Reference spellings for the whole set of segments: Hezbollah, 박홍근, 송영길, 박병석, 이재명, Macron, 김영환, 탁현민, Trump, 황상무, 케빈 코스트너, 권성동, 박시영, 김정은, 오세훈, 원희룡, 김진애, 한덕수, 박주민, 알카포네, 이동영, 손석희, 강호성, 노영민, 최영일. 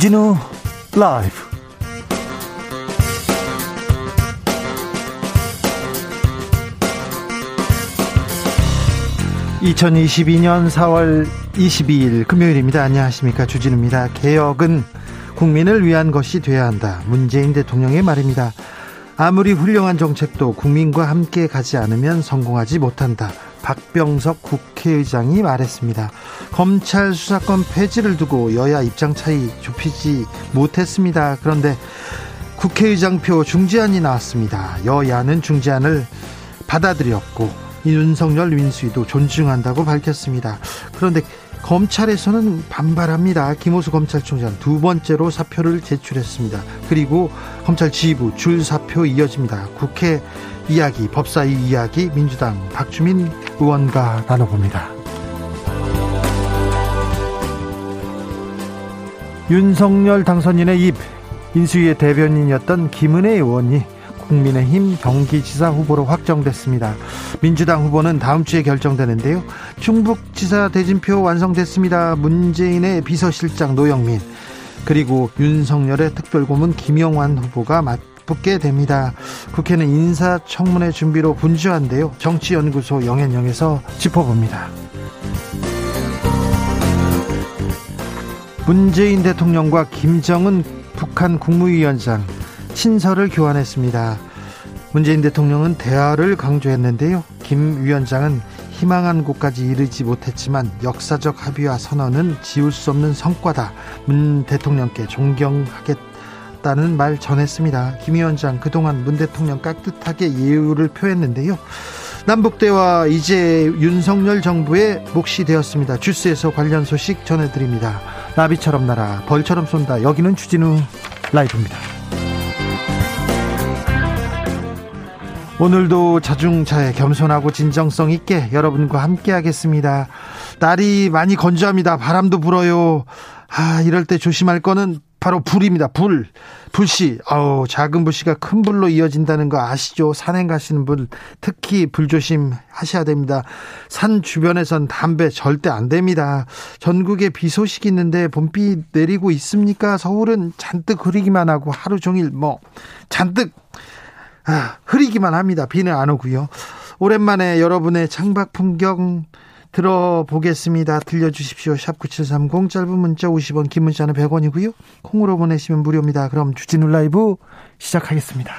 주진우 라이브 (2022년 4월 22일) 금요일입니다. 안녕하십니까, 주진우입니다. 개혁은 국민을 위한 것이 돼야 한다, 문재인 대통령의 말입니다. 아무리 훌륭한 정책도 국민과 함께 가지 않으면 성공하지 못한다, 박병석 국회의장이 말했습니다. 검찰 수사권 폐지를 두고 여야 입장 차이 좁히지 못했습니다. 그런데 국회의장표 중재안이 나왔습니다. 여야는 중재안을 받아들였고 윤석열 민수위도 존중한다고 밝혔습니다. 그런데 검찰에서는 반발합니다. 김오수 검찰총장 두 번째로 사표를 제출했습니다. 그리고 검찰 지휘부 줄사표 이어집니다. 국회 이야기, 법사위 이야기, 민주당 박주민 의원과 나눠봅니다. 윤석열 당선인의 입, 인수위의 대변인이었던 김은혜 의원이 국민의힘 경기지사 후보로 확정됐습니다. 민주당 후보는 다음 주에 결정되는데요. 충북지사 대진표 완성됐습니다. 문재인의 비서실장 노영민, 그리고 윤석열의 특별고문 김영환 후보가 맞붙게 됩니다. 국회는 인사청문회 준비로 분주한데요. 정치연구소 영앤영에서 짚어봅니다. 문재인 대통령과 김정은 북한 국무위원장 친서를 교환했습니다. 문재인 대통령은 대화를 강조했는데요. 김 위원장은 희망한 곳까지 이르지 못했지만 역사적 합의와 선언은 지울 수 없는 성과다, 문 대통령께 존경하겠다는 말 전했습니다. 김 위원장 그동안 문 대통령 깍듯하게 예우를 표했는데요. 남북대화 이제 윤석열 정부의 몫이 되었습니다. 주스에서 관련 소식 전해드립니다. 나비처럼 날아 벌처럼 쏜다. 여기는 주진우 라이브입니다. 오늘도 자중차에 겸손하고 진정성 있게 여러분과 함께 하겠습니다. 날이 많이 건조합니다. 바람도 불어요. 이럴 때 조심할 거는 바로 불입니다. 불씨. 작은 불씨가 큰 불로 이어진다는 거 아시죠? 산행 가시는 분 특히 불조심 하셔야 됩니다. 산 주변에선 담배 절대 안 됩니다. 전국에 비 소식이 있는데 봄비 내리고 있습니까? 서울은 잔뜩 흐리기만 하고 하루 종일 잔뜩 흐리기만 합니다. 비는 안 오고요. 오랜만에 여러분의 창밖 풍경 들어보겠습니다. 들려주십시오. 샵9730 짧은 문자 50원, 긴 문자는 100원이고요. 콩으로 보내시면 무료입니다. 그럼 주진우 라이브 시작하겠습니다.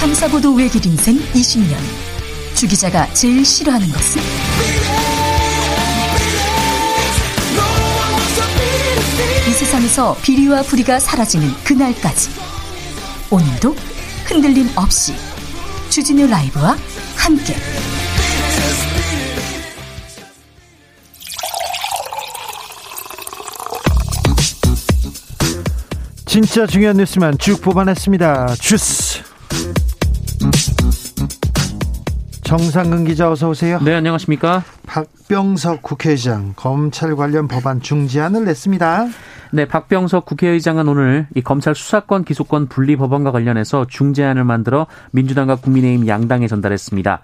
탐사보도 외길 인생 20년. 주 기자가 제일 싫어하는 것은? 이 세상에서 비리와 부리가 사라지는 그날까지 오늘도 흔들림 없이 주진우 라이브와 함께 진짜 중요한 뉴스만 쭉 뽑아냈습니다. 주스 정상근 기자 어서 오세요. 네, 안녕하십니까. 박병석 국회의장 검찰 관련 법안 중지안을 냈습니다. 네, 박병석 국회의장은 오늘 이 검찰 수사권 기소권 분리 법안과 관련해서 중재안을 만들어 민주당과 국민의힘 양당에 전달했습니다.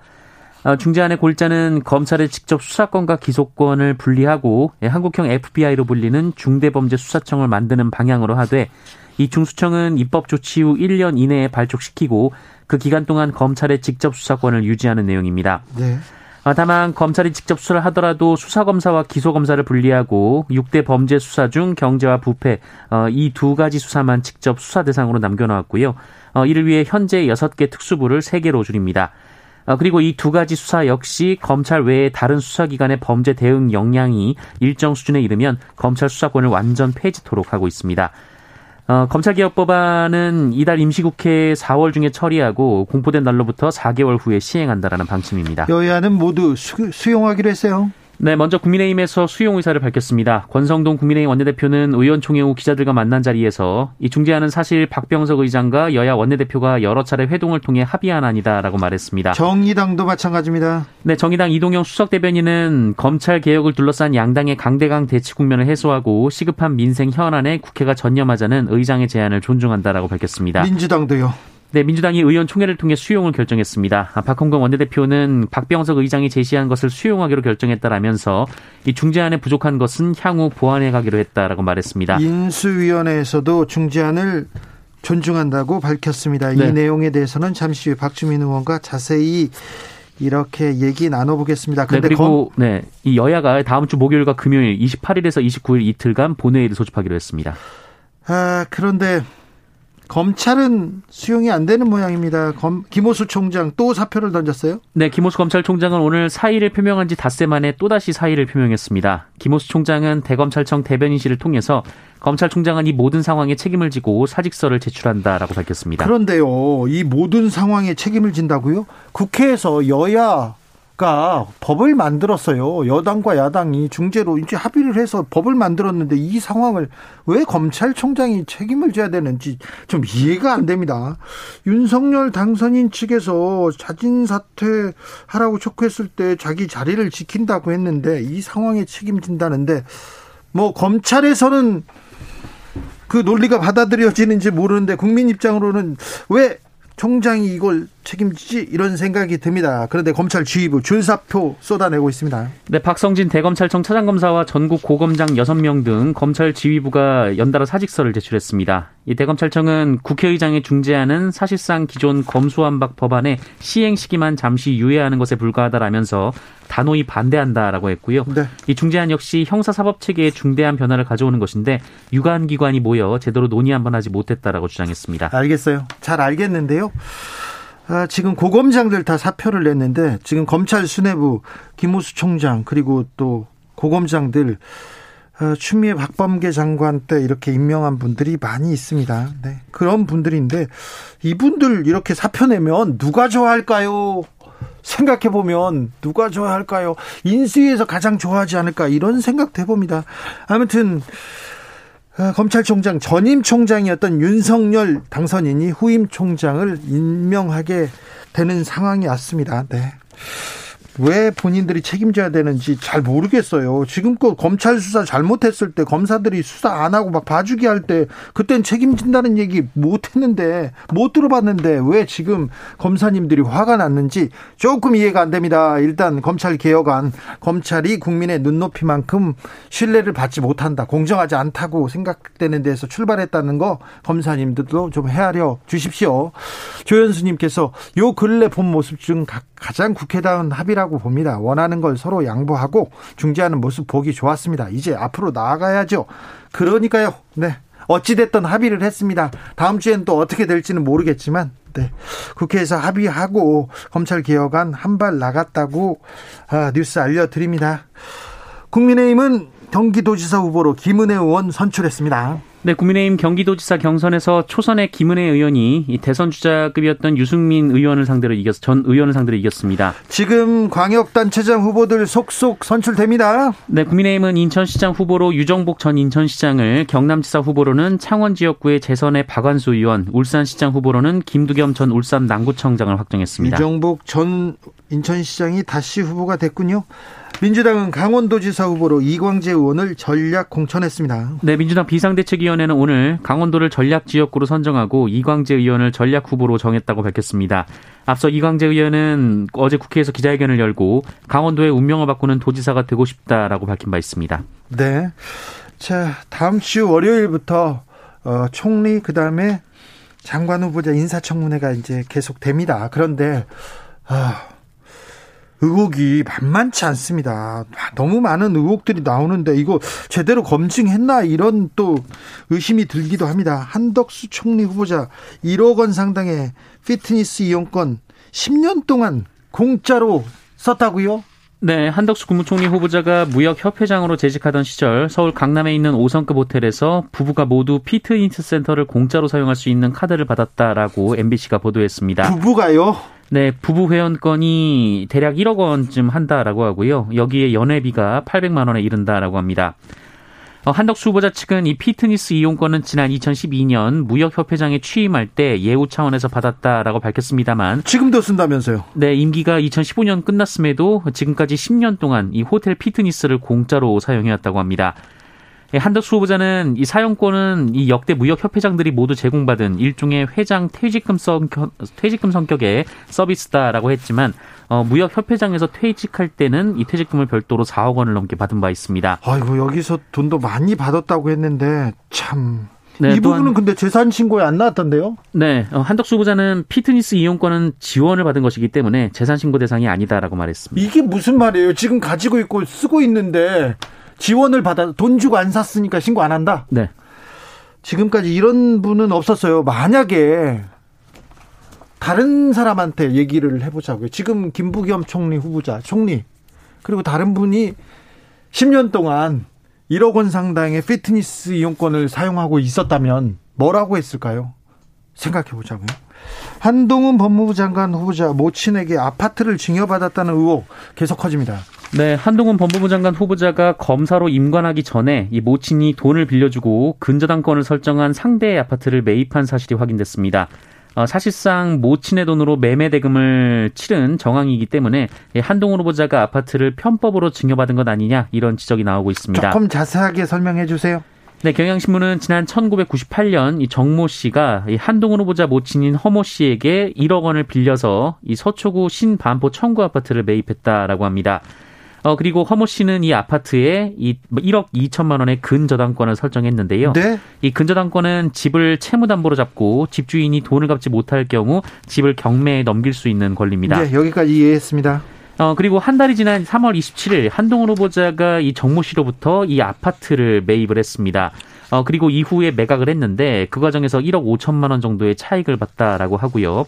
중재안의 골자는 검찰의 직접 수사권과 기소권을 분리하고 한국형 FBI로 불리는 중대범죄수사청을 만드는 방향으로 하되, 이 중수청은 입법 조치 후 1년 이내에 발족시키고 그 기간 동안 검찰의 직접 수사권을 유지하는 내용입니다. 네. 다만 검찰이 직접 수사를 하더라도 수사검사와 기소검사를 분리하고 6대 범죄 수사 중 경제와 부패 이 두 가지 수사만 직접 수사 대상으로 남겨놓았고요. 이를 위해 현재 6개 특수부를 3개로 줄입니다. 그리고 이 두 가지 수사 역시 검찰 외에 다른 수사기관의 범죄 대응 역량이 일정 수준에 이르면 검찰 수사권을 완전 폐지토록 하고 있습니다. 검찰개혁법안은 이달 임시국회 4월 중에 처리하고 공포된 날로부터 4개월 후에 시행한다라는 방침입니다. 여야는 모두 수용하기로 했어요. 네, 먼저 국민의힘에서 수용 의사를 밝혔습니다. 권성동 국민의힘 원내대표는 의원총회 후 기자들과 만난 자리에서 이 중재안은 사실 박병석 의장과 여야 원내대표가 여러 차례 회동을 통해 합의한 안이다라고 말했습니다. 정의당도 마찬가지입니다. 네, 정의당 이동영 수석대변인은 검찰개혁을 둘러싼 양당의 강대강 대치 국면을 해소하고 시급한 민생 현안에 국회가 전념하자는 의장의 제안을 존중한다라고 밝혔습니다. 민주당도요. 네, 민주당이 의원총회를 통해 수용을 결정했습니다. 박홍근 원내대표는 박병석 의장이 제시한 것을 수용하기로 결정했다라면서 이 중재안에 부족한 것은 향후 보완해 가기로 했다라고 말했습니다. 인수위원회에서도 중재안을 존중한다고 밝혔습니다. 네. 이 내용에 대해서는 잠시 후 박주민 의원과 자세히 이렇게 얘기 나눠보겠습니다. 근데 네, 그리고 네, 이 여야가 다음 주 목요일과 금요일 28일에서 29일 이틀간 본회의를 소집하기로 했습니다. 아, 그런데 검찰은 수용이 안 되는 모양입니다. 김오수 총장 또 사표를 던졌어요? 네, 김오수 검찰총장은 오늘 사의를 표명한 지 닷새 만에 또다시 사의를 표명했습니다. 김오수 총장은 대검찰청 대변인실을 통해서 검찰총장은 이 모든 상황에 책임을 지고 사직서를 제출한다라고 밝혔습니다. 그런데요, 이 모든 상황에 책임을 진다고요? 국회에서 여야가 법을 만들었어요. 여당과 야당이 중재로 이제 합의를 해서 법을 만들었는데 이 상황을 왜 검찰총장이 책임을 져야 되는지 좀 이해가 안 됩니다. 윤석열 당선인 측에서 자진사퇴하라고 촉구했을 때 자기 자리를 지킨다고 했는데 이 상황에 책임진다는데 뭐 검찰에서는 그 논리가 받아들여지는지 모르는데 국민 입장으로는 왜 총장이 이걸 책임지지 이런 생각이 듭니다. 그런데 검찰 지휘부 줄사표 쏟아내고 있습니다. 네, 박성진 대검찰청 차장검사와 전국 고검장 6명 등 검찰 지휘부가 연달아 사직서를 제출했습니다. 이 대검찰청은 국회의장의 중재안은 사실상 기존 검수완박 법안의 시행 시기만 잠시 유예하는 것에 불과하다라면서 단호히 반대한다라고 했고요. 네. 이 중재안 역시 형사사법체계의 중대한 변화를 가져오는 것인데 유관기관이 모여 제대로 논의 한번 하지 못했다라고 주장했습니다. 알겠어요. 잘 알겠는데요. 아, 지금 고검장들 다 사표를 냈는데 지금 검찰 수뇌부 김오수 총장 그리고 또 고검장들 추미애 박범계 장관 때 이렇게 임명한 분들이 많이 있습니다. 네, 그런 분들인데 이분들 이렇게 사표 내면 누가 좋아할까요? 생각해보면 누가 좋아할까요? 인수위에서 가장 좋아하지 않을까 이런 생각도 해봅니다. 아무튼 검찰총장 전임 총장이었던 윤석열 당선인이 후임 총장을 임명하게 되는 상황이 왔습니다. 네. 왜 본인들이 책임져야 되는지 잘 모르겠어요. 지금껏 검찰 수사 잘못했을 때 검사들이 수사 안 하고 막 봐주기 할 때 그땐 책임진다는 얘기 못했는데 못 들어봤는데 왜 지금 검사님들이 화가 났는지 조금 이해가 안 됩니다. 일단 검찰 개혁안 검찰이 국민의 눈높이만큼 신뢰를 받지 못한다. 공정하지 않다고 생각되는 데서 출발했다는 거 검사님들도 좀 헤아려 주십시오. 조현수님께서 요 근래 본 모습 중 가장 국회다운 합의라고 봅니다. 원하는 걸 서로 양보하고 중재하는 모습 보기 좋았습니다. 이제 앞으로 나아가야죠. 그러니까요. 네, 어찌됐든 합의를 했습니다. 다음 주엔 또 어떻게 될지는 모르겠지만 네, 국회에서 합의하고 검찰개혁안 한 발 나갔다고 뉴스 알려드립니다. 국민의힘은 경기도지사 후보로 김은혜 의원 선출했습니다. 네, 국민의힘 경기도지사 경선에서 초선의 김은혜 의원이 대선 주자급이었던 유승민 의원을 상대로 이겼습니다. 지금 광역단체장 후보들 속속 선출됩니다. 네, 국민의힘은 인천시장 후보로 유정복 전 인천시장을, 경남지사 후보로는 창원지역구의 재선의 박완수 의원, 울산시장 후보로는 김부겸 전 울산 남구청장을 확정했습니다. 유정복 전 인천시장이 다시 후보가 됐군요. 민주당은 강원도지사 후보로 이광재 의원을 전략 공천했습니다. 네, 민주당 비상대책위원회는 오늘 강원도를 전략지역구로 선정하고 이광재 의원을 전략후보로 정했다고 밝혔습니다. 앞서 이광재 의원은 어제 국회에서 기자회견을 열고 강원도의 운명을 바꾸는 도지사가 되고 싶다라고 밝힌 바 있습니다. 네, 자 다음 주 월요일부터 총리 그다음에 장관 후보자 인사청문회가 이제 계속됩니다. 그런데 의혹이 만만치 않습니다. 너무 많은 의혹들이 나오는데 이거 제대로 검증했나 이런 또 의심이 들기도 합니다. 한덕수 총리 후보자 1억 원 상당의 피트니스 이용권 10년 동안 공짜로 썼다고요? 네, 한덕수 국무총리 후보자가 무역협회장으로 재직하던 시절 서울 강남에 있는 5성급 호텔에서 부부가 모두 피트니스 센터를 공짜로 사용할 수 있는 카드를 받았다라고 MBC가 보도했습니다. 부부가요? 네, 부부 회원권이 대략 1억 원쯤 한다라고 하고요. 여기에 연회비가 800만 원에 이른다라고 합니다. 한덕수 후보자 측은 이 피트니스 이용권은 지난 2012년 무역협회장에 취임할 때 예우 차원에서 받았다라고 밝혔습니다만 지금도 쓴다면서요? 네, 임기가 2015년 끝났음에도 지금까지 10년 동안 이 호텔 피트니스를 공짜로 사용해왔다고 합니다. 한덕수 후보자는 이 사용권은 이 역대 무역협회장들이 모두 제공받은 일종의 회장 퇴직금 성격의 서비스다라고 했지만 무역협회장에서 퇴직할 때는 이 퇴직금을 별도로 4억 원을 넘게 받은 바 있습니다. 아이고, 여기서 돈도 많이 받았다고 했는데 참... 네, 이 부분은 근데 재산 신고에 안 나왔던데요? 네. 한덕수 후보자는 피트니스 이용권은 지원을 받은 것이기 때문에 재산 신고 대상이 아니다라고 말했습니다. 이게 무슨 말이에요? 지금 가지고 있고 쓰고 있는데 지원을 받아 돈 주고 안 샀으니까 신고 안 한다? 네. 지금까지 이런 분은 없었어요. 만약에 다른 사람한테 얘기를 해보자고요. 지금 김부겸 총리 후보자, 총리 그리고 다른 분이 10년 동안 1억 원 상당의 피트니스 이용권을 사용하고 있었다면 뭐라고 했을까요? 생각해 보자고요. 한동훈 법무부 장관 후보자 모친에게 아파트를 증여받았다는 의혹 계속 커집니다. 네, 한동훈 법무부 장관 후보자가 검사로 임관하기 전에 이 모친이 돈을 빌려주고 근저당권을 설정한 상대의 아파트를 매입한 사실이 확인됐습니다. 사실상 모친의 돈으로 매매 대금을 치른 정황이기 때문에 한동훈 후보자가 아파트를 편법으로 증여받은 것 아니냐 이런 지적이 나오고 있습니다. 조금 자세하게 설명해 주세요. 네, 경향신문은 지난 1998년 이 정모 씨가 이 한동훈 후보자 모친인 허모 씨에게 1억 원을 빌려서 이 서초구 신반포 청구 아파트를 매입했다라고 합니다. 그리고 허모 씨는 이 아파트에 이 1억 2천만 원의 근저당권을 설정했는데요. 네? 이 근저당권은 집을 채무담보로 잡고 집주인이 돈을 갚지 못할 경우 집을 경매에 넘길 수 있는 권리입니다. 네, 여기까지 이해했습니다. 그리고 한 달이 지난 3월 27일 한동훈 후보자가 이 정모 씨로부터 이 아파트를 매입을 했습니다. 그리고 이후에 매각을 했는데 그 과정에서 1억 5천만 원 정도의 차익을 봤다라고 하고요.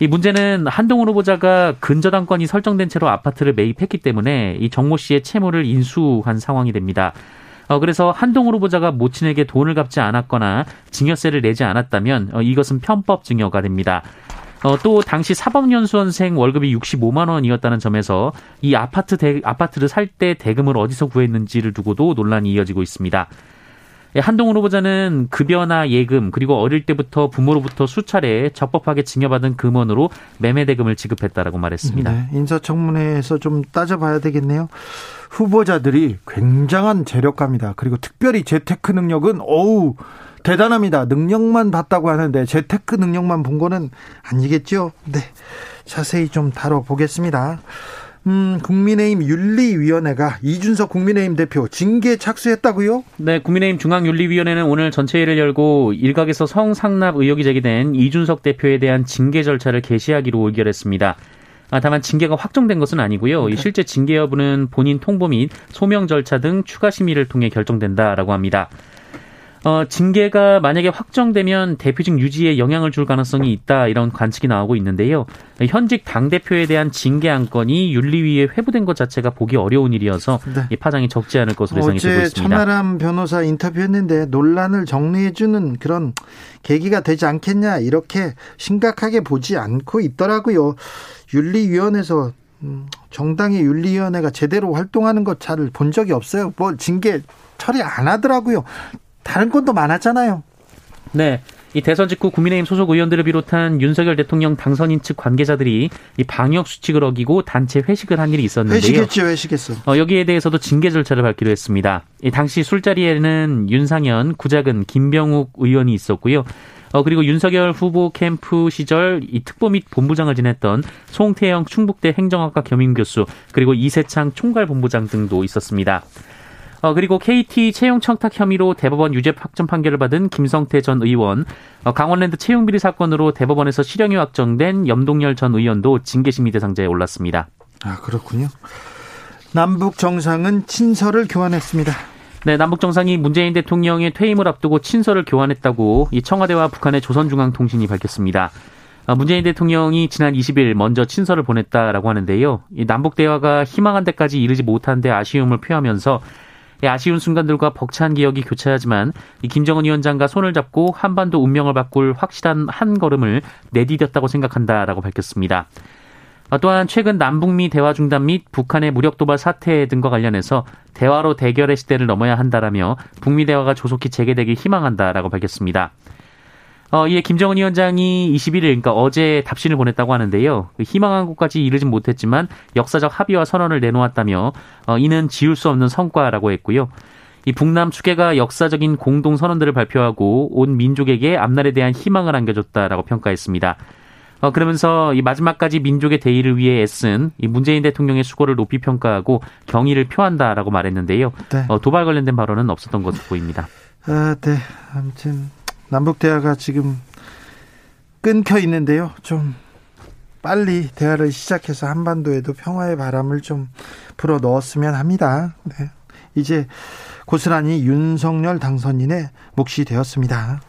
이 문제는 한동훈 후보자가 근저당권이 설정된 채로 아파트를 매입했기 때문에 이 정모 씨의 채무를 인수한 상황이 됩니다. 그래서 한동훈 후보자가 모친에게 돈을 갚지 않았거나 증여세를 내지 않았다면 이것은 편법 증여가 됩니다. 또 당시 사법연수원생 월급이 65만 원이었다는 점에서 이 아파트를 살 때 대금을 어디서 구했는지를 두고도 논란이 이어지고 있습니다. 한동훈 후보자는 급여나 예금 그리고 어릴 때부터 부모로부터 수차례 적법하게 증여받은 금원으로 매매대금을 지급했다라고 말했습니다. 네, 인사청문회에서 좀 따져봐야 되겠네요. 후보자들이 굉장한 재력가입니다. 그리고 특별히 재테크 능력은 대단합니다. 능력만 봤다고 하는데 재테크 능력만 본 거는 아니겠죠? 네, 자세히 좀 다뤄보겠습니다. 국민의힘 윤리위원회가 이준석 국민의힘 대표 징계 착수했다고요? 네, 국민의힘 중앙윤리위원회는 오늘 전체회의를 열고 일각에서 성상납 의혹이 제기된 이준석 대표에 대한 징계 절차를 개시하기로 의결했습니다. 다만 징계가 확정된 것은 아니고요. 네. 실제 징계 여부는 본인 통보 및 소명 절차 등 추가 심의를 통해 결정된다라고 합니다. 징계가 만약에 확정되면 대표직 유지에 영향을 줄 가능성이 있다 이런 관측이 나오고 있는데요. 현직 당대표에 대한 징계 안건이 윤리위에 회부된 것 자체가 보기 어려운 일이어서 네. 이 파장이 적지 않을 것으로 예상이 되고 있습니다. 어제 천하람 변호사 인터뷰했는데 논란을 정리해주는 그런 계기가 되지 않겠냐 이렇게 심각하게 보지 않고 있더라고요. 윤리위원회에서 정당의 윤리위원회가 제대로 활동하는 것 잘 본 적이 없어요. 징계 처리 안 하더라고요. 다른 건도 많았잖아요. 네, 이 대선 직후 국민의힘 소속 의원들을 비롯한 윤석열 대통령 당선인 측 관계자들이 이 방역 수칙을 어기고 단체 회식을 한 일이 있었는데요. 회식했어. 여기에 대해서도 징계 절차를 밟기로 했습니다. 이 당시 술자리에는 윤상현, 구작은, 김병욱 의원이 있었고요. 그리고 윤석열 후보 캠프 시절 이 특보 및 본부장을 지냈던 송태영 충북대 행정학과 겸임교수 그리고 이세창 총괄본부장 등도 있었습니다. 그리고 KT 채용 청탁 혐의로 대법원 유죄 확정 판결을 받은 김성태 전 의원, 강원랜드 채용 비리 사건으로 대법원에서 실형이 확정된 염동열 전 의원도 징계심의 대상자에 올랐습니다. 아, 그렇군요. 남북 정상은 친서를 교환했습니다. 네, 남북 정상이 문재인 대통령의 퇴임을 앞두고 친서를 교환했다고 이 청와대와 북한의 조선중앙통신이 밝혔습니다. 문재인 대통령이 지난 20일 먼저 친서를 보냈다라고 하는데요. 이 남북 대화가 희망한 데까지 이르지 못한 데 아쉬움을 표하면서 아쉬운 순간들과 벅찬 기억이 교차하지만 이 김정은 위원장과 손을 잡고 한반도 운명을 바꿀 확실한 한 걸음을 내디뎠다고 생각한다라고 밝혔습니다. 또한 최근 남북미 대화 중단 및 북한의 무력 도발 사태 등과 관련해서 대화로 대결의 시대를 넘어야 한다라며 북미 대화가 조속히 재개되길 희망한다라고 밝혔습니다. 이에 김정은 위원장이 21일, 그러니까 어제 답신을 보냈다고 하는데요. 희망한 곳까지 이르진 못했지만 역사적 합의와 선언을 내놓았다며 이는 지울 수 없는 성과라고 했고요. 이 북남 추계가 역사적인 공동선언들을 발표하고 온 민족에게 앞날에 대한 희망을 안겨줬다라고 평가했습니다. 그러면서 이 마지막까지 민족의 대의를 위해 애쓴 이 문재인 대통령의 수고를 높이 평가하고 경의를 표한다라고 말했는데요. 네. 도발 관련된 발언은 없었던 것으로 보입니다. 아, 네. 아무튼 남북 대화가 지금 끊겨 있는데요. 좀 빨리 대화를 시작해서 한반도에도 평화의 바람을 좀 불어 넣었으면 합니다. 네. 이제 고스란히 윤석열 당선인의 몫이 되었습니다.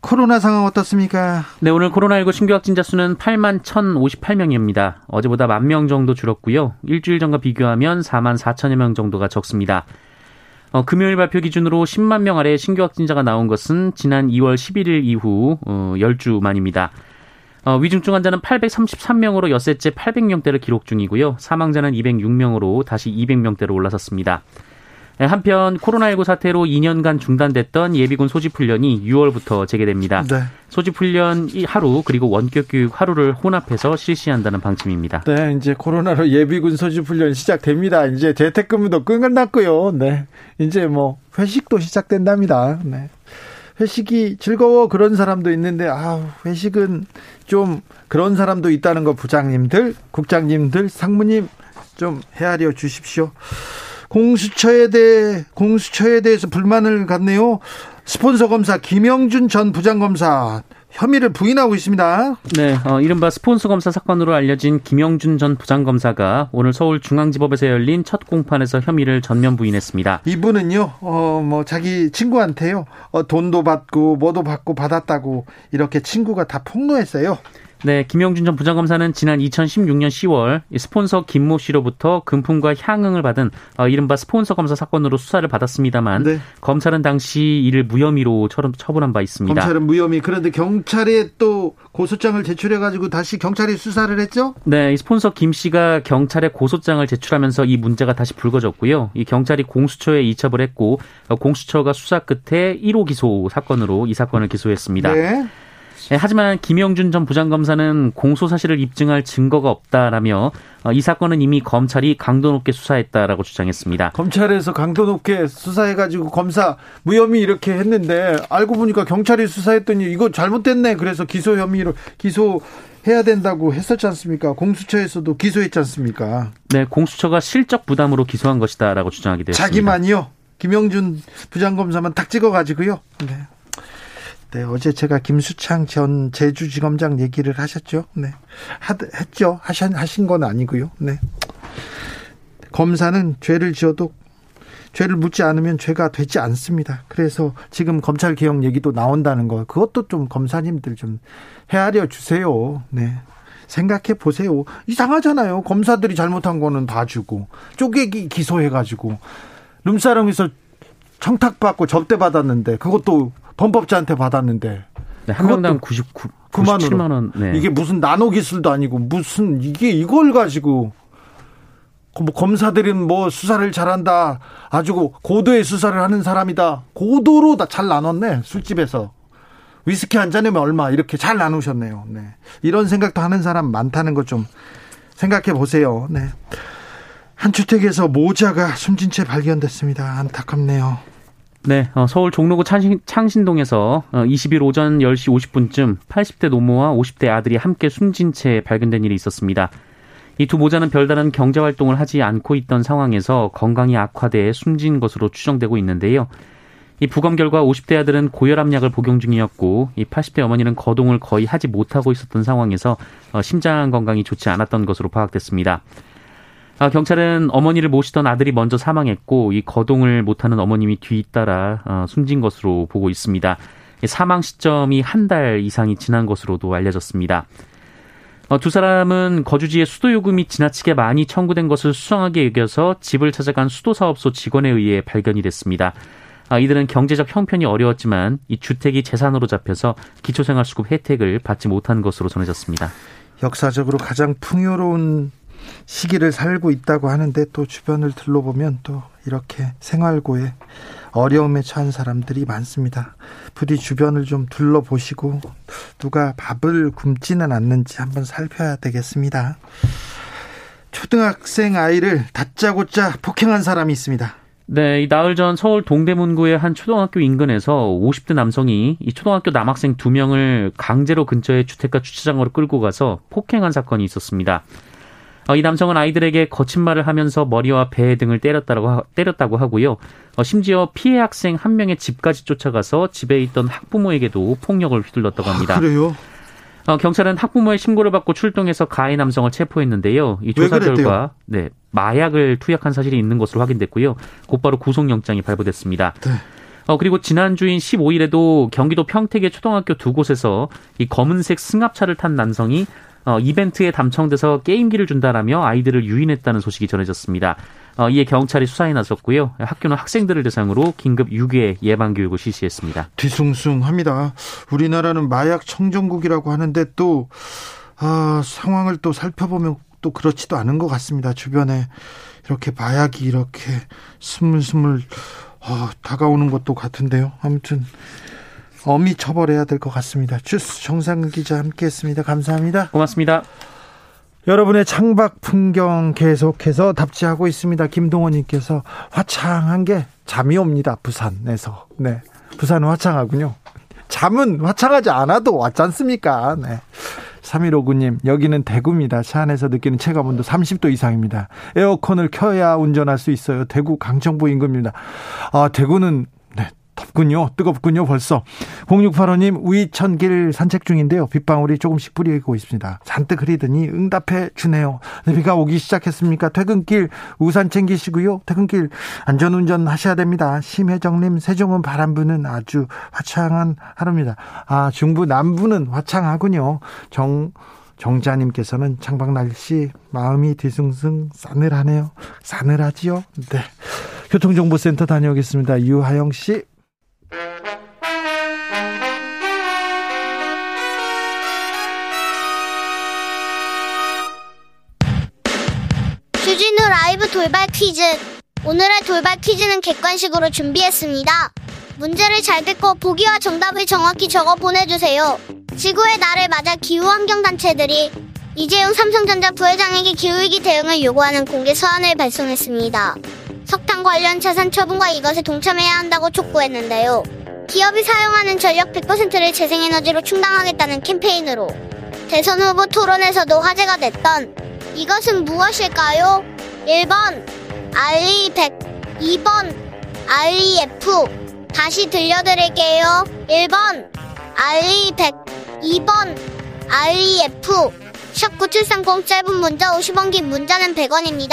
코로나 상황 어떻습니까? 네, 오늘 코로나19 신규 확진자 수는 8만 1,058명입니다. 어제보다 1만 명 정도 줄었고요. 일주일 전과 비교하면 4만 4천여 명 정도가 적습니다. 금요일 발표 기준으로 10만 명 아래 신규 확진자가 나온 것은 지난 2월 11일 이후 10주 만입니다. 위중증 환자는 833명으로 엿새째 800명대를 기록 중이고요. 사망자는 206명으로 다시 200명대로 올라섰습니다. 한편 코로나19 사태로 2년간 중단됐던 예비군 소집훈련이 6월부터 재개됩니다. 네. 소집훈련 하루 그리고 원격교육 하루를 혼합해서 실시한다는 방침입니다. 네, 이제 코로나로 예비군 소집훈련 시작됩니다. 이제 재택근무도 끝났고요. 네, 이제 뭐 회식도 시작된답니다. 네. 회식이 즐거워 그런 사람도 있는데 회식은 좀 그런 사람도 있다는 거 부장님들, 국장님들, 상무님 좀 헤아려 주십시오. 공수처에 대해서 불만을 갖네요. 스폰서 검사 김영준 전 부장검사 혐의를 부인하고 있습니다. 네, 이른바 스폰서 검사 사건으로 알려진 김영준 전 부장검사가 오늘 서울중앙지법에서 열린 첫 공판에서 혐의를 전면 부인했습니다. 이분은요, 자기 친구한테요, 돈도 받고 뭐도 받고 받았다고 이렇게 친구가 다 폭로했어요. 네, 김영준 전 부장검사는 지난 2016년 10월 스폰서 김모 씨로부터 금품과 향응을 받은 이른바 스폰서 검사 사건으로 수사를 받았습니다만 네. 검찰은 당시 이를 무혐의로 처분한 바 있습니다. 검찰은 무혐의. 그런데 경찰에 또 고소장을 제출해가지고 다시 경찰이 수사를 했죠? 네, 이 스폰서 김 씨가 경찰에 고소장을 제출하면서 이 문제가 다시 불거졌고요. 이 경찰이 공수처에 이첩을 했고 공수처가 수사 끝에 1호 기소 사건으로 이 사건을 기소했습니다. 네. 네, 하지만 김영준 전 부장검사는 공소 사실을 입증할 증거가 없다라며 이 사건은 이미 검찰이 강도 높게 수사했다라고 주장했습니다. 검찰에서 강도 높게 수사해가지고 검사 무혐의 이렇게 했는데 알고 보니까 경찰이 수사했더니 이거 잘못됐네. 그래서 기소 혐의로 기소해야 된다고 했었지 않습니까? 공수처에서도 기소했지 않습니까? 네, 공수처가 실적 부담으로 기소한 것이다라고 주장하게 됐습니다. 자기만요. 김영준 부장검사만 딱 찍어가지고요. 네. 네, 어제 제가 김수창 전 제주지검장 얘기를 하셨죠. 네, 했죠. 하신 건 아니고요. 네, 검사는 죄를 지어도 죄를 묻지 않으면 죄가 되지 않습니다. 그래서 지금 검찰 개혁 얘기도 나온다는 거, 그것도 좀 검사님들 좀 헤아려 주세요. 네, 생각해 보세요. 이상하잖아요. 검사들이 잘못한 거는 봐주고 쪼개기 기소해가지고 룸사롱에서 청탁받고 접대받았는데 그것도 범법자한테 받았는데 네, 한 명당 97만 원. 네. 이게 무슨 나노 기술도 아니고 무슨 이게 이걸 가지고 뭐 검사들은 뭐 수사를 잘한다 아주 고도의 수사를 하는 사람이다 고도로 다 잘 나눴네. 술집에서 위스키 한 잔이면 얼마 이렇게 잘 나누셨네요. 네. 이런 생각도 하는 사람 많다는 거 좀 생각해 보세요. 네. 한 주택에서 모자가 숨진 채 발견됐습니다. 안타깝네요. 네, 서울 종로구 창신동에서 20일 오전 10시 50분쯤 80대 노모와 50대 아들이 함께 숨진 채 발견된 일이 있었습니다. 이 두 모자는 별다른 경제활동을 하지 않고 있던 상황에서 건강이 악화돼 숨진 것으로 추정되고 있는데요. 이 부검 결과 50대 아들은 고혈압약을 복용 중이었고 이 80대 어머니는 거동을 거의 하지 못하고 있었던 상황에서 심장 건강이 좋지 않았던 것으로 파악됐습니다. 경찰은 어머니를 모시던 아들이 먼저 사망했고 이 거동을 못하는 어머님이 뒤따라 숨진 것으로 보고 있습니다. 사망 시점이 한 달 이상이 지난 것으로도 알려졌습니다. 두 사람은 거주지의 수도요금이 지나치게 많이 청구된 것을 수상하게 여겨서 집을 찾아간 수도사업소 직원에 의해 발견이 됐습니다. 이들은 경제적 형편이 어려웠지만 이 주택이 재산으로 잡혀서 기초생활수급 혜택을 받지 못한 것으로 전해졌습니다. 역사적으로 가장 풍요로운 시기를 살고 있다고 하는데 또 주변을 둘러보면 또 이렇게 생활고에 어려움에 처한 사람들이 많습니다. 부디 주변을 좀 둘러보시고 누가 밥을 굶지는 않는지 한번 살펴야 되겠습니다. 초등학생 아이를 다짜고짜 폭행한 사람이 있습니다. 네, 이 나흘 전 서울 동대문구의 한 초등학교 인근에서 50대 남성이 이 초등학교 남학생 2명을 강제로 근처의 주택가 주차장으로 끌고 가서 폭행한 사건이 있었습니다. 이 남성은 아이들에게 거친 말을 하면서 머리와 배 등을 때렸다고 하고요. 심지어 피해 학생 한 명의 집까지 쫓아가서 집에 있던 학부모에게도 폭력을 휘둘렀다고 합니다. 그래요? 경찰은 학부모의 신고를 받고 출동해서 가해 남성을 체포했는데요. 이 조사 결과 네, 마약을 투약한 사실이 있는 것으로 확인됐고요. 곧바로 구속영장이 발부됐습니다. 네. 그리고 지난주인 15일에도 경기도 평택의 초등학교 두 곳에서 이 검은색 승합차를 탄 남성이 이벤트에 담청돼서 게임기를 준다라며 아이들을 유인했다는 소식이 전해졌습니다. 이에 경찰이 수사에 나섰고요. 학교는 학생들을 대상으로 긴급 유괴 예방교육을 실시했습니다. 뒤숭숭합니다. 우리나라는 마약 청정국이라고 하는데 또 상황을 또 살펴보면 또 그렇지도 않은 것 같습니다. 주변에 이렇게 마약이 이렇게 스물스물 다가오는 것도 같은데요. 아무튼 엄히 처벌해야 될 것 같습니다. 주스 정상근 기자 함께했습니다. 감사합니다. 고맙습니다. 여러분의 창밖 풍경 계속해서 답지하고 있습니다. 김동원님께서 화창한 게 잠이 옵니다. 부산에서. 네, 부산은 화창하군요. 잠은 화창하지 않아도 왔지 않습니까? 네. 3159님, 여기는 대구입니다. 차 안에서 느끼는 체감온도 30도 이상입니다. 에어컨을 켜야 운전할 수 있어요. 대구 강정부 인근입니다. 아, 대구는 네, 덥군요. 뜨겁군요. 벌써. 0685님, 우이천길 산책 중인데요. 빗방울이 조금씩 뿌리고 있습니다. 잔뜩 흐리더니 응답해 주네요. 비가 오기 시작했습니까? 퇴근길 우산 챙기시고요. 퇴근길 안전운전 하셔야 됩니다. 심혜정님, 세종은 바람 부는 아주 화창한 하루입니다. 아, 중부 남부는 화창하군요. 정자님께서는 창밖 날씨 마음이 뒤숭숭 싸늘하네요. 싸늘하지요? 네. 교통정보센터 다녀오겠습니다. 유하영 씨. 주진우 라이브 돌발 퀴즈. 오늘의 돌발 퀴즈는 객관식으로 준비했습니다. 문제를 잘 듣고 보기와 정답을 정확히 적어 보내주세요. 지구의 날을 맞아 기후환경단체들이 이재용 삼성전자 부회장에게 기후위기 대응을 요구하는 공개 서한을 발송했습니다. 석탄 관련 자산 처분과 이것에 동참해야 한다고 촉구했는데요. 기업이 사용하는 전력 100%를 재생에너지로 충당하겠다는 캠페인으로 대선 후보 토론에서도 화제가 됐던 이것은 무엇일까요? 1번 RE100, 2번 REF. 다시 들려드릴게요. 1번 RE100, 2번 REF. 샵9730, 짧은 문자 50원, 긴 문자는 100원입니다.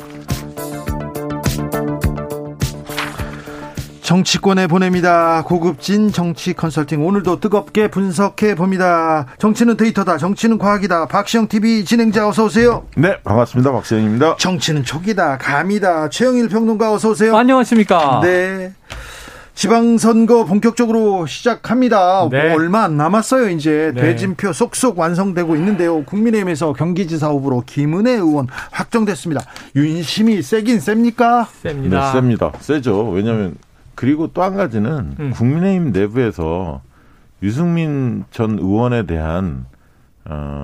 정치권에 보냅니다. 고급진 정치 컨설팅, 오늘도 뜨겁게 분석해 봅니다. 정치는 데이터다. 정치는 과학이다. 박시영 TV 진행자 어서 오세요. 네, 반갑습니다. 박시영입니다. 정치는 촉이다. 감이다. 최영일 평론가 어서 오세요. 안녕하십니까. 네. 지방선거 본격적으로 시작합니다. 네. 뭐 얼마 안 남았어요. 이제 네. 대진표 쏙쏙 완성되고 있는데요. 국민의힘에서 경기지사 후보로 김은혜 의원 확정됐습니다. 윤심이 세긴 셉니까? 셉니다. 네, 셉니다. 세죠. 왜냐하면 그리고 또 한 가지는 국민의힘 내부에서 유승민 전 의원에 대한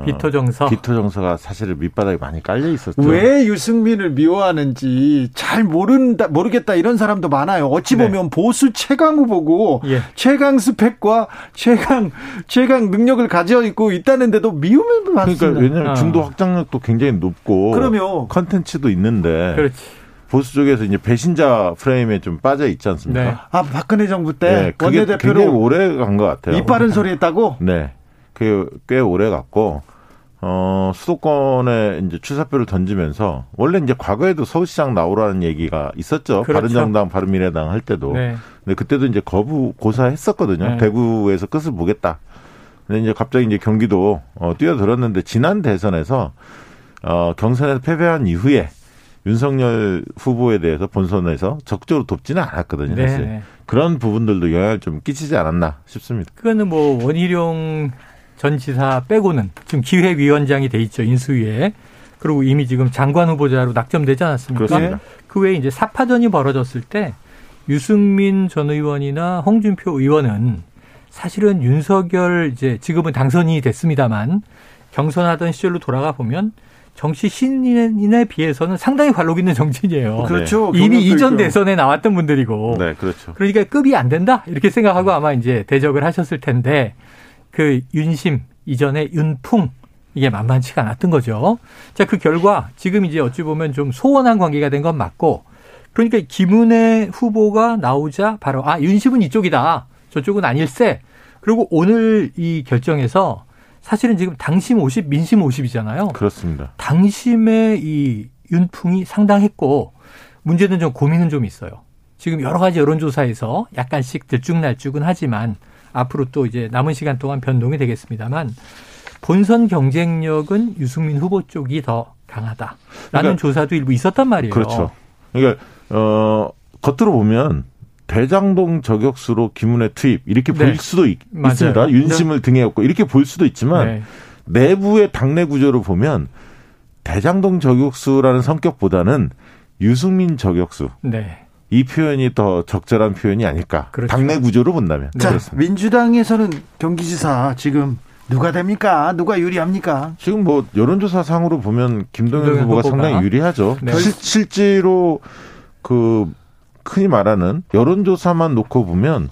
비토정서가 사실 밑바닥에 많이 깔려 있었죠. 왜 유승민을 미워하는지 잘 모르겠다 이런 사람도 많아요. 어찌 보면 네. 보수 최강 후보고 예. 최강 스펙과 최강 능력을 가지고 있다는데도 미움을 받습니다. 그러니까 왜냐하면 중도 확장력도 굉장히 높고 그럼요. 컨텐츠도 있는데. 그렇지. 보수 쪽에서 이제 배신자 프레임에 좀 빠져 있지 않습니까? 네. 아, 박근혜 정부 때 네, 원내대표로 굉장히 오래 간 것 같아요. 이빠른 소리 했다고? 네, 그게 꽤 오래 갔고 수도권에 이제 출사표를 던지면서 원래 이제 과거에도 서울시장 나오라는 얘기가 있었죠. 그렇죠. 바른정당, 바른미래당 할 때도. 네. 근데 그때도 이제 거부 고사했었거든요. 네. 대구에서 끝을 보겠다. 근데 이제 갑자기 이제 경기도 뛰어들었는데 지난 대선에서 경선에서 패배한 이후에. 윤석열 후보에 대해서 본선에서 적극적으로 돕지는 않았거든요. 사실. 그런 부분들도 영향을 좀 끼치지 않았나 싶습니다. 그거는 뭐 원희룡 전 지사 빼고는 지금 기획위원장이 돼 있죠, 인수위에. 그리고 이미 지금 장관 후보자로 낙점되지 않았습니까? 그렇습니다. 그 외에 이제 사파전이 벌어졌을 때 유승민 전 의원이나 홍준표 의원은 사실은 윤석열 이제 지금은 당선이 됐습니다만 경선하던 시절로 돌아가 보면 정치 신인에 비해서는 상당히 관록 있는 정치인이에요. 그렇죠. 이미 이전 대선에 나왔던 분들이고. 네, 그렇죠. 그러니까 급이 안 된다 이렇게 생각하고 아마 이제 대적을 하셨을 텐데 그 윤심 이전의 윤풍 이게 만만치가 않았던 거죠. 자, 그 결과 지금 이제 어찌 보면 좀 소원한 관계가 된 건 맞고 그러니까 김은혜 후보가 나오자 바로 아 윤심은 이쪽이다. 저쪽은 아닐세. 그리고 오늘 이 결정에서 사실은 지금 당심 50, 민심 50이잖아요. 그렇습니다. 당심의 이 윤풍이 상당했고 문제는 좀 고민은 좀 있어요. 지금 여러 가지 여론조사에서 약간씩 들쭉날쭉은 하지만 앞으로 또 이제 남은 시간 동안 변동이 되겠습니다만 본선 경쟁력은 유승민 후보 쪽이 더 강하다라는 그러니까, 조사도 일부 있었단 말이에요. 그렇죠. 그러니까 겉으로 보면 대장동 저격수로 김은혜 투입 이렇게 볼 수도 있습니다. 윤심을 등에 업고 이렇게 볼 수도 있지만 내부의 당내 구조를 보면 대장동 저격수라는 성격보다는 유승민 저격수. 네. 이 표현이 더 적절한 표현이 아닐까. 그렇죠. 당내 구조로 본다면. 자, 그렇습니다. 민주당에서는 경기지사 지금 누가 됩니까? 누가 유리합니까? 지금 뭐 여론조사상으로 보면 김동연 후보가 상당히 유리하죠. 네. 실제로 그 흔히 말하는 여론조사만 놓고 보면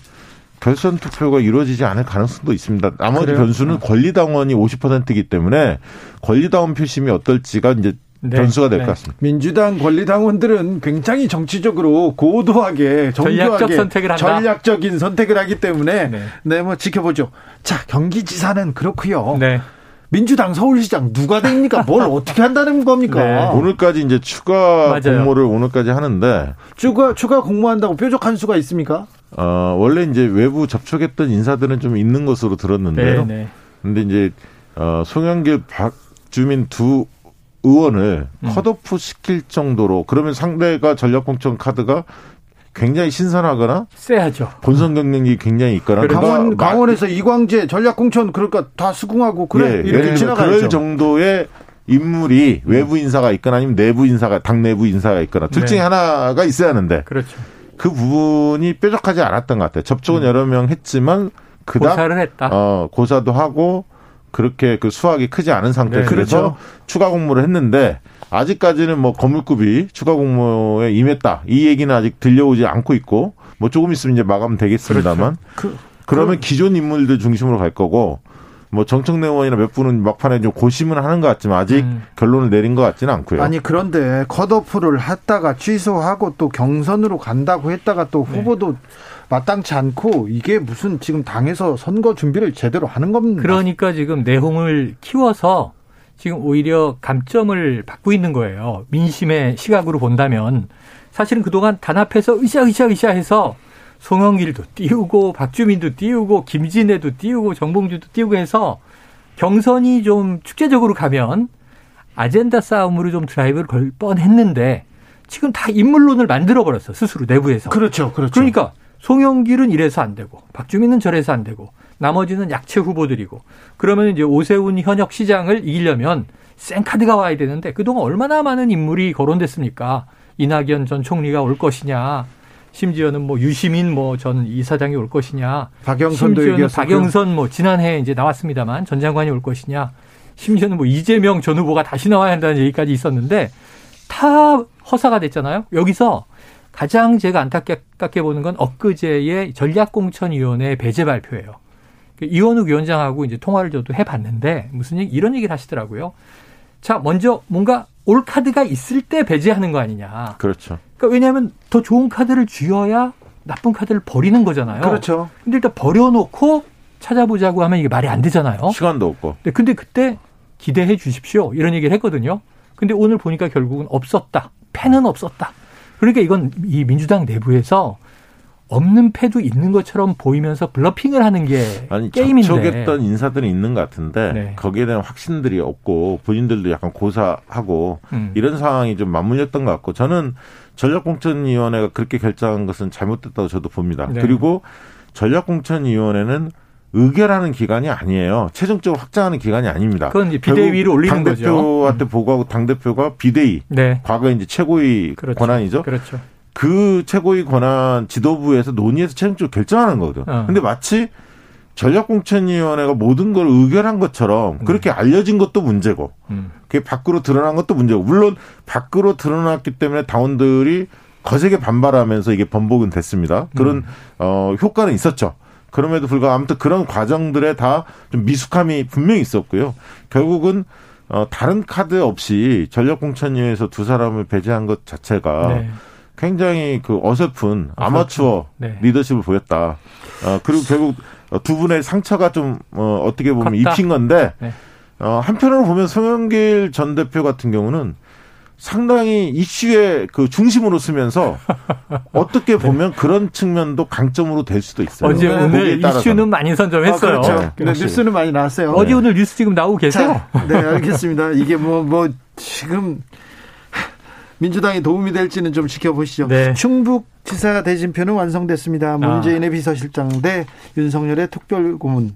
결선 투표가 이루어지지 않을 가능성도 있습니다. 나머지 변수는 권리당원이 50%이기 때문에 권리당원 표심이 어떨지가 이제 변수가 될 것 같습니다. 민주당 권리당원들은 굉장히 정치적으로 고도하게 정교하게 전략적인 선택을 하기 때문에 뭐 지켜보죠. 자, 경기지사는 그렇고요. 네. 민주당 서울시장 누가 됩니까? 뭘 어떻게 한다는 겁니까? 네. 오늘까지 이제 추가 공모를 오늘까지 하는데 추가 공모한다고 뾰족한 수가 있습니까? 원래 이제 외부 접촉했던 인사들은 좀 있는 것으로 들었는데요. 네, 네. 근데 이제 송영길, 박주민 두 의원을 컷오프 시킬 정도로 그러면 상대가 전략공천 카드가 굉장히 신선하거나 세야죠. 본선 경쟁력이 굉장히 있거나 강원에서 이광재 전략공천 그러니까 다 수긍하고 그래 이렇게 지나가죠. 그럴 정도의 인물이 외부 인사가 있거나 아니면 내부 인사가 당 내부 인사가 있거나 둘 중에 하나가 있어야 하는데 그렇죠. 그 부분이 뾰족하지 않았던 것 같아요. 접촉은 여러 명 했지만 그닥 고사를 했다. 고사도 하고 그렇게 그 수확이 크지 않은 상태에서 그렇죠. 추가 공모를 했는데 아직까지는 뭐 거물급이 추가 공모에 임했다. 이 얘기는 아직 들려오지 않고 있고 뭐 조금 있으면 이제 마감 되겠습니다만 그렇죠. 그러면 기존 인물들 중심으로 갈 거고 뭐 정청래 의원이나 몇 분은 막판에 좀 고심은 하는 것 같지만 아직 결론을 내린 것 같지는 않고요. 아니 그런데 컷오프를 했다가 취소하고 또 경선으로 간다고 했다가 또 후보도 마땅치 않고 이게 무슨 지금 당에서 선거 준비를 제대로 하는 겁니다. 그러니까 지금 내홍을 키워서 지금 오히려 감점을 받고 있는 거예요. 민심의 시각으로 본다면 사실은 그동안 단합해서 으쌰으쌰으쌰 해서 송영길도 띄우고 박주민도 띄우고 김진애도 띄우고 정봉주도 띄우고 해서 경선이 좀 축제적으로 가면 아젠다 싸움으로 좀 드라이브를 걸 뻔했는데 지금 다 인물론을 만들어버렸어 스스로 내부에서. 그렇죠. 그렇죠. 그러니까 송영길은 이래서 안 되고 박주민은 저래서 안 되고 나머지는 약체 후보들이고 그러면 이제 오세훈 현역 시장을 이기려면 생카드가 와야 되는데 그동안 얼마나 많은 인물이 거론됐습니까? 이낙연 전 총리가 올 것이냐 심지어는 뭐 유시민 뭐 전 이사장이 올 것이냐 박영선도 심지어는 박영선 뭐 지난해 이제 나왔습니다만 전 장관이 올 것이냐 심지어는 뭐 이재명 전 후보가 다시 나와야 한다는 얘기까지 있었는데 다 허사가 됐잖아요. 여기서 가장 제가 안타깝게 보는 건 엊그제의 전략공천위원회 배제 발표예요. 이원욱 위원장하고 이제 통화를 저도 해봤는데 무슨 얘기, 이런 얘기를 하시더라고요. 자, 먼저 뭔가 올 카드가 있을 때 배제하는 거 아니냐. 그렇죠. 그러니까 왜냐하면 더 좋은 카드를 쥐어야 나쁜 카드를 버리는 거잖아요. 그렇죠. 근데 일단 버려놓고 찾아보자고 하면 이게 말이 안 되잖아요. 시간도 없고. 네, 근데 그때 기대해 주십시오. 이런 얘기를 했거든요. 근데 오늘 보니까 결국은 없었다. 패는 없었다. 그러니까 이건 이 민주당 내부에서 없는 패도 있는 것처럼 보이면서 블러핑을 하는 게 게임인데. 접촉했던 인사들이 있는 것 같은데 거기에 대한 확신들이 없고 본인들도 약간 고사하고 이런 상황이 좀 맞물렸던 것 같고 저는 전략공천위원회가 그렇게 결정한 것은 잘못됐다고 저도 봅니다. 그리고 전략공천위원회는 의결하는 기간이 아니에요. 최종적으로 확정하는 기간이 아닙니다. 그건 이제 비대위로 올리는 거죠. 당대표한테 보고하고 당대표가 비대위. 네. 과거 이제 최고위 그렇죠. 권한이죠. 그렇죠. 그 최고위 권한 지도부에서 논의해서 최종적으로 결정하는 거거든. 근데 마치 전략공천위원회가 모든 걸 의결한 것처럼 그렇게 알려진 것도 문제고 그게 밖으로 드러난 것도 문제고 물론 밖으로 드러났기 때문에 당원들이 거세게 반발하면서 이게 번복은 됐습니다. 그런 효과는 있었죠. 그럼에도 불구하고 아무튼 그런 과정들에 다 좀 미숙함이 분명히 있었고요. 결국은 다른 카드 없이 전략공천위원회에서 두 사람을 배제한 것 자체가 네. 굉장히 그 어설픈 아마추어 네. 리더십을 보였다. 그리고 결국 두 분의 상처가 좀 어떻게 보면 컸다. 입힌 건데 네. 한편으로 보면 송영길 전 대표 같은 경우는 상당히 이슈의 그 중심으로 쓰면서 어떻게 보면 네. 그런 측면도 강점으로 될 수도 있어요. 어제 오늘 이슈는 많이 선점했어요. 그렇죠. 네, 뉴스는 많이 나왔어요. 어디 네. 오늘 뉴스 지금 나오고 계세요? 자, 네, 알겠습니다. 이게 뭐 지금 민주당이 도움이 될지는 좀 지켜보시죠. 네. 충북지사 대진표는 완성됐습니다. 문재인의 비서실장 대 윤석열의 특별고문,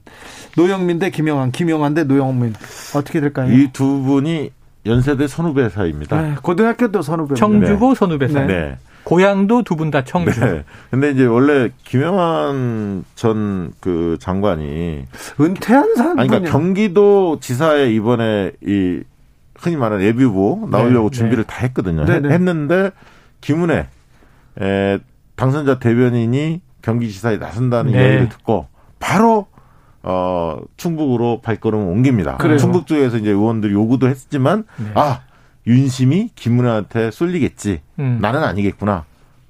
노영민 대 김영환, 김영환 대 노영민 어떻게 될까요? 이 두 분이 연세대 선후배 사이입니다. 네, 고등학교도 선후배. 청주고 네. 선후배 사이. 네. 고향도 두 분 다 청주. 네. 근데 이제 원래 김영환 전 그 장관이 은퇴한 사람. 아니, 그러니까 경기도 지사에 이번에 이 흔히 말하는 예비 후보 나오려고 네, 준비를 네. 다 했거든요. 네, 네. 했는데 김은혜 당선자 대변인이 경기지사에 나선다는 네. 이야기를 듣고 바로 충북으로 발걸음을 옮깁니다. 그래요. 충북 쪽에서 이제 의원들이 요구도 했지만 네. 아 윤심이 김은혜한테 쏠리겠지. 나는 아니겠구나.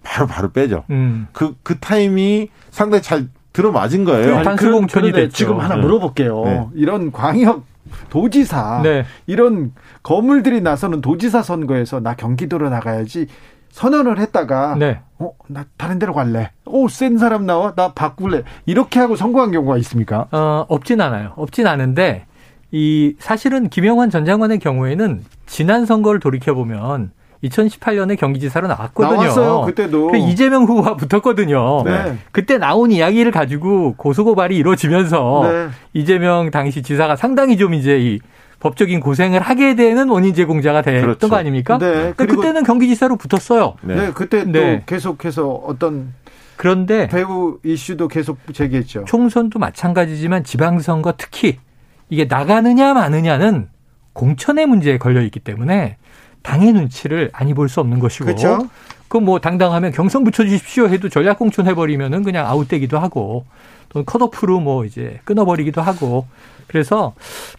바로 빼죠. 그 타임이 상당히 잘 들어맞은 거예요. 단수공천이 됐죠. 지금 하나 물어볼게요. 네. 이런 광역 도지사 네. 이런 거물들이 나서는 도지사 선거에서 나 경기도로 나가야지 선언을 했다가 네. 나 다른 데로 갈래. 센 사람 나와 나 바꿀래. 이렇게 하고 선거한 경우가 있습니까? 없진 않아요. 없진 않은데 이 사실은 김영환 전 장관의 경우에는 지난 선거를 돌이켜보면 2018년에 경기지사로 나왔거든요. 나왔어요. 그때도. 이재명 후보와 붙었거든요. 네. 그때 나온 이야기를 가지고 고소고발이 이루어지면서 네. 이재명 당시 지사가 상당히 좀 이제 이 법적인 고생을 하게 되는 원인 제공자가 됐던 그렇죠. 거 아닙니까? 네. 그러니까 그때는 경기지사로 붙었어요. 네. 네. 그때 또 네. 계속해서 어떤 그런데 배후 이슈도 계속 제기했죠. 총선도 마찬가지지만 지방선거 특히 이게 나가느냐 마느냐는 공천의 문제에 걸려 있기 때문에 당의 눈치를 안 입을 수 없는 것이고 그렇죠? 그럼 뭐 당당하면 경선 붙여주십시오 해도 전략공천 해버리면은 그냥 아웃되기도 하고 또는 컷오프로 뭐 이제 끊어버리기도 하고 그래서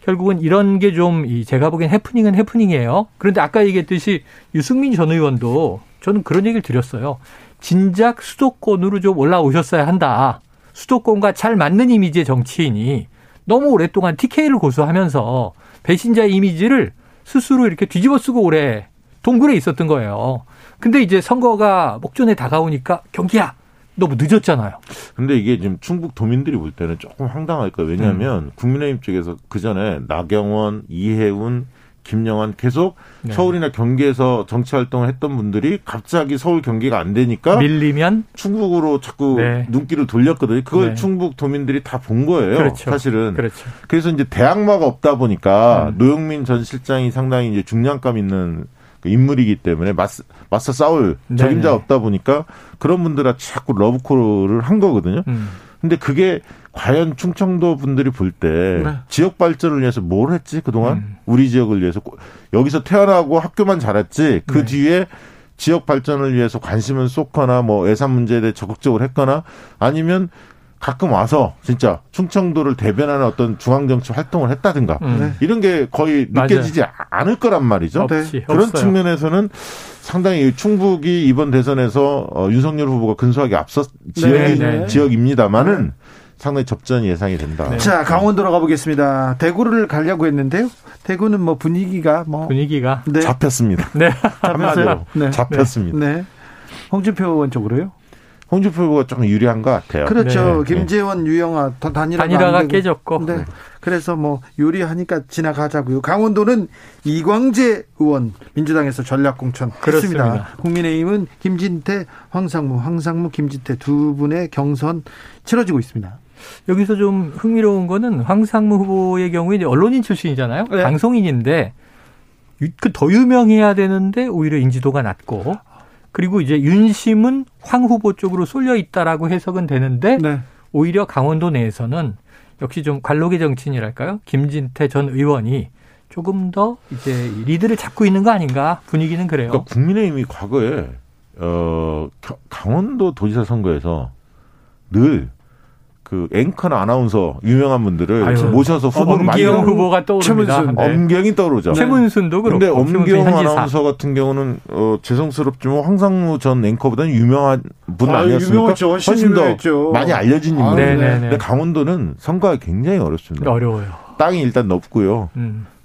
결국은 이런 게 좀 제가 보기엔 해프닝은 해프닝이에요. 그런데 아까 얘기했듯이 유승민 전 의원도 저는 그런 얘기를 드렸어요. 진작 수도권으로 좀 올라오셨어야 한다. 수도권과 잘 맞는 이미지의 정치인이 너무 오랫동안 TK를 고수하면서 배신자 이미지를 스스로 이렇게 뒤집어쓰고 오래 동굴에 있었던 거예요. 근데 이제 선거가 목전에 다가오니까 경기야 너무 늦었잖아요. 근데 이게 지금 충북 도민들이 볼 때는 조금 황당할 거예요. 왜냐하면 국민의힘 쪽에서 그 전에 나경원, 이해운, 김영환 계속 네. 서울이나 경기에서 정치 활동을 했던 분들이 갑자기 서울 경기가 안 되니까 밀리면 충북으로 자꾸 네. 눈길을 돌렸거든요. 그걸 네. 충북 도민들이 다 본 거예요. 그렇죠. 사실은. 그렇죠. 그래서 이제 대항마가 없다 보니까 노영민 전 실장이 상당히 이제 중량감 있는 인물이기 때문에 맞서 싸울 네네. 적임자가 없다 보니까 그런 분들한테 자꾸 러브콜을 한 거거든요. 근데 그게 과연 충청도 분들이 볼 때 네. 지역 발전을 위해서 뭘 했지 그동안 우리 지역을 위해서 여기서 태어나고 학교만 잘했지 그 네. 뒤에 지역 발전을 위해서 관심을 쏟거나 뭐 예산 문제에 대해 적극적으로 했거나 아니면 가끔 와서 진짜 충청도를 대변하는 어떤 중앙정치 활동을 했다든가 이런 게 거의 느껴지지 맞아요. 않을 거란 말이죠. 없지, 그런 없어요. 측면에서는 상당히 충북이 이번 대선에서 윤석열 후보가 근소하게 앞서 지역입니다만은 상당히 접전이 예상이 된다. 네. 자, 강원도로 가보겠습니다. 대구를 가려고 했는데요. 대구는 뭐 분위기가 네. 잡혔습니다. 네. 한마디로 네. 잡혔습니다. 네. 홍준표 의원 쪽으로요. 홍준표 후보가 조금 유리한 것 같아요. 그렇죠. 네. 김재원, 유영아, 단일화가 깨졌고. 네. 그래서 뭐 유리하니까 지나가자고요. 강원도는 이광재 의원 민주당에서 전략공천 했습니다. 국민의힘은 김진태, 황상무, 김진태 두 분의 경선 치러지고 있습니다. 여기서 좀 흥미로운 거는 황상무 후보의 경우에 이제 언론인 출신이잖아요. 네. 방송인인데 더 유명해야 되는데 오히려 인지도가 낮고, 그리고 이제 윤심은 황 후보 쪽으로 쏠려 있다라고 해석은 되는데 네. 오히려 강원도 내에서는 역시 좀 관록의 정치인이랄까요? 김진태 전 의원이 조금 더 이제 리드를 잡고 있는 거 아닌가, 분위기는 그래요. 그러니까 국민의힘이 과거에 강원도 도지사 선거에서 늘 그 앵커나 아나운서 유명한 분들을 모셔서 후보를 많이 엄기영 후보가 떠오릅니다. 엄기영이 떠오르죠. 최문순도 그렇고. 그런데 엄기영 아나운서 같은 경우는 죄송스럽지만 황상무 전 앵커보다는 유명한 분 아니었습니까? 유명했죠. 훨씬 더 많이 알려진 인물이에요. 근데 강원도는 선거가 굉장히 어렵습니다. 어려워요. 땅이 일단 넓고요.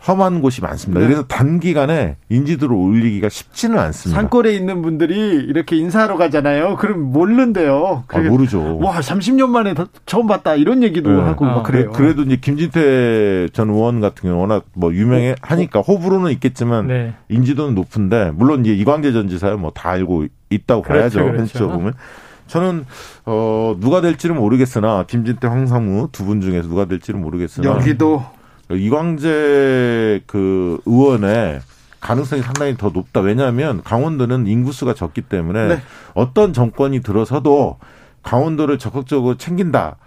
험한 곳이 많습니다. 네. 그래서 단기간에 인지도를 올리기가 쉽지는 않습니다. 산골에 있는 분들이 이렇게 인사하러 가잖아요. 그럼 모른대요. 아, 모르죠. 와, 30년 만에 처음 봤다 이런 얘기도 네. 하고 막 그래요. 그래도 이제 김진태 전 의원 같은 경우는 워낙 뭐 유명해 하니까 호불호는 있겠지만 네. 인지도는 높은데, 물론 이제 이광재 전 지사야 뭐 다 알고 있다고 그렇죠, 봐야죠. 현실적으로 보면. 저는 누가 될지는 모르겠으나 김진태, 황상무 두 분 중에서 누가 될지는 모르겠으나 여기도 이광재 그 의원의 가능성이 상당히 더 높다. 왜냐하면 강원도는 인구수가 적기 때문에 네. 어떤 정권이 들어서도 강원도를 적극적으로 챙긴다,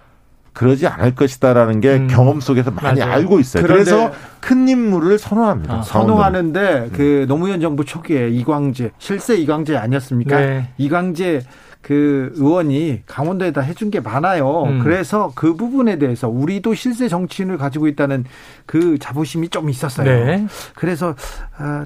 그러지 않을 것이다라는 게 경험 속에서 많이 맞아요. 알고 있어요. 그래서 큰 인물을 선호합니다. 선호하는데 그 노무현 정부 초기에 이광재, 실세 이광재 아니었습니까? 네. 이광재 그 의원이 강원도에다 해준 게 많아요. 그래서 그 부분에 대해서 우리도 실세 정치인을 가지고 있다는 그 자부심이 좀 있었어요. 네. 그래서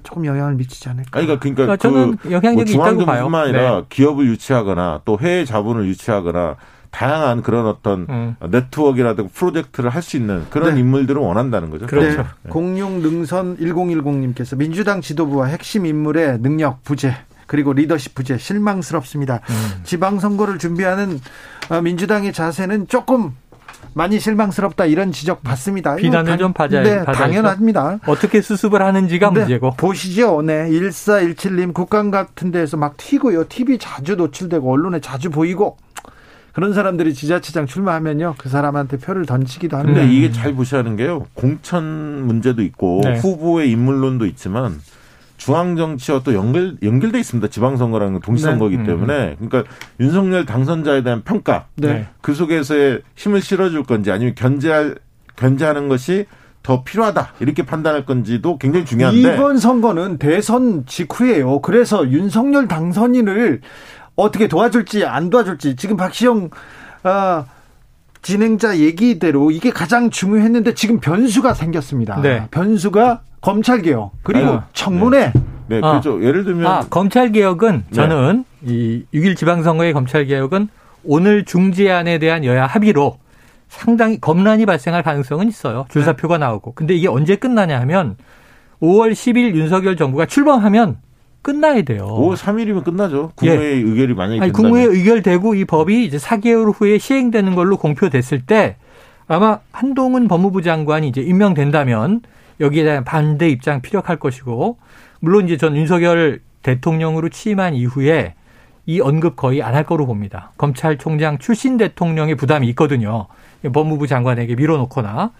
조금 영향을 미치지 않을까. 그러니까 저는 영향력이 뭐 있다고 봐요. 중앙정부뿐만 아니라 네. 기업을 유치하거나 또 해외 자본을 유치하거나 다양한 그런 어떤 네트워크라든가 프로젝트를 할 수 있는 그런 네. 인물들을 원한다는 거죠. 그렇죠. 네. 06능선1010님께서 민주당 지도부와 핵심 인물의 능력 부재, 그리고 리더십 부재 실망스럽습니다. 지방선거를 준비하는 민주당의 자세는 조금 많이 실망스럽다, 이런 지적 받습니다. 비난을 좀 받아야 네, 당연합니다. 어떻게 수습을 하는지가 문제고. 보시죠. 네, 1417님 국감 같은 데에서 막 튀고요. TV 자주 노출되고 언론에 자주 보이고, 그런 사람들이 지자체장 출마하면요, 그 사람한테 표를 던지기도 합니다. 근데 이게 잘 보시는 게요, 공천 문제도 있고 네. 후보의 인물론도 있지만 중앙정치와 또 연결돼 있습니다. 지방선거라는 동시선거이기 네. 때문에. 그러니까 윤석열 당선자에 대한 평가. 네. 그 속에서의 힘을 실어줄 건지, 아니면 견제하는 것이 더 필요하다, 이렇게 판단할 건지도 굉장히 중요한데. 이번 선거는 대선 직후예요. 그래서 윤석열 당선인을 어떻게 도와줄지 안 도와줄지, 지금 박시영 진행자 얘기대로 이게 가장 중요했는데 지금 변수가 생겼습니다. 네. 변수가 검찰개혁, 그리고 청문회. 네, 그렇죠. 예를 들면 검찰개혁은 저는 이 6.1 지방선거의 검찰개혁은 오늘 중재안에 대한 여야 합의로 상당히 겁난이 발생할 가능성은 있어요. 줄사표가 나오고. 근데 이게 언제 끝나냐 하면 5월 10일 윤석열 정부가 출범하면 끝나야 돼요. 5월 3일이면 끝나죠. 국무회의 의결이 만약에 된다면. 국무회의 의결되고 이 법이 이제 4개월 후에 시행되는 걸로 공표됐을 때 아마 한동훈 법무부 장관이 이제 임명된다면 여기에 대한 반대 입장 피력할 것이고, 물론 이제 전 윤석열 대통령으로 취임한 이후에 이 언급 거의 안 할 거로 봅니다. 검찰총장 출신 대통령의 부담이 있거든요. 법무부 장관에게 밀어놓거나.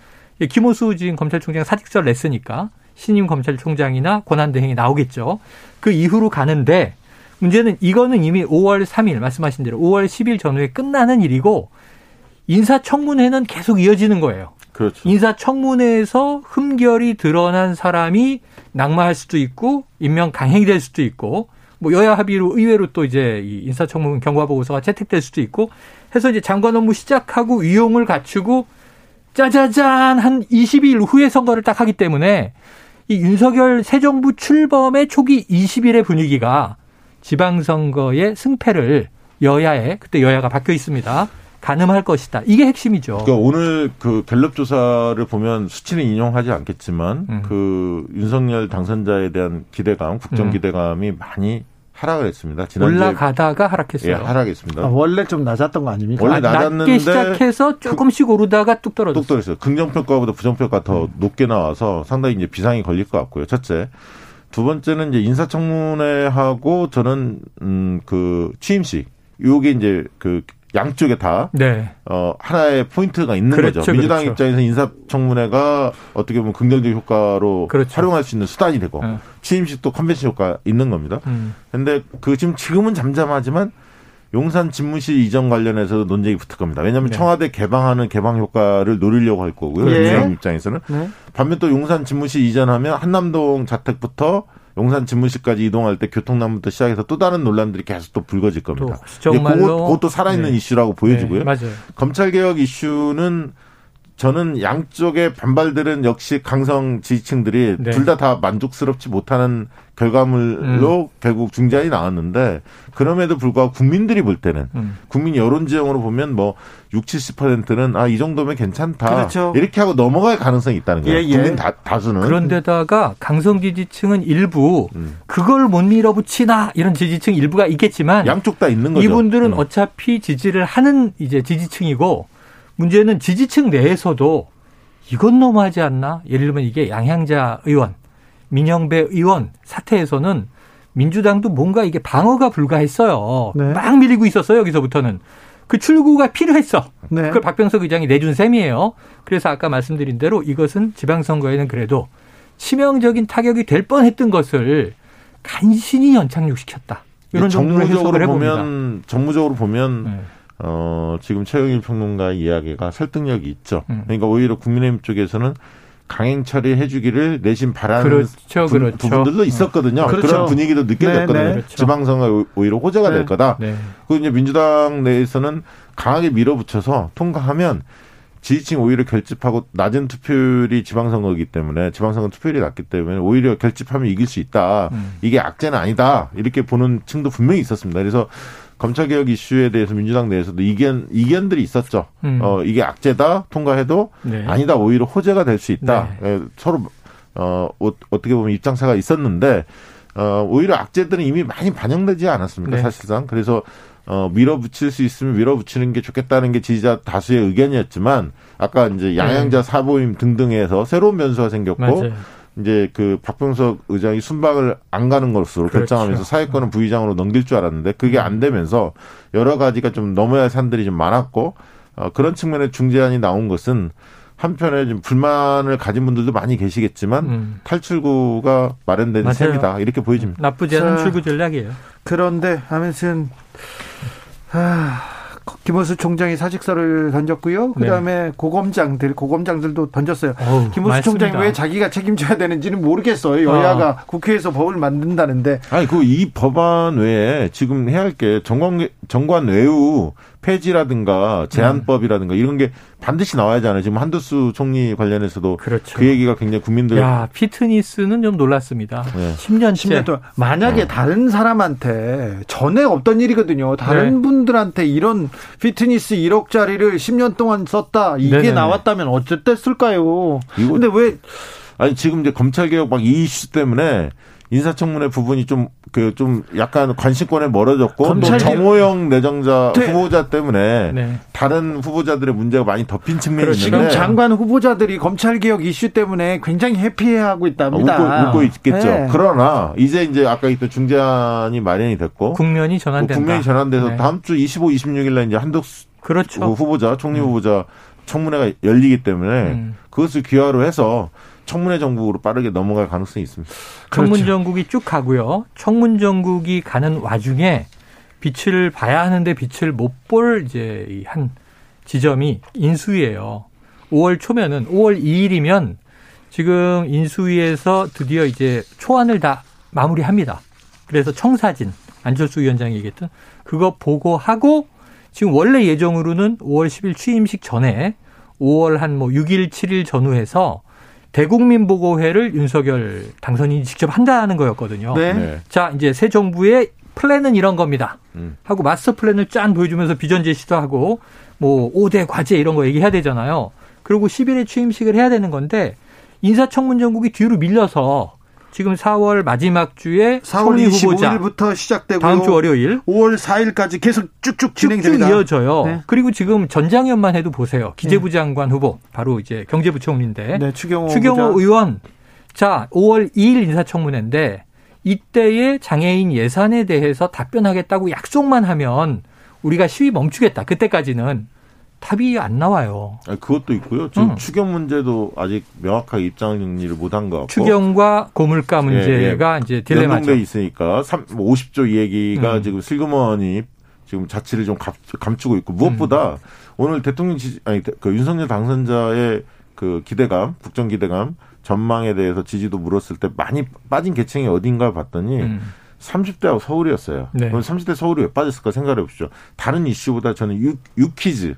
김호수 지금 검찰총장 사직서를 냈으니까 신임 검찰총장이나 권한대행이 나오겠죠. 그 이후로 가는데, 문제는 이거는 이미 5월 3일 말씀하신 대로 5월 10일 전후에 끝나는 일이고, 인사청문회는 계속 이어지는 거예요. 그렇죠. 인사청문회에서 흠결이 드러난 사람이 낙마할 수도 있고 임명 강행이 될 수도 있고, 뭐 여야 합의로 의외로 또 이제 인사청문 경과보고서가 채택될 수도 있고 해서 이제 장관 업무 시작하고 위용을 갖추고 짜자잔 한 22일 후에 선거를 딱 하기 때문에 이 윤석열 새 정부 출범의 초기 20일의 분위기가 지방선거의 승패를 여야에, 그때 여야가 바뀌어 있습니다, 가늠할 것이다. 이게 핵심이죠. 그러니까 오늘 그 갤럽 조사를 보면 수치는 인용하지 않겠지만 그 윤석열 당선자에 대한 기대감, 국정 기대감이 많이 하락을 했습니다. 올라가다가 하락했어요. 예, 하락했습니다. 원래 좀 낮았던 거 아닙니까? 원래 낮았는데 낮게 시작해서 조금씩 오르다가 뚝 떨어졌어요. 긍정평가보다 부정평가 더 높게 나와서 상당히 이제 비상이 걸릴 것 같고요. 첫째. 두 번째는 이제 인사청문회하고 저는 그 취임식, 요게 이제 그 양쪽에 다 하나의 포인트가 있는 거죠. 민주당 입장에서 인사청문회가 어떻게 보면 긍정적 효과로 활용할 수 있는 수단이 되고 취임식도 컨벤션 효과 있는 겁니다. 그런데 그 지금은 잠잠하지만 용산 집무실 이전 관련해서도 논쟁이 붙을 겁니다. 왜냐하면 청와대 개방하는 개방 효과를 노리려고 할 거고요. 민주당 입장에서는. 반면 또 용산 집무실 이전하면 한남동 자택부터 용산 집무실까지 이동할 때 교통난부터 시작해서 또 다른 논란들이 계속 또 불거질 겁니다. 그것도 살아있는 이슈라고 보여지고요. 검찰개혁 이슈는 저는 양쪽의 반발들은 역시 강성 지지층들이 둘 다 다 만족스럽지 못하는 결과물로 결국 중재안이 나왔는데, 그럼에도 불구하고 국민들이 볼 때는 국민 여론 지형으로 보면 뭐 60, 70%는 아, 이 정도면 괜찮다. 이렇게 하고 넘어갈 가능성이 있다는 거예요. 국민 다수는. 그런데다가 강성 지지층은 일부 그걸 못 밀어붙이나 이런 지지층 일부가 있겠지만 양쪽 다 있는 거죠. 이분들은 어차피 지지를 하는 이제 지지층이고, 문제는 지지층 내에서도 이건 너무하지 않나? 예를 들면 이게 양향자 의원, 민영배 의원 사태에서는 민주당도 뭔가 이게 방어가 불가했어요. 막 밀리고 있었어요. 여기서부터는. 그 출구가 필요했어. 그걸 박병석 의장이 내준 셈이에요. 그래서 아까 말씀드린 대로 이것은 지방선거에는 그래도 치명적인 타격이 될 뻔했던 것을 간신히 연착륙시켰다. 이런 정도로 해석을 해봅니다. 정무적으로 보면 지금 최영일 평론가의 이야기가 설득력이 있죠. 그러니까 오히려 국민의힘 쪽에서는 강행 처리해 주기를 내심 바라는 부분들도 있었거든요. 그런 분위기도 느껴졌거든요. 지방선거가 오히려 호재가 될 거다. 그리고 이제 민주당 내에서는 강하게 밀어붙여서 통과하면 지지층 오히려 결집하고 낮은 투표율이 지방선거이기 때문에, 지방선거 투표율이 낮기 때문에 오히려 결집하면 이길 수 있다. 이게 악재는 아니다. 이렇게 보는 층도 분명히 있었습니다. 그래서 검찰개혁 이슈에 대해서 민주당 내에서도 이견들이 있었죠. 이게 악재다 통과해도 아니다 오히려 호재가 될 수 있다. 서로 어떻게 보면 입장차가 있었는데 오히려 악재들은 이미 많이 반영되지 않았습니까? 사실상. 그래서 밀어붙일 수 있으면 밀어붙이는 게 좋겠다는 게 지지자 다수의 의견이었지만, 아까 이제 양양자 사보임 등등에서 새로운 변수가 생겼고 이제 그 박병석 의장이 순방을 안 가는 것으로 결정하면서 사회권은 부의장으로 넘길 줄 알았는데 그게 안 되면서 여러 가지가 좀 넘어야 할 산들이 좀 많았고, 그런 측면에 중재안이 나온 것은 한편에 좀 불만을 가진 분들도 많이 계시겠지만 탈출구가 마련된 셈이다. 이렇게 보여집니다. 나쁘지 않은 출구 전략이에요. 그런데 아무튼 김호수 총장이 사직서를 던졌고요. 그다음에 고검장들도 던졌어요. 김호수 총장이 왜 자기가 책임져야 되는지는 모르겠어요. 여야가 국회에서 법을 만든다는데. 아니, 그 이 법안 외에 지금 해야 할 게 정관 외우 폐지라든가 제한법이라든가 이런 게 반드시 나와야 하지 않아요? 지금 한덕수 총리 관련해서도 그 얘기가 굉장히 국민들. 야, 피트니스는 좀 놀랐습니다. 10년째. 10년 동안. 만약에 다른 사람한테, 전에 없던 일이거든요. 다른 분들한테 이런 피트니스 1억짜리를 10년 동안 썼다. 이게 나왔다면 어쨌댔을까요? 근데 왜. 아니, 지금 이제 검찰개혁 막 이 이슈 때문에 인사청문회 부분이 좀 약간 관심권에 멀어졌고, 또 정호영 내정자 후보자 때문에 다른 후보자들의 문제가 많이 덮인 측면이 있는데, 지금 장관 후보자들이 검찰개혁 이슈 때문에 굉장히 해피해하고 있답니다. 웃고 있겠죠. 그러나 이제 아까 있던 중재안이 마련이 됐고 국면이 전환된다. 국면이 전환돼서 다음 주 25, 26일 날 이제 한덕수 후보자, 총리 후보자 청문회가 열리기 때문에 그것을 귀화로 해서 청문회 정국으로 빠르게 넘어갈 가능성이 있습니다. 청문 정국이 쭉 가고요. 청문 정국이 가는 와중에 빛을 봐야 하는데 빛을 못 볼 이제 한 지점이 인수위예요. 5월 초면은 5월 2일이면 지금 인수위에서 드디어 이제 초안을 다 마무리합니다. 그래서 청사진, 안철수 위원장이 얘기했던 그거 보고하고, 지금 원래 예정으로는 5월 10일 취임식 전에 5월 한 뭐 6일, 7일 전후해서 대국민 보고회를 윤석열 당선인이 직접 한다는 거였거든요. 자, 이제 새 정부의 플랜은 이런 겁니다. 하고 마스터 플랜을 짠 보여주면서 비전 제시도 하고 뭐 5대 과제 이런 거 얘기해야 되잖아요. 그리고 10일에 취임식을 해야 되는 건데, 인사청문 정국이 뒤로 밀려서 지금 4월 마지막 주에 4월 25일부터 시작되고 다음 주 월요일 5월 4일까지 계속 쭉쭉 진행됩니다. 이어져요. 그리고 지금 전장현만 해도 보세요. 기재부 장관 후보, 바로 이제 경제부총리인데 추경호 의원. 자, 5월 2일 인사청문회인데 이때의 장애인 예산에 대해서 답변하겠다고 약속만 하면 우리가 시위 멈추겠다. 그때까지는 답이 안 나와요. 그것도 있고요. 지금 추경 문제도 아직 명확하게 입장 정리를 못한 것 같고. 추경과 고물가 문제가 이제 딜레마죠. 연동돼 있으니까 50조 이 얘기가 지금 슬그머니 지금 자취를 좀 감추고 있고 무엇보다 오늘 대통령 윤석열 당선자의 그 기대감, 국정 기대감 전망에 대해서 지지도 물었을 때 많이 빠진 계층이 어딘가 봤더니 30대하고 서울이었어요. 네. 그럼 30대 서울이 왜 빠졌을까 생각해 보십시오. 다른 이슈보다 저는 유퀴즈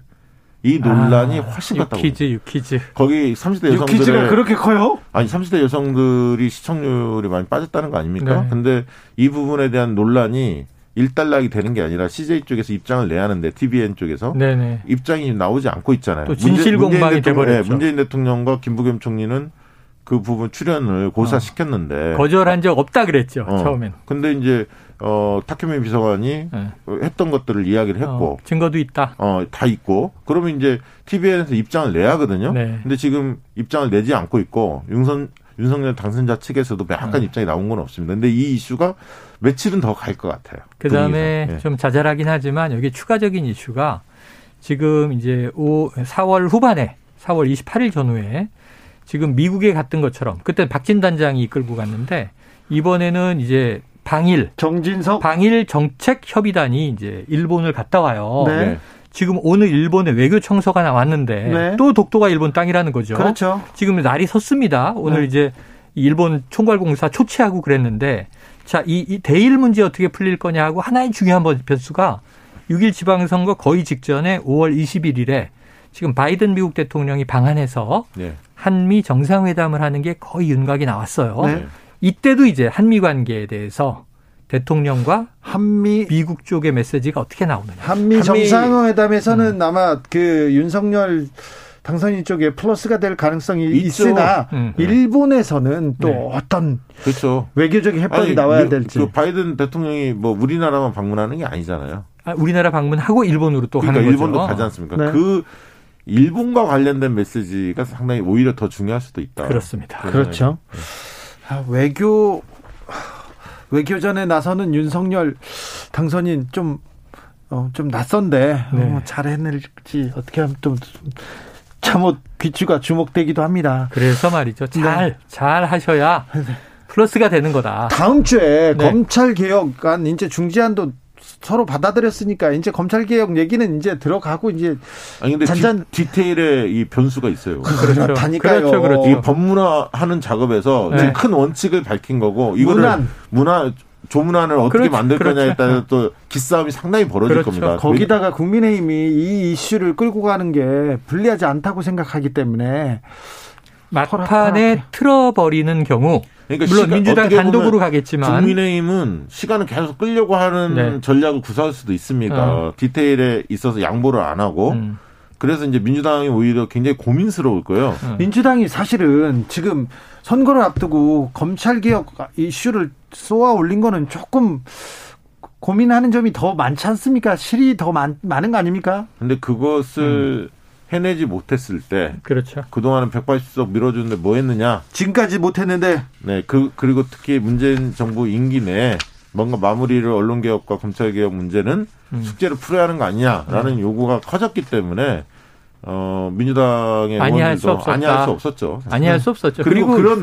이 논란이 훨씬 같다고. 유퀴즈. 거기 30대 여성들. 유퀴즈가 그렇게 커요? 아니, 30대 여성들이 시청률이 많이 빠졌다는 거 아닙니까? 네. 근데 이 부분에 대한 논란이 일단락이 되는 게 아니라 CJ 쪽에서 입장을 내야 하는데 TVN 쪽에서 네네. 입장이 나오지 않고 있잖아요. 또 진실 공방이 돼버렸죠. 문재인 대통령과 김부겸 총리는 그 부분 출연을 고사시켰는데 거절한 적 없다 그랬죠. 처음에는. 근데 이제 탁현민 비서관이 했던 것들을 이야기를 했고 증거도 있다. 다 있고. 그러면 이제 TVN에서 입장을 내야 하거든요. 네. 근데 지금 입장을 내지 않고 있고 윤석열 당선자 측에서도 약간 입장이 나온 건 없습니다. 근데 이 이슈가 며칠은 더 갈 것 같아요. 그다음에 분위기상. 좀 자잘하긴 하지만 여기 추가적인 이슈가 지금 이제 4월 후반에 4월 28일 전후에 지금 미국에 갔던 것처럼 그때 박진 단장이 이끌고 갔는데 이번에는 이제 방일 정책 협의단이 이제 일본을 갔다 와요. 네. 지금 오늘 일본의 외교 청서가 나왔는데 네. 또 독도가 일본 땅이라는 거죠. 그렇죠. 지금 날이 섰습니다. 오늘 네. 이제 일본 총괄공사 초치하고 그랬는데 자, 이 대일 문제 어떻게 풀릴 거냐 하고 하나의 중요한 변수가 6.1 지방선거 거의 직전에 5월 21일에 지금 바이든 미국 대통령이 방한해서 네. 한미 정상회담을 하는 게 거의 윤곽이 나왔어요. 네. 이때도 이제 한미 관계에 대해서 대통령과 미국 쪽의 메시지가 어떻게 나오느냐. 한미 정상회담에서는 아마 그 윤석열 당선인 쪽에 플러스가 될 가능성이 있으나 일본에서는 또 어떤 그렇죠. 외교적인 해법이 나와야 될지. 그 바이든 대통령이 뭐 우리나라만 방문하는 게 아니잖아요. 우리나라 방문하고 일본으로 또 가는 거죠. 일본도 가지 않습니까? 네. 일본과 관련된 메시지가 상당히 오히려 더 중요할 수도 있다. 그렇습니다. 그렇죠. 네. 외교전에 나서는 윤석열 당선인 좀 낯선데 네. 잘 해낼지 어떻게 하면 좀 참못 귀추가 주목되기도 합니다. 그래서 말이죠. 잘 하셔야 플러스가 되는 거다. 다음 주에 네. 검찰개혁안 이제 중지안도 서로 받아들였으니까 이제 검찰개혁 얘기는 이제 들어가고 이제 근데 잔잔 디테일에 이 변수가 있어요. 그렇다니까요. 그렇죠. 이 법문화하는 작업에서 네. 큰 원칙을 밝힌 거고 이거를 조문안을 어떻게 만들 거냐에 따라서 또 기싸움이 상당히 벌어질 겁니다. 거기다가 국민의힘이 이 이슈를 끌고 가는 게 불리하지 않다고 생각하기 때문에 막판에 틀어버리는 경우. 그러니까 물론 민주당 단독으로 가겠지만. 국민의힘은 시간을 계속 끌려고 하는 네. 전략을 구사할 수도 있습니다. 디테일에 있어서 양보를 안 하고. 그래서 이제 민주당이 오히려 굉장히 고민스러울 거예요. 민주당이 사실은 지금 선거를 앞두고 검찰개혁 이슈를 쏘아 올린 거는 조금 고민하는 점이 더 많지 않습니까? 실이 더 많은 거 아닙니까? 근데 그것을 해내지 못했을 때, 그렇죠. 그동안은 180석 밀어주는데 뭐 했느냐? 지금까지 못했는데, 네, 그리고 특히 문재인 정부 임기 내에 뭔가 마무리를 언론개혁과 검찰개혁 문제는 숙제를 풀어야 하는 거 아니냐라는 요구가 커졌기 때문에 민주당의 의원들도 아니할 수 없었죠. 아니할 수 없었죠. 그리고 그런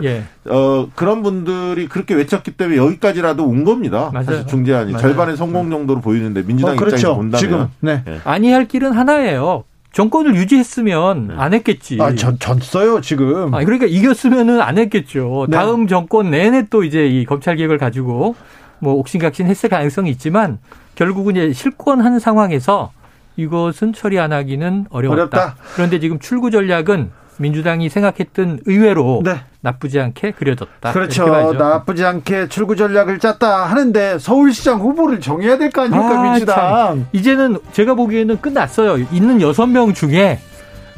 그런 분들이 그렇게 외쳤기 때문에 여기까지라도 온 겁니다. 맞아요. 사실 중재안이 절반의 성공 정도로 보이는데 민주당 그렇죠. 입장에서 본다면 지금 네. 네. 아니할 길은 하나예요. 정권을 유지했으면 네. 안 했겠지. 졌어요 지금. 그러니까 이겼으면은 안 했겠죠. 네. 다음 정권 내내 또 이제 이 검찰개혁을 가지고 뭐 옥신각신 했을 가능성이 있지만 결국은 이제 실권한 상황에서 이것은 처리 안 하기는 어렵다. 그런데 지금 출구 전략은 민주당이 생각했던 의외로 네. 나쁘지 않게 그려졌다. 그렇죠. 나쁘지 않게 출구 전략을 짰다 하는데 서울시장 후보를 정해야 될 거 아닙니까 민주당. 참. 이제는 제가 보기에는 끝났어요. 있는 6명 중에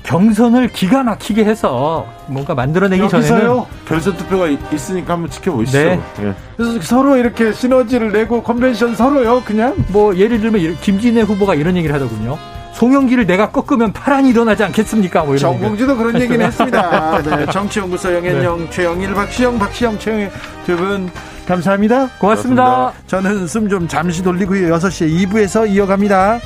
경선을 기가 막히게 해서 뭔가 만들어내기 전에는 결선 투표가 있으니까 한번 지켜보시죠. 네. 예. 그래서 서로 이렇게 시너지를 내고 컨벤션 서로요 그냥. 뭐 예를 들면 김진애 후보가 이런 얘기를 하더군요. 송영길을 내가 꺾으면 파란이 일어나지 않겠습니까? 뭐 이런 정봉주도 그런 얘기는 했습니다. 네, 정치연구소 영앤영 네. 최영일, 박시영, 최영일 두 분 감사합니다. 고맙습니다. 저는 숨 좀 잠시 돌리고요. 6시에 2부에서 이어갑니다.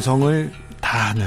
정성을 다하는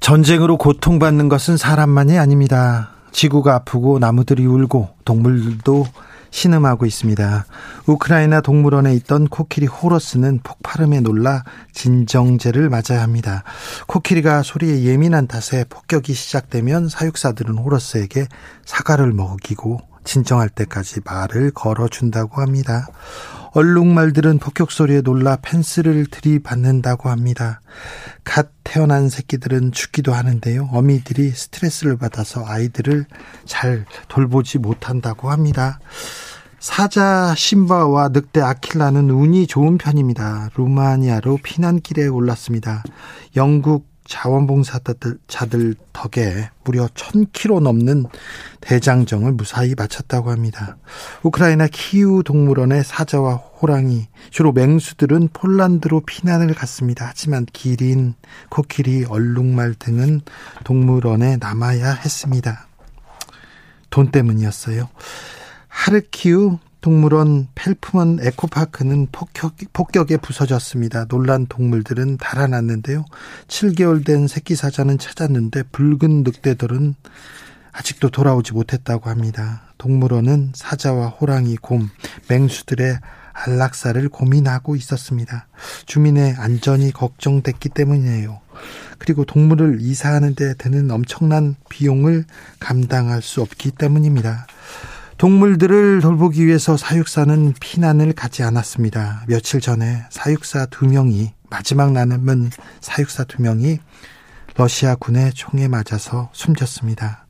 전쟁으로 고통받는 것은 사람만이 아닙니다. 지구가 아프고 나무들이 울고 동물들도 신음하고 있습니다. 우크라이나 동물원에 있던 코끼리 호러스는 폭발음에 놀라 진정제를 맞아야 합니다. 코끼리가 소리에 예민한 탓에 폭격이 시작되면 사육사들은 호러스에게 사과를 먹이고 진정할 때까지 말을 걸어준다고 합니다. 얼룩말들은 폭격 소리에 놀라 펜스를 들이받는다고 합니다. 갓 태어난 새끼들은 죽기도 하는데요, 어미들이 스트레스를 받아서 아이들을 잘 돌보지 못한다고 합니다. 사자 심바와 늑대 아킬라는 운이 좋은 편입니다. 루마니아로 피난길에 올랐습니다. 영국 자원봉사자들 덕에 무려 1000km 넘는 대장정을 무사히 마쳤다고 합니다. 우크라이나 키우 동물원의 사자와 호랑이, 주로 맹수들은 폴란드로 피난을 갔습니다. 하지만 기린, 코끼리, 얼룩말 등은 동물원에 남아야 했습니다. 돈 때문이었어요. 하르키우 동물원 펠프먼 에코파크는 폭격에 부서졌습니다. 놀란 동물들은 달아났는데요, 7개월 된 새끼 사자는 찾았는데 붉은 늑대들은 아직도 돌아오지 못했다고 합니다. 동물원은 사자와 호랑이, 곰, 맹수들의 안락사를 고민하고 있었습니다. 주민의 안전이 걱정됐기 때문이에요. 그리고 동물을 이사하는 데 드는 엄청난 비용을 감당할 수 없기 때문입니다. 동물들을 돌보기 위해서 사육사는 피난을 가지 않았습니다. 며칠 전에 마지막 남은 사육사 두 명이 러시아 군의 총에 맞아서 숨졌습니다.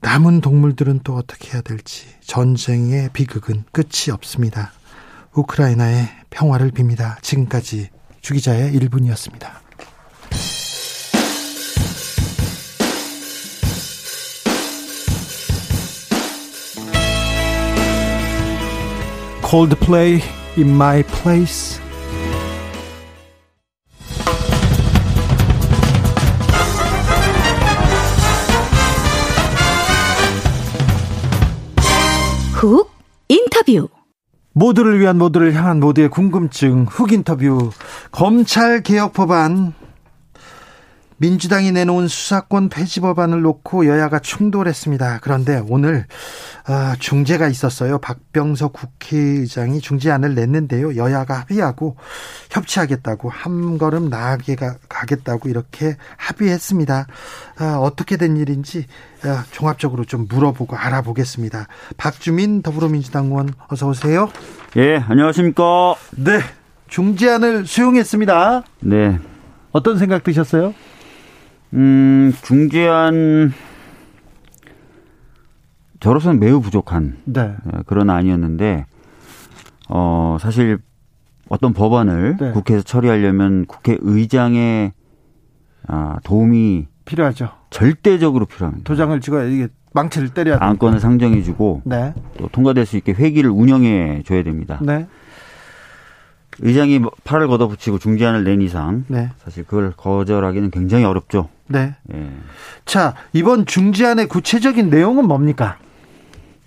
남은 동물들은 또 어떻게 해야 될지, 전쟁의 비극은 끝이 없습니다. 우크라이나의 평화를 빕니다. 지금까지 주 기자의 1분이었습니다. Coldplay, In My Place. 훅 인터뷰. 모두를 위한, 모두를 향한, 모두의 궁금증 훅 인터뷰. 검찰개혁 법안, 민주당이 내놓은 수사권 폐지 법안을 놓고 여야가 충돌했습니다. 그런데 오늘 중재가 있었어요. 박병석 국회의장이 중재안을 냈는데요, 여야가 합의하고 협치하겠다고, 한 걸음 나아가게 가겠다고 이렇게 합의했습니다. 어떻게 된 일인지 종합적으로 좀 물어보고 알아보겠습니다. 박주민 더불어민주당 의원, 어서 오세요. 예, 안녕하십니까. 네, 중재안을 수용했습니다. 네, 어떤 생각 드셨어요? 중재안 저로서는 매우 부족한, 네, 그런 안이었는데, 사실 어떤 법안을, 네, 국회에서 처리하려면 국회의장의 도움이 필요하죠. 절대적으로 필요합니다. 도장을 찍어야 이게 망치를 때려야 됩니다. 안건을 상정해주고, 네, 또 통과될 수 있게 회기를 운영해줘야 됩니다. 네. 의장이 팔을 걷어붙이고 중재안을 낸 이상, 네, 사실 그걸 거절하기는 굉장히 어렵죠. 네. 예. 자, 이번 중재안의 구체적인 내용은 뭡니까?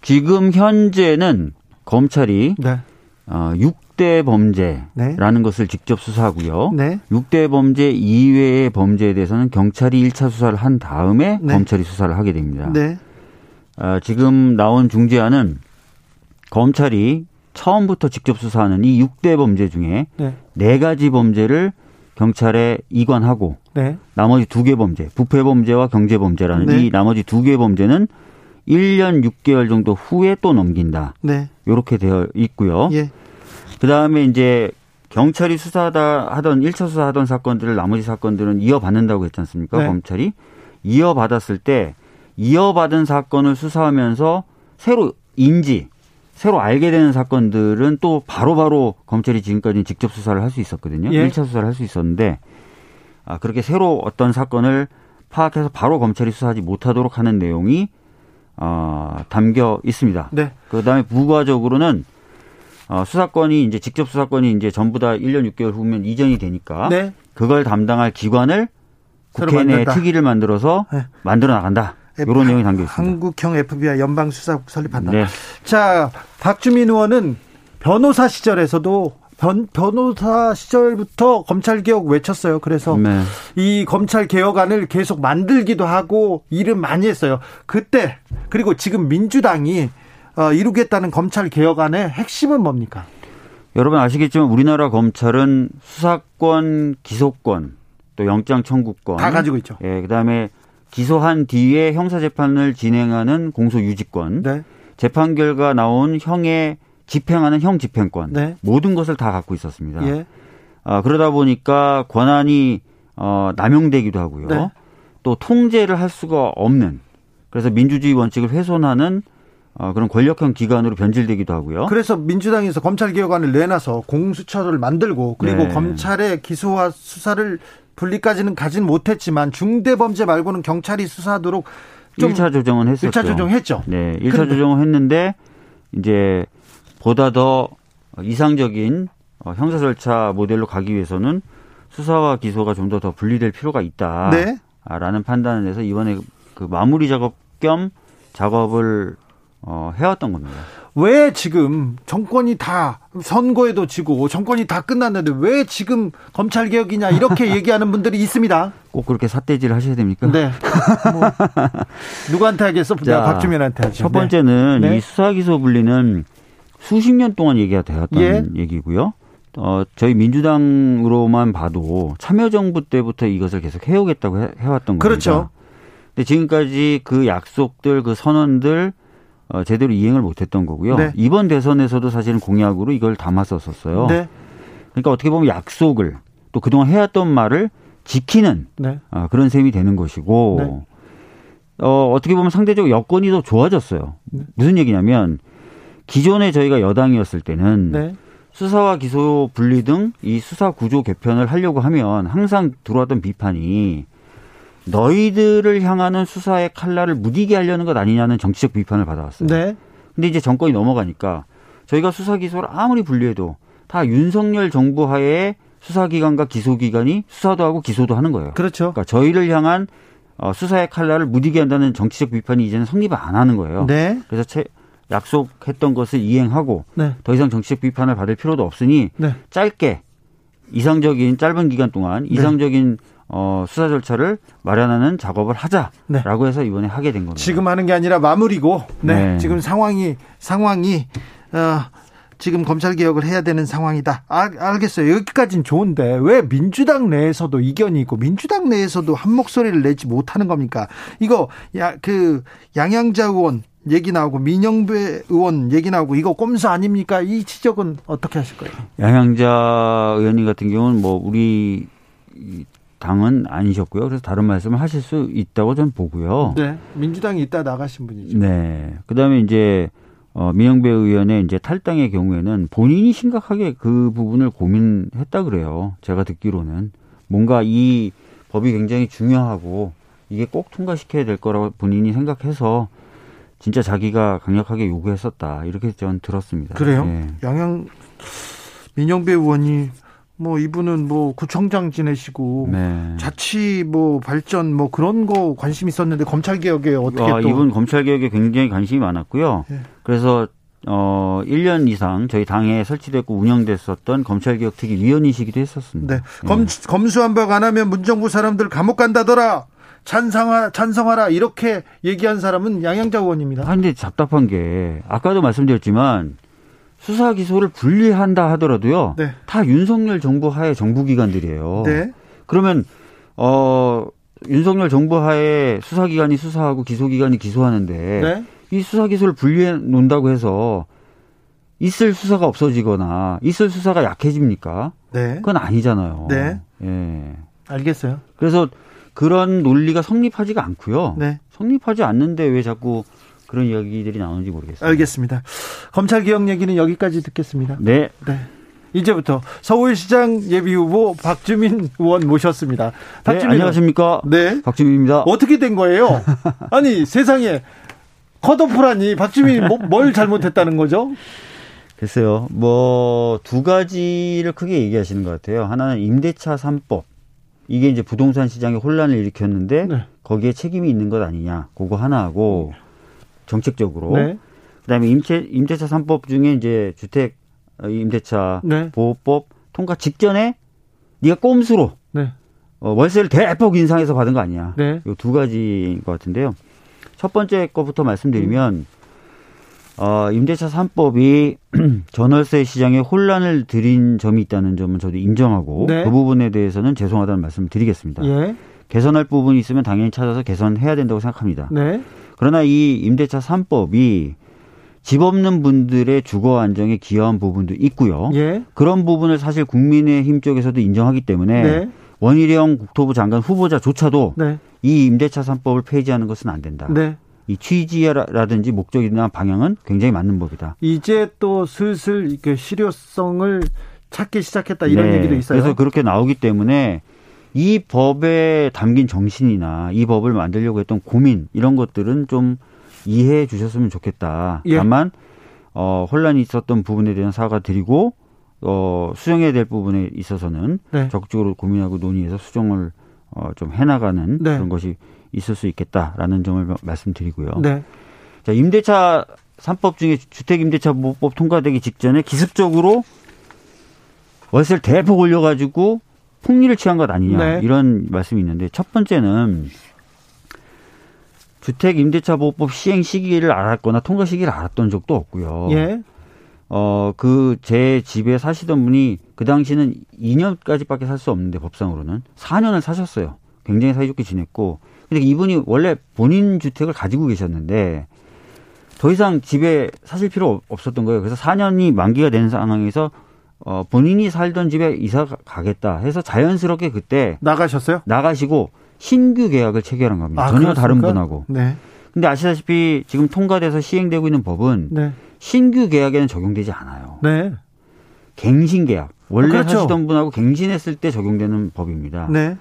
지금 현재는 검찰이, 네, 6대 범죄라는, 네, 것을 직접 수사하고요. 네. 6대 범죄 이외의 범죄에 대해서는 경찰이 1차 수사를 한 다음에, 네, 검찰이 수사를 하게 됩니다. 네. 지금 나온 중재안은 검찰이 처음부터 직접 수사하는 이 6대 범죄 중에, 네, 4가지 범죄를 경찰에 이관하고, 네, 나머지 2개 범죄, 부패 범죄와 경제 범죄라는, 네, 이 나머지 2개 범죄는 1년 6개월 정도 후에 또 넘긴다. 네. 이렇게 되어 있고요. 예. 그다음에 이제 경찰이 수사하던 1차 수사하던 사건들을 나머지 사건들은 이어받는다고 했지 않습니까? 네. 검찰이 이어받았을 때 이어받은 사건을 수사하면서 새로 인지 새로 알게 되는 사건들은 또 바로바로 검찰이 지금까지 직접 수사를 할 수 있었거든요. 예. 1차 수사를 할 수 있었는데 그렇게 새로 어떤 사건을 파악해서 바로 검찰이 수사하지 못하도록 하는 내용이 담겨 있습니다. 네. 그다음에 부가적으로는 수사권이 이제 직접 수사권이 이제 전부 다 1년 6개월 후면 이전이 되니까 네. 그걸 담당할 기관을 국회 내 특위를 만들어서 네. 만들어 나간다. 이런 내용이 담겨 있습니다. 한국형 FBI 연방수사 설립한다. 네. 자, 박주민 의원은 변호사 시절에서도 변호사 시절부터 검찰개혁 외쳤어요. 그래서 네. 이 검찰개혁안을 계속 만들기도 하고 일을 많이 했어요. 그때 그리고 지금 민주당이 이루겠다는 검찰개혁안의 핵심은 뭡니까? 여러분 아시겠지만 우리나라 검찰은 수사권, 기소권, 또 영장 청구권 다 가지고 있죠. 예, 그다음에 기소한 뒤에 형사재판을 진행하는 공소유지권, 네. 재판 결과 나온 형에 집행하는 형집행권, 네. 모든 것을 다 갖고 있었습니다. 예. 그러다 보니까 권한이 남용되기도 하고요. 네. 또 통제를 할 수가 없는, 그래서 민주주의 원칙을 훼손하는 그런 권력형 기관으로 변질되기도 하고요. 그래서 민주당에서 검찰개혁안을 내놔서 공수처를 만들고 그리고 네. 검찰의 기소와 수사를 분리까지는 가진 못했지만 중대범죄 말고는 경찰이 수사하도록 좀 1차 조정은 했었죠. 1차 조정했죠. 네, 1차 그런데. 조정을 했는데 이제 보다 더 이상적인 형사 절차 모델로 가기 위해서는 수사와 기소가 좀 더 분리될 필요가 있다라는 네. 판단을 해서 이번에 그 마무리 작업 겸 작업을 해왔던 겁니다. 왜 지금 정권이 다 선거에도 지고 정권이 다 끝났는데 왜 지금 검찰개혁이냐 이렇게 얘기하는 분들이 있습니다. 꼭 그렇게 삿대질 하셔야 됩니까? 네. 뭐 누구한테 하겠어? 자, 박주민한테 하죠. 첫 번째는 네. 이 수사기소 분리는 수십 년 동안 얘기가 되었다는 예. 얘기고요. 저희 민주당으로만 봐도 참여정부 때부터 이것을 계속 해오겠다고 해왔던 그렇죠. 겁니다. 그렇죠. 근데 지금까지 그 약속들, 그 선언들 제대로 이행을 못했던 거고요. 네. 이번 대선에서도 사실은 공약으로 이걸 담았었어요. 네. 그러니까 어떻게 보면 약속을 또 그동안 해왔던 말을 지키는 네. 그런 셈이 되는 것이고 네. 어떻게 보면 상대적으로 여건이 더 좋아졌어요. 네. 무슨 얘기냐면 기존에 저희가 여당이었을 때는 네. 수사와 기소 분리 등 이 수사 구조 개편을 하려고 하면 항상 들어왔던 비판이 너희들을 향하는 수사의 칼날을 무디게 하려는 것 아니냐는 정치적 비판을 받아왔어요. 네. 근데 이제 정권이 넘어가니까 저희가 수사 기소를 아무리 분리해도 다 윤석열 정부 하에 수사기관과 기소기관이 수사도 하고 기소도 하는 거예요. 그렇죠. 그러니까 저희를 향한 수사의 칼날을 무디게 한다는 정치적 비판이 이제는 성립을 안 하는 거예요. 네. 그래서 약속했던 것을 이행하고 네. 더 이상 정치적 비판을 받을 필요도 없으니 네. 짧은 기간 동안 이상적인 네. 수사 절차를 마련하는 작업을 하자라고 네. 해서 이번에 하게 된 겁니다. 지금 하는 게 아니라 마무리고 네. 지금 상황이 지금 검찰개혁을 해야 되는 상황이다. 알겠어요. 여기까지는 좋은데 왜 민주당 내에서도 이견이 있고 민주당 내에서도 한 목소리를 내지 못하는 겁니까? 이거 그 양양자 의원 얘기 나오고 민영배 의원 얘기 나오고 이거 꼼수 아닙니까? 이 지적은 어떻게 하실 거예요? 양양자 의원님 같은 경우는 뭐 우리 당은 아니셨고요. 그래서 다른 말씀을 하실 수 있다고 저는 보고요. 네, 민주당이 있다 나가신 분이죠. 네, 그다음에 이제 민영배 의원의 이제 탈당의 경우에는 본인이 심각하게 그 부분을 고민했다 그래요. 제가 듣기로는 뭔가 이 법이 굉장히 중요하고 이게 꼭 통과시켜야 될 거라고 본인이 생각해서 진짜 자기가 강력하게 요구했었다 이렇게 저는 들었습니다. 그래요? 네. 민영배 의원이. 뭐 이분은 뭐 구청장 지내시고 네. 자치 뭐 발전 뭐 그런 거 관심 있었는데 검찰개혁에 어떻게 또 이분 검찰개혁에 굉장히 관심이 많았고요. 네. 그래서 1년 이상 저희 당에 설치됐고 운영됐었던 검찰개혁특위 위원이시기도 했었습니다. 네. 검수완박 안 하면 문정부 사람들 감옥 간다더라. 찬성하라 이렇게 얘기한 사람은 양양자 의원입니다. 그런데 답답한 게 아까도 말씀드렸지만 수사 기소를 분리한다 하더라도요. 네. 다 윤석열 정부 하의 정부 기관들이에요. 네. 그러면 윤석열 정부 하에 수사 기관이 수사하고 기소 기관이 기소하는데 네. 이 수사 기소를 분리해 놓는다고 해서 있을 수사가 없어지거나 있을 수사가 약해집니까? 네. 그건 아니잖아요. 네. 예. 알겠어요. 그래서 그런 논리가 성립하지가 않고요. 네. 성립하지 않는데 왜 자꾸 그런 이야기들이 나오는지 모르겠습니다. 알겠습니다. 검찰개혁 얘기는 여기까지 듣겠습니다. 네. 네. 이제부터 서울시장 예비후보 박주민 의원 모셨습니다. 박주민 네, 안녕하십니까? 네. 박주민입니다. 어떻게 된 거예요? 아니 세상에 컷오프라니 박주민이 뭘 잘못했다는 거죠? 글쎄요. 뭐 두 가지를 크게 얘기하시는 것 같아요. 하나는 임대차 3법. 이게 이제 부동산 시장에 혼란을 일으켰는데 네. 거기에 책임이 있는 것 아니냐. 그거 하나하고 정책적으로. 네. 그다음에 임대차 3법 중에 이제 주택 임대차 네. 보호법 통과 직전에 네가 꼼수로 네. 월세를 대폭 인상해서 받은 거 아니냐. 네. 이 두 가지인 것 같은데요. 첫 번째 것부터 말씀드리면 임대차 3법이 전월세 시장에 혼란을 드린 점이 있다는 점은 저도 인정하고 네. 그 부분에 대해서는 죄송하다는 말씀을 드리겠습니다. 예. 개선할 부분이 있으면 당연히 찾아서 개선해야 된다고 생각합니다. 네. 그러나 이 임대차 3법이 집 없는 분들의 주거 안정에 기여한 부분도 있고요. 예. 그런 부분을 사실 국민의힘 쪽에서도 인정하기 때문에 네. 원희룡 국토부 장관 후보자조차도 네. 이 임대차 3법을 폐지하는 것은 안 된다. 네. 이 취지라든지 목적이나 방향은 굉장히 맞는 법이다. 이제 또 슬슬 이렇게 실효성을 찾기 시작했다 이런 네. 얘기도 있어요. 그래서 그렇게 나오기 때문에 이 법에 담긴 정신이나 이 법을 만들려고 했던 고민 이런 것들은 좀 이해해 주셨으면 좋겠다. 예. 다만 혼란이 있었던 부분에 대한 사과드리고 수정해야 될 부분에 있어서는 네. 적극적으로 고민하고 논의해서 수정을 좀 해나가는 네. 그런 것이 있을 수 있겠다라는 점을 말씀드리고요. 네. 자, 임대차 3법 중에 주택임대차 보호법 통과되기 직전에 기습적으로 월세를 대폭 올려가지고 폭리를 취한 것 아니냐 네. 이런 말씀이 있는데 첫 번째는 주택임대차보호법 시행 시기를 알았거나 통과 시기를 알았던 적도 없고요. 예. 그 제 집에 사시던 분이 그 당시는 2년까지밖에 살 수 없는데 법상으로는 4년을 사셨어요. 굉장히 사이좋게 지냈고. 근데 이분이 원래 본인 주택을 가지고 계셨는데 더 이상 집에 사실 필요 없었던 거예요. 그래서 4년이 만기가 된 상황에서 본인이 살던 집에 이사 가겠다 해서 자연스럽게 그때 나가셨어요? 나가시고 신규 계약을 체결한 겁니다. 전혀 그렇습니까? 다른 분하고. 네. 근데 아시다시피 지금 통과돼서 시행되고 있는 법은 네. 신규 계약에는 적용되지 않아요. 네. 갱신 계약. 원래 그렇죠. 사시던 분하고 갱신했을 때 적용되는 법입니다. 네.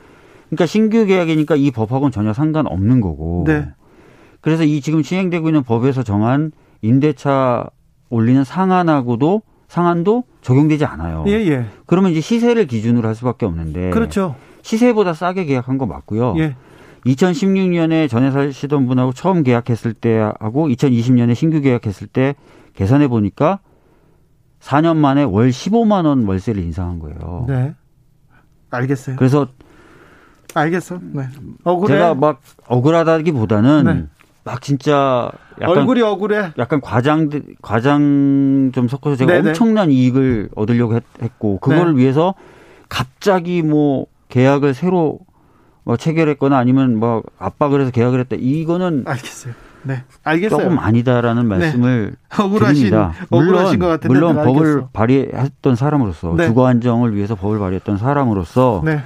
그러니까 신규 계약이니까 이 법하고는 전혀 상관없는 거고. 네. 그래서 이 지금 시행되고 있는 법에서 정한 임대차 올리는 상한도 적용되지 않아요. 예, 예. 그러면 이제 시세를 기준으로 할 수밖에 없는데. 그렇죠. 시세보다 싸게 계약한 거 맞고요. 예. 2016년에 전에 사시던 분하고 처음 계약했을 때하고 2020년에 신규 계약했을 때 계산해 보니까 4년 만에 월 15만 원 월세를 인상한 거예요. 네. 알겠어요. 그래서 알겠어. 네. 억울해. 제가 막 억울하다기보다는 네. 막 진짜 약간 얼굴이 억울해. 약간 과장 좀 섞어서 제가 네네. 엄청난 이익을 얻으려고 했고 그거를 네. 위해서 갑자기 뭐 계약을 새로 체결했거나 아니면 막 압박을 해서 계약을 했다. 이거는 알겠어요. 네, 알겠어요. 조금 아니다라는 말씀을 네. 드립니다. 억울하신 것 같은데 물론 법을 발의했던 사람으로서 네. 주거 안정을 위해서 법을 발의했던 사람으로서 네.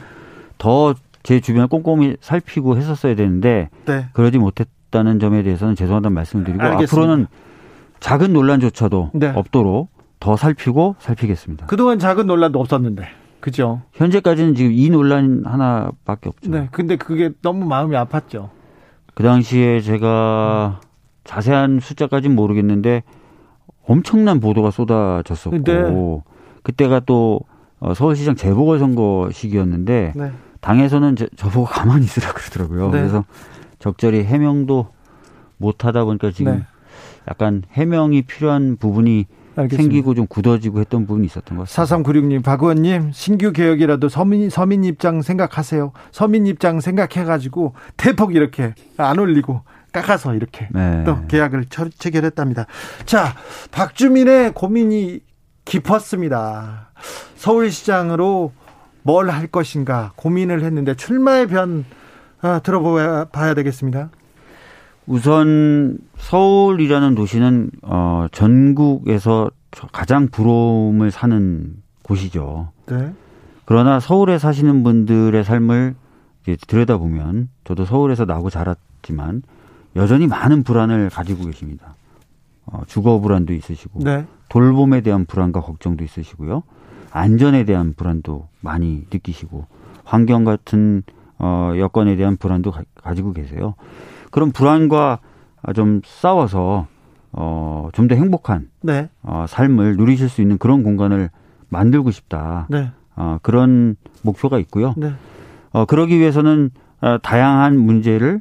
더 제 주변을 꼼꼼히 살피고 했었어야 되는데 네. 그러지 못했다는 점에 대해서는 죄송하다는 말씀을 드리고 알겠습니다. 앞으로는 작은 논란조차도 네. 없도록 더 살피겠습니다. 그동안 작은 논란도 없었는데. 그죠. 현재까지는 지금 이 논란 하나밖에 없죠. 네. 근데 그게 너무 마음이 아팠죠. 그 당시에 제가 자세한 숫자까지는 모르겠는데 엄청난 보도가 쏟아졌었고 네. 그때가 또 서울시장 재보궐선거 시기였는데 네. 당에서는 저보고 가만히 있으라 그러더라고요. 네. 그래서 적절히 해명도 못하다 보니까 지금 네. 약간 해명이 필요한 부분이 알겠습니다. 생기고 좀 굳어지고 했던 부분이 있었던 것 같습니다. 4396님, 박 의원님 신규 개혁이라도 서민 입장 생각하세요. 서민 입장 생각해가지고 대폭 이렇게 안 올리고 깎아서 이렇게 네. 또 계약을 체결했답니다. 자, 박주민의 고민이 깊었습니다. 서울시장으로 뭘 할 것인가 고민을 했는데 출마의 변 들어봐야 되겠습니다. 우선 서울이라는 도시는 전국에서 가장 부러움을 사는 곳이죠. 네. 그러나 서울에 사시는 분들의 삶을 이제 들여다보면 저도 서울에서 나고 자랐지만 여전히 많은 불안을 가지고 계십니다. 주거 불안도 있으시고 네. 돌봄에 대한 불안과 걱정도 있으시고요. 안전에 대한 불안도 많이 느끼시고 환경 같은 여건에 대한 불안도 가지고 계세요. 그런 불안과 좀 싸워서 좀 더 행복한 네. 삶을 누리실 수 있는 그런 공간을 만들고 싶다. 네. 그런 목표가 있고요. 네. 그러기 위해서는 다양한 문제를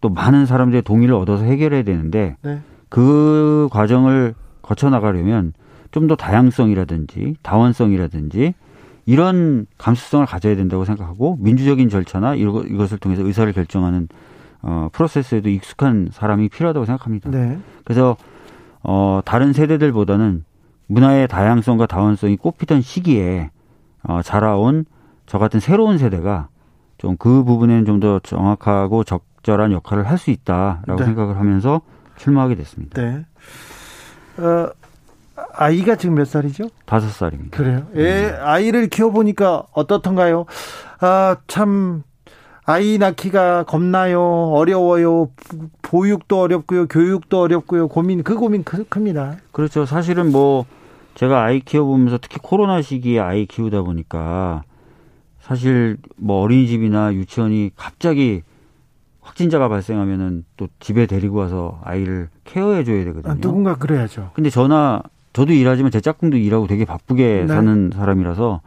또 많은 사람들의 동의를 얻어서 해결해야 되는데 네. 그 과정을 거쳐나가려면 좀 더 다양성이라든지 다원성이라든지 이런 감수성을 가져야 된다고 생각하고 민주적인 절차나 이것을 통해서 의사를 결정하는 프로세스에도 익숙한 사람이 필요하다고 생각합니다. 네. 그래서 다른 세대들보다는 문화의 다양성과 다원성이 꽃피던 시기에 자라온 저 같은 새로운 세대가 좀 그 부분에는 좀 더 정확하고 적절한 역할을 할 수 있다라고 네. 생각을 하면서 출마하게 됐습니다. 네. 아이가 지금 몇 살이죠? 5살입니다. 그래요? 예, 아이를 키워보니까 어떻던가요? 아, 참, 아이 낳기가 겁나요, 어려워요, 보육도 어렵고요, 교육도 어렵고요, 고민 큽니다. 그렇죠. 사실은 제가 아이 키워보면서 특히 코로나 시기에 아이 키우다 보니까 사실 어린이집이나 유치원이 갑자기 확진자가 발생하면은 또 집에 데리고 와서 아이를 케어해줘야 되거든요. 아, 누군가 그래야죠. 근데 저도 일하지만 제 짝꿍도 일하고 되게 바쁘게 네. 사는 사람이라서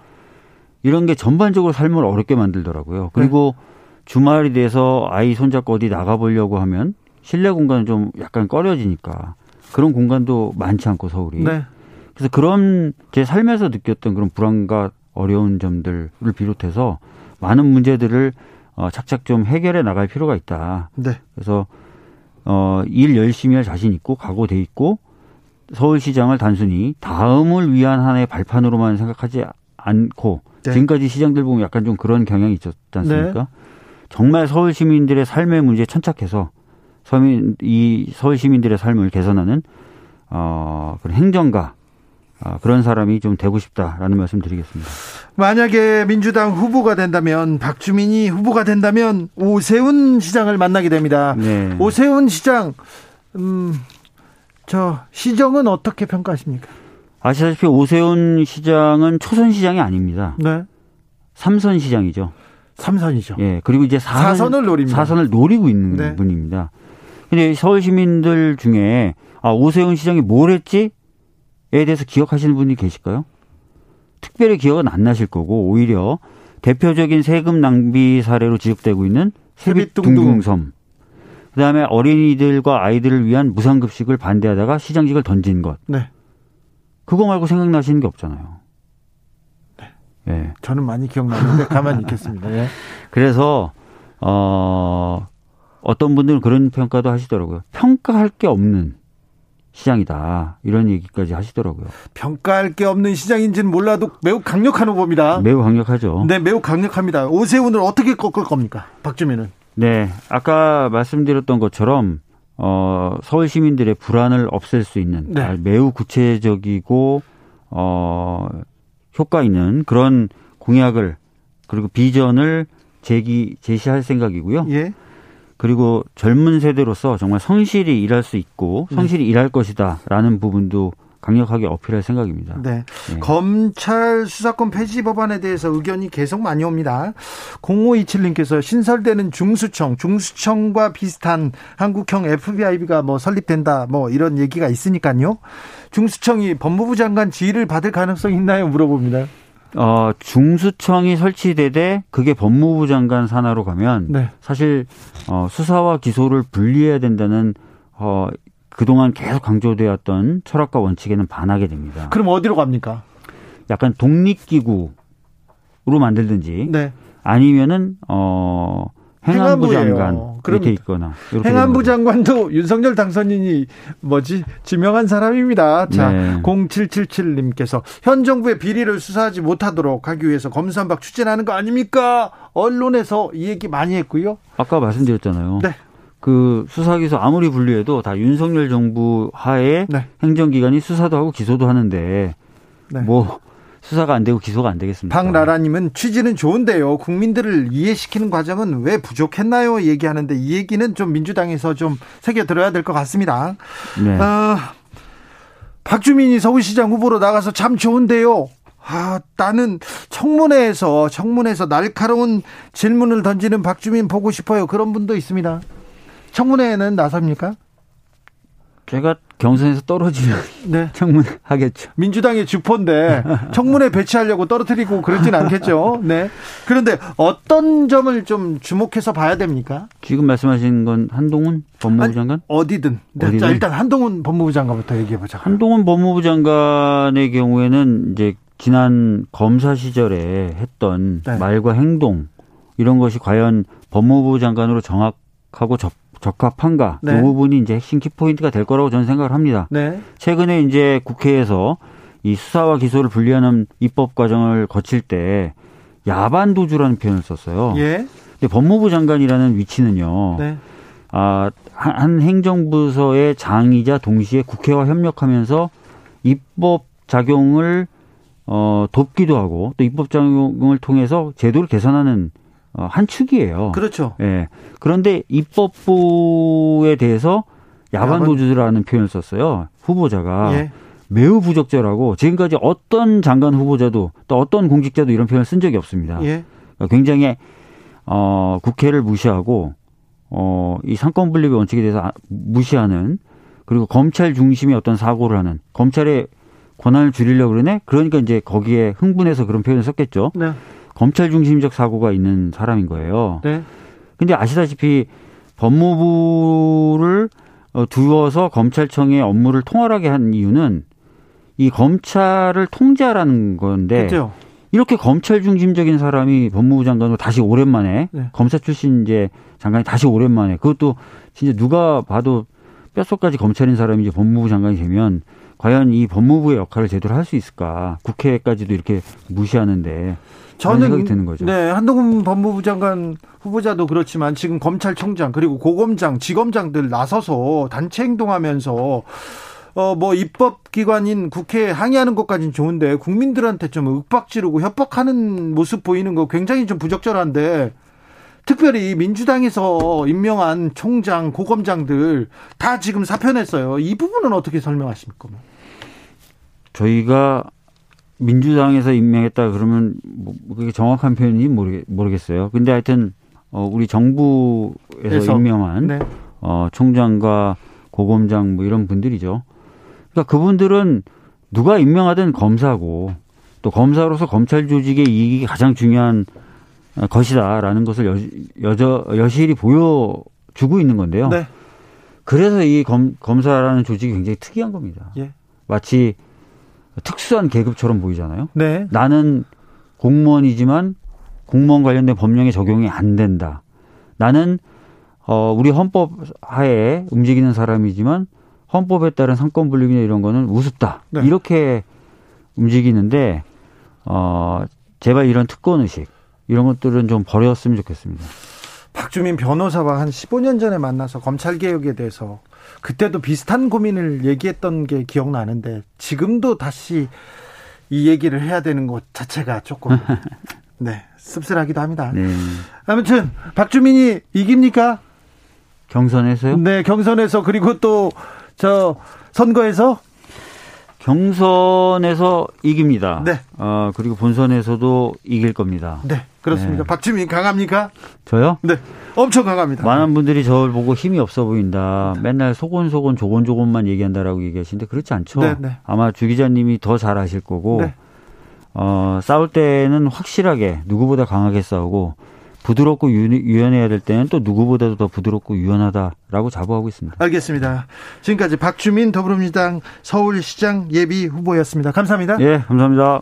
이런 게 전반적으로 삶을 어렵게 만들더라고요. 그리고 네. 주말이 돼서 아이 손잡고 어디 나가보려고 하면 실내 공간은 좀 약간 꺼려지니까 그런 공간도 많지 않고 서울이. 네. 그래서 그런 제 삶에서 느꼈던 그런 불안과 어려운 점들을 비롯해서 많은 문제들을 착착 좀 해결해 나갈 필요가 있다. 네. 그래서 일 열심히 할 자신 있고 각오돼 있고 서울시장을 단순히 다음을 위한 하나의 발판으로만 생각하지 않고 네. 지금까지 시장들 보면 약간 좀 그런 경향이 있었지 않습니까? 네. 정말 서울 시민들의 삶의 문제에 천착해서 서울 시민들의 삶을 개선하는 그런 행정가 그런 사람이 좀 되고 싶다라는 말씀 드리겠습니다. 만약에 민주당 후보가 된다면, 박주민이 후보가 된다면 오세훈 시장을 만나게 됩니다. 네. 오세훈 시장 저 시정은 어떻게 평가하십니까? 아시다시피 오세훈 시장은 초선 시장이 아닙니다. 네. 3선 시장이죠. 3선이죠. 예. 그리고 이제 4선을 노립니다. 4선을 노리고 있는 네. 분입니다. 근데 서울 시민들 중에 오세훈 시장이 뭘 했지에 대해서 기억하시는 분이 계실까요? 특별히 기억은 안 나실 거고 오히려 대표적인 세금 낭비 사례로 지적되고 있는 세빛둥둥섬. 그다음에 어린이들과 아이들을 위한 무상급식을 반대하다가 시장직을 던진 것. 네. 그거 말고 생각나시는 게 없잖아요. 네. 저는 많이 기억나는데 가만히 있겠습니다. 네. 그래서 어떤 분들은 그런 평가도 하시더라고요. 평가할 게 없는 시장이다. 이런 얘기까지 하시더라고요. 평가할 게 없는 시장인지는 몰라도 매우 강력한 후보입니다. 매우 강력하죠. 네, 매우 강력합니다. 오세훈을 어떻게 꺾을 겁니까? 박주민은. 네, 아까 말씀드렸던 것처럼 서울 시민들의 불안을 없앨 수 있는 네. 매우 구체적이고 효과 있는 그런 공약을 그리고 비전을 제시할 생각이고요. 예. 그리고 젊은 세대로서 정말 성실히 일할 수 있고 성실히 네. 일할 것이다라는 부분도 강력하게 어필할 생각입니다. 네. 네. 검찰 수사권 폐지 법안에 대해서 의견이 계속 많이 옵니다. 0527님께서 신설되는 중수청과 비슷한 한국형 FBI가 설립된다 이런 얘기가 있으니까요. 중수청이 법무부 장관 지휘를 받을 가능성이 있나요? 물어봅니다. 중수청이 설치되되 그게 법무부 장관 산하로 가면 네. 사실 수사와 기소를 분리해야 된다는 그동안 계속 강조되었던 철학과 원칙에는 반하게 됩니다. 그럼 어디로 갑니까? 약간 독립기구로 만들든지 네. 아니면은 행안부 장관 이렇게 있거나 이렇게 행안부 장관도 윤석열 당선인이 지명한 사람입니다. 자, 네. 0777님께서 현 정부의 비리를 수사하지 못하도록 하기 위해서 검수완박 추진하는 거 아닙니까? 언론에서 이 얘기 많이 했고요. 아까 말씀드렸잖아요. 네. 그 수사기소 아무리 분리해도 다 윤석열 정부 하에 네. 행정기관이 수사도 하고 기소도 하는데 네. 수사가 안 되고 기소가 안 되겠습니까? 박나라님은 취지는 좋은데요. 국민들을 이해시키는 과정은 왜 부족했나요? 얘기하는데 이 얘기는 좀 민주당에서 좀 새겨들어야 될 것 같습니다. 네. 박주민이 서울시장 후보로 나가서 참 좋은데요. 아, 나는 청문회에서 날카로운 질문을 던지는 박주민 보고 싶어요. 그런 분도 있습니다. 청문회에는 나섭니까? 제가 경선에서 떨어지면 네. 청문회 하겠죠. 민주당의 주포인데 청문회 배치하려고 떨어뜨리고 그러진 않겠죠. 네. 그런데 어떤 점을 좀 주목해서 봐야 됩니까? 지금 말씀하신 건 한동훈 법무부 장관? 어디든. 네. 자, 일단 한동훈 법무부 장관부터 얘기해보자. 한동훈 법무부 장관의 경우에는 이제 지난 검사 시절에 했던 네. 말과 행동 이런 것이 과연 법무부 장관으로 정확하고 적합한가 네. 이 부분이 이제 핵심 키포인트가 될 거라고 저는 생각을 합니다. 네. 최근에 이제 국회에서 이 수사와 기소를 분리하는 입법 과정을 거칠 때 야반도주라는 표현을 썼어요. 예. 근데 법무부 장관이라는 위치는요. 네. 아, 한 행정부서의 장이자 동시에 국회와 협력하면서 입법 작용을 돕기도 하고 또 입법 작용을 통해서 제도를 개선하는 한 축이에요. 그렇죠. 예. 그런데 입법부에 대해서 야반도주라는 표현을 썼어요. 후보자가 예. 매우 부적절하고 지금까지 어떤 장관 후보자도 또 어떤 공직자도 이런 표현을 쓴 적이 없습니다. 예. 굉장히 국회를 무시하고 이 상권 분립의 원칙에 대해서 무시하는 그리고 검찰 중심의 어떤 사고를 하는 검찰의 권한을 줄이려고 그러네. 그러니까 이제 거기에 흥분해서 그런 표현을 썼겠죠. 네. 검찰 중심적 사고가 있는 사람인 거예요. 네. 근데 아시다시피 법무부를 두어서 검찰청의 업무를 통할하게 한 이유는 이 검찰을 통제하라는 건데 그렇죠. 이렇게 검찰 중심적인 사람이 법무부 장관으로 다시 오랜만에 네. 검사 출신 이제 장관이 다시 오랜만에 그것도 진짜 누가 봐도 뼛속까지 검찰인 사람이 이제 법무부 장관이 되면 과연 이 법무부의 역할을 제대로 할 수 있을까? 국회까지도 이렇게 무시하는데 저는 생각이 드는 거죠. 네, 한동훈 법무부 장관 후보자도 그렇지만 지금 검찰총장 그리고 고검장, 지검장들 나서서 단체 행동하면서 뭐 입법기관인 국회에 항의하는 것까지는 좋은데 국민들한테 좀 윽박지르고 협박하는 모습 보이는 거 굉장히 좀 부적절한데 특별히 민주당에서 임명한 총장, 고검장들 다 지금 사표냈어요. 이 부분은 어떻게 설명하십니까? 저희가 민주당에서 임명했다 그러면 뭐 그게 정확한 표현인지 모르겠어요. 근데 하여튼 우리 정부에서 임명한 네. 총장과 고검장 뭐 이런 분들이죠. 그러니까 그분들은 누가 임명하든 검사고 또 검사로서 검찰 조직의 이익이 가장 중요한 것이다라는 것을 여실히 보여주고 있는 건데요. 네. 그래서 이 검사라는 조직이 굉장히 특이한 겁니다. 예. 마치 특수한 계급처럼 보이잖아요. 네. 나는 공무원이지만 공무원 관련된 법령에 적용이 안 된다. 나는 우리 헌법 하에 움직이는 사람이지만 헌법에 따른 상권 분립이나 이런 거는 우습다. 네. 이렇게 움직이는데 제발 이런 특권의식. 이런 것들은 좀 버렸으면 좋겠습니다. 박주민 변호사와 한 15년 전에 만나서 검찰개혁에 대해서 그때도 비슷한 고민을 얘기했던 게 기억나는데 지금도 다시 이 얘기를 해야 되는 것 자체가 조금 네, 씁쓸하기도 합니다. 네. 아무튼 박주민이 이깁니까? 경선에서요? 네. 경선에서 그리고 또 저 선거에서? 경선에서 이깁니다. 네. 그리고 본선에서도 이길 겁니다. 네, 그렇습니다. 네. 박주민 강합니까? 저요? 네, 엄청 강합니다. 많은 분들이 저를 보고 힘이 없어 보인다. 네. 맨날 소곤소곤 조곤조곤만 얘기한다라고 얘기하시는데 그렇지 않죠. 네, 네. 아마 주 기자님이 더 잘 아실 거고 네. 싸울 때는 확실하게 누구보다 강하게 싸우고 부드럽고 유연해야 될 때는 또 누구보다도 더 부드럽고 유연하다라고 자부하고 있습니다. 알겠습니다. 지금까지 박주민 더불어민주당 서울시장 예비 후보였습니다. 감사합니다. 예, 감사합니다.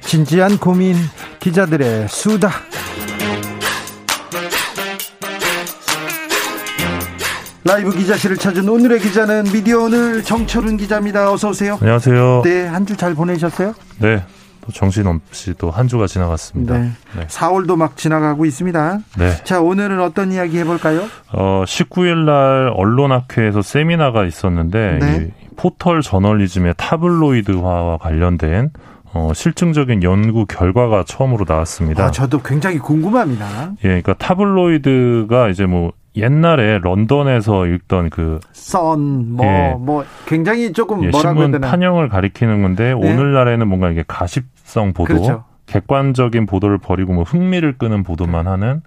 진지한 고민, 기자들의 수다. 라이브 기자실을 찾은 오늘의 기자는 미디어 오늘 정철훈 기자입니다. 어서 오세요. 안녕하세요. 네, 한 주 잘 보내셨어요? 네, 또 정신없이 또 한 주가 지나갔습니다. 네. 네. 4월도 막 지나가고 있습니다. 네. 자, 오늘은 어떤 이야기 해볼까요? 19일 날 언론학회에서 세미나가 있었는데 네. 이 포털 저널리즘의 타블로이드화와 관련된 실증적인 연구 결과가 처음으로 나왔습니다. 아, 저도 굉장히 궁금합니다. 예, 그러니까 타블로이드가 이제 뭐 옛날에 런던에서 읽던 그 선, 굉장히 조금 예, 뭐라고 해야 되나, 신문 판형을 가리키는 건데 네. 오늘날에는 뭔가 이게 가십성 보도, 그렇죠. 객관적인 보도를 버리고 뭐 흥미를 끄는 보도만 하는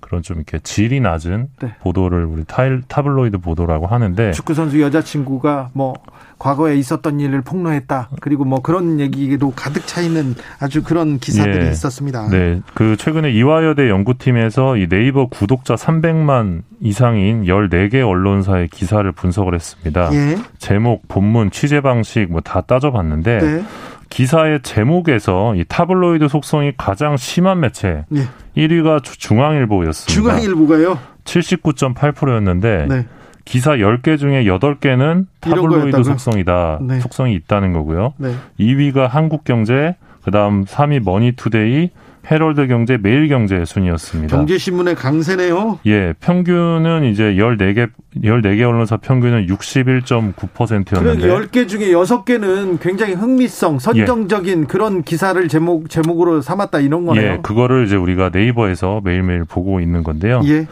그런 좀 이렇게 질이 낮은 네. 보도를 우리 타블로이드 보도라고 하는데, 축구 선수 여자친구가 뭐 과거에 있었던 일을 폭로했다, 그리고 뭐 그런 얘기도 가득 차 있는 아주 그런 기사들이 예. 있었습니다. 네, 그 최근에 이화여대 연구팀에서 이 네이버 구독자 300만 이상인 14개 언론사의 기사를 분석을 했습니다. 예. 제목, 본문, 취재 방식 뭐 다 따져봤는데 네. 기사의 제목에서 이 타블로이드 속성이 가장 심한 매체 예. 1위가 중앙일보였습니다. 중앙일보가요? 79.8%였는데 네. 기사 10개 중에 8개는 타블로이드 속성이다. 네. 속성이 있다는 거고요. 네. 2위가 한국경제, 그다음 3위 머니투데이, 헤럴드경제, 매일경제 순이었습니다. 경제신문의 강세네요. 예, 평균은 이제 14개 언론사 평균은 61.9%였는데. 그럼 10개 중에 6개는 굉장히 흥미성, 선정적인 예. 그런 기사를 제목으로 삼았다, 이런 거네요. 예, 그거를 이제 우리가 네이버에서 매일매일 보고 있는 건데요. 예.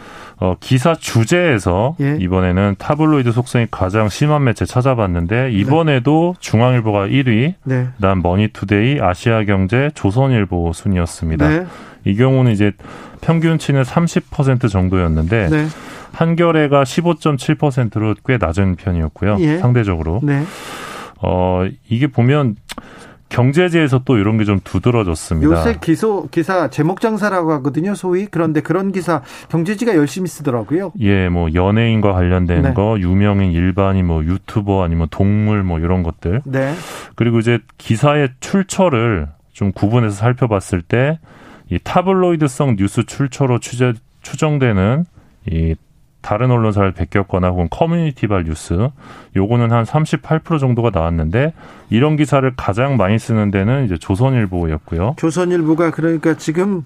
기사 주제에서 예. 이번에는 타블로이드 속성이 가장 심한 매체 찾아봤는데 이번에도 네. 중앙일보가 1위, 네. 그다음 머니투데이, 아시아경제, 조선일보 순이었습니다. 네. 이 경우는 이제 평균치는 30% 정도였는데 네. 한겨레가 15.7%로 꽤 낮은 편이었고요. 예. 상대적으로. 네. 이게 보면 경제지에서 또 이런 게 좀 두드러졌습니다. 요새 기사 제목 장사라고 하거든요, 소위. 그런데 그런 기사 경제지가 열심히 쓰더라고요. 예, 뭐 연예인과 관련된 네. 거, 유명인, 일반인, 뭐 유튜버 아니면 동물 뭐 이런 것들. 네. 그리고 이제 기사의 출처를 좀 구분해서 살펴봤을 때 이 타블로이드성 뉴스 출처로 추정되는 이 다른 언론사를 베꼈거나 혹은 커뮤니티발 뉴스, 요거는 한 38% 정도가 나왔는데 이런 기사를 가장 많이 쓰는 데는 이제 조선일보였고요. 조선일보가 그러니까 지금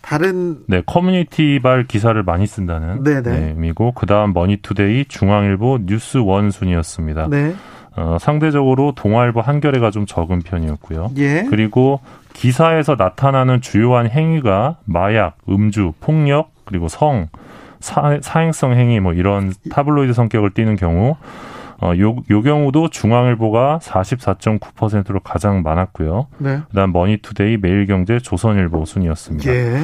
다른 네 커뮤니티발 기사를 많이 쓴다는 네, 의미고, 그다음 머니투데이, 중앙일보, 뉴스원 순이었습니다. 네. 상대적으로 동아일보, 한겨레가 좀 적은 편이었고요. 예. 그리고 기사에서 나타나는 주요한 행위가 마약, 음주, 폭력, 그리고 성, 사행성 행위 뭐 이런 타블로이드 성격을 띠는 경우 요 경우도 중앙일보가 44.9%로 가장 많았고요. 네. 그다음 머니투데이, 매일경제, 조선일보 순이었습니다. 예.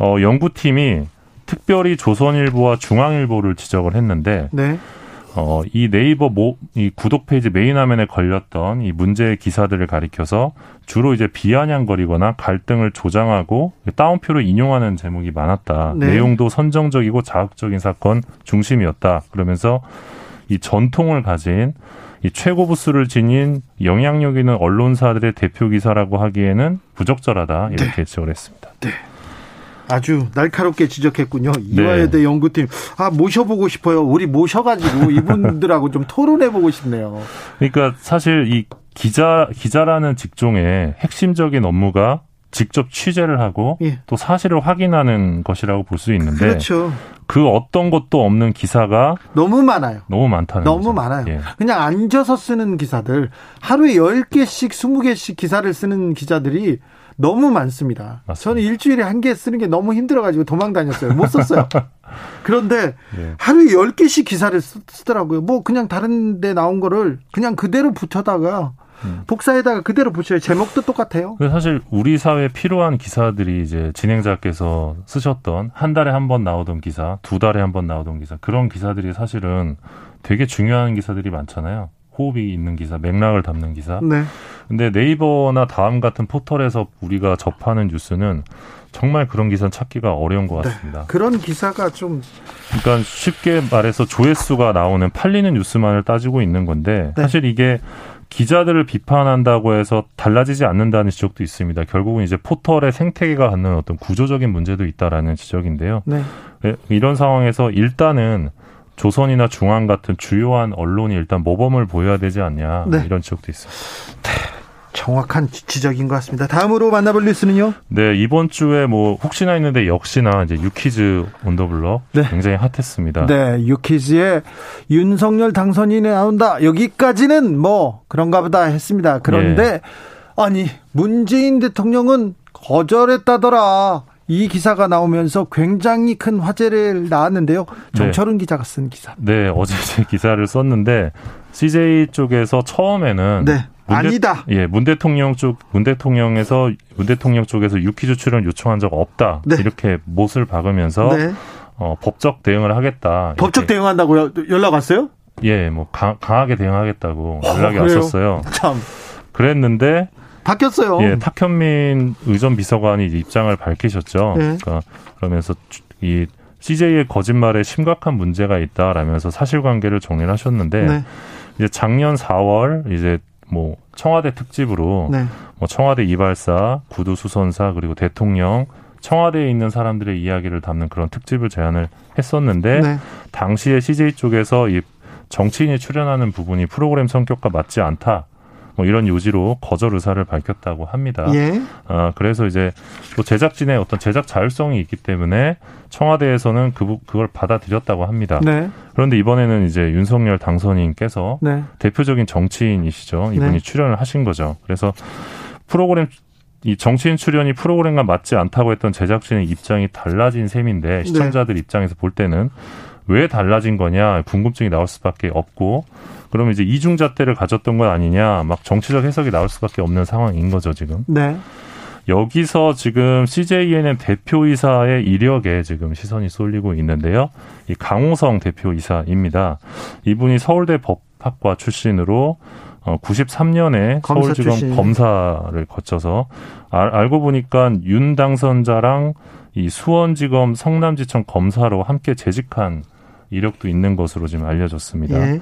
연구팀이 특별히 조선일보와 중앙일보를 지적을 했는데 네. 이 네이버 이 구독 페이지 메인 화면에 걸렸던 이 문제의 기사들을 가리켜서 주로 이제 비아냥거리거나 갈등을 조장하고 따옴표로 인용하는 제목이 많았다. 네. 내용도 선정적이고 자극적인 사건 중심이었다. 그러면서 이 전통을 가진 이 최고 부수를 지닌 영향력 있는 언론사들의 대표 기사라고 하기에는 부적절하다. 이렇게 네. 지적을 했습니다. 네. 아주 날카롭게 지적했군요. 이화여대 네. 연구팀. 아, 모셔보고 싶어요. 우리 모셔가지고 이분들하고 좀 토론해보고 싶네요. 그러니까 사실 이 기자라는 직종의 핵심적인 업무가 직접 취재를 하고 예. 또 사실을 확인하는 것이라고 볼 수 있는데 그렇죠. 그 어떤 것도 없는 기사가 너무 많아요. 너무 많다는 거죠. 너무 많아요. 예. 그냥 앉아서 쓰는 기사들, 하루에 10개씩 20개씩 기사를 쓰는 기자들이 너무 많습니다. 맞습니다. 저는 일주일에 1개 쓰는 게 너무 힘들어가지고 도망 다녔어요. 못 썼어요. 그런데 예. 하루에 10개씩 기사를 쓰더라고요. 뭐 그냥 다른 데 나온 거를 그냥 그대로 붙여다가 복사에다가 그대로 붙여요. 제목도 똑같아요. 사실 우리 사회에 필요한 기사들이 이제 진행자께서 쓰셨던 한 달에 한 번 나오던 기사, 두 달에 한 번 나오던 기사, 그런 기사들이 사실은 되게 중요한 기사들이 많잖아요. 호흡이 있는 기사, 맥락을 담는 기사. 네. 근데 네이버나 다음 같은 포털에서 우리가 접하는 뉴스는 정말 그런 기사는 찾기가 어려운 것 같습니다. 네. 그런 기사가 좀. 그러니까 쉽게 말해서 조회수가 나오는, 팔리는 뉴스만을 따지고 있는 건데 네. 사실 이게 기자들을 비판한다고 해서 달라지지 않는다는 지적도 있습니다. 결국은 이제 포털의 생태계가 갖는 어떤 구조적인 문제도 있다라는 지적인데요. 네. 이런 상황에서 일단은 조선이나 중앙 같은 주요한 언론이 일단 모범을 보여야 되지 않냐, 네, 이런 지적도 있습니다. 네. 정확한 지적인 것 같습니다. 다음으로 만나볼 뉴스는요? 네, 이번 주에 뭐 혹시나 했는데 역시나 이제 유퀴즈 온더블럭, 네, 굉장히 핫했습니다. 네, 유퀴즈의 윤석열 당선인이 나온다, 여기까지는 뭐 그런가 보다 했습니다. 그런데, 네, 아니 문재인 대통령은 거절했다더라, 이 기사가 나오면서 굉장히 큰 화제를 낳았는데요. 정철훈, 네, 기자가 쓴 기사. 네, 어제 제 기사를 썼는데 CJ 쪽에서 처음에는, 네, 아니다. 예, 문 대통령 쪽에서 유퀴즈 출연 요청한 적 없다, 네, 이렇게 못을 박으면서, 네, 법적 대응을 하겠다. 법적 대응한다고요? 연락 왔어요? 예, 뭐 강하게 대응하겠다고 연락이 왔었어요. 참. 그랬는데 바뀌었어요. 예, 탁현민 의전 비서관이 입장을 밝히셨죠. 네. 그러니까 그러면서 이 CJ의 거짓말에 심각한 문제가 있다라면서 사실관계를 정리를 하셨는데, 네, 이제 작년 4월 이제 뭐 청와대 특집으로, 네, 뭐 청와대 이발사, 구두 수선사, 그리고 대통령, 청와대에 있는 사람들의 이야기를 담는 그런 특집을 제안을 했었는데, 네, 당시에 CJ 쪽에서 이 정치인이 출연하는 부분이 프로그램 성격과 맞지 않다, 뭐 이런 요지로 거절 의사를 밝혔다고 합니다. 예. 그래서 이제 또 제작진의 어떤 제작 자율성이 있기 때문에 청와대에서는 그걸 받아들였다고 합니다. 네. 그런데 이번에는 이제 윤석열 당선인께서, 네, 대표적인 정치인이시죠. 이분이, 네, 출연을 하신 거죠. 그래서 프로그램, 이 정치인 출연이 프로그램과 맞지 않다고 했던 제작진의 입장이 달라진 셈인데, 시청자들, 네, 입장에서 볼 때는 왜 달라진 거냐 궁금증이 나올 수밖에 없고, 그러면 이제 이중잣대를 가졌던 건 아니냐, 막 정치적 해석이 나올 수밖에 없는 상황인 거죠, 지금. 네. 여기서 지금 CJNM 대표이사의 이력에 지금 시선이 쏠리고 있는데요. 이 강호성 대표이사입니다. 이분이 서울대 법학과 출신으로 93년에 서울지검 출신, 검사를 거쳐서 알고 보니까 윤 당선자랑 이 수원지검 성남지청 검사로 함께 재직한 이력도 있는 것으로 지금 알려졌습니다. 예.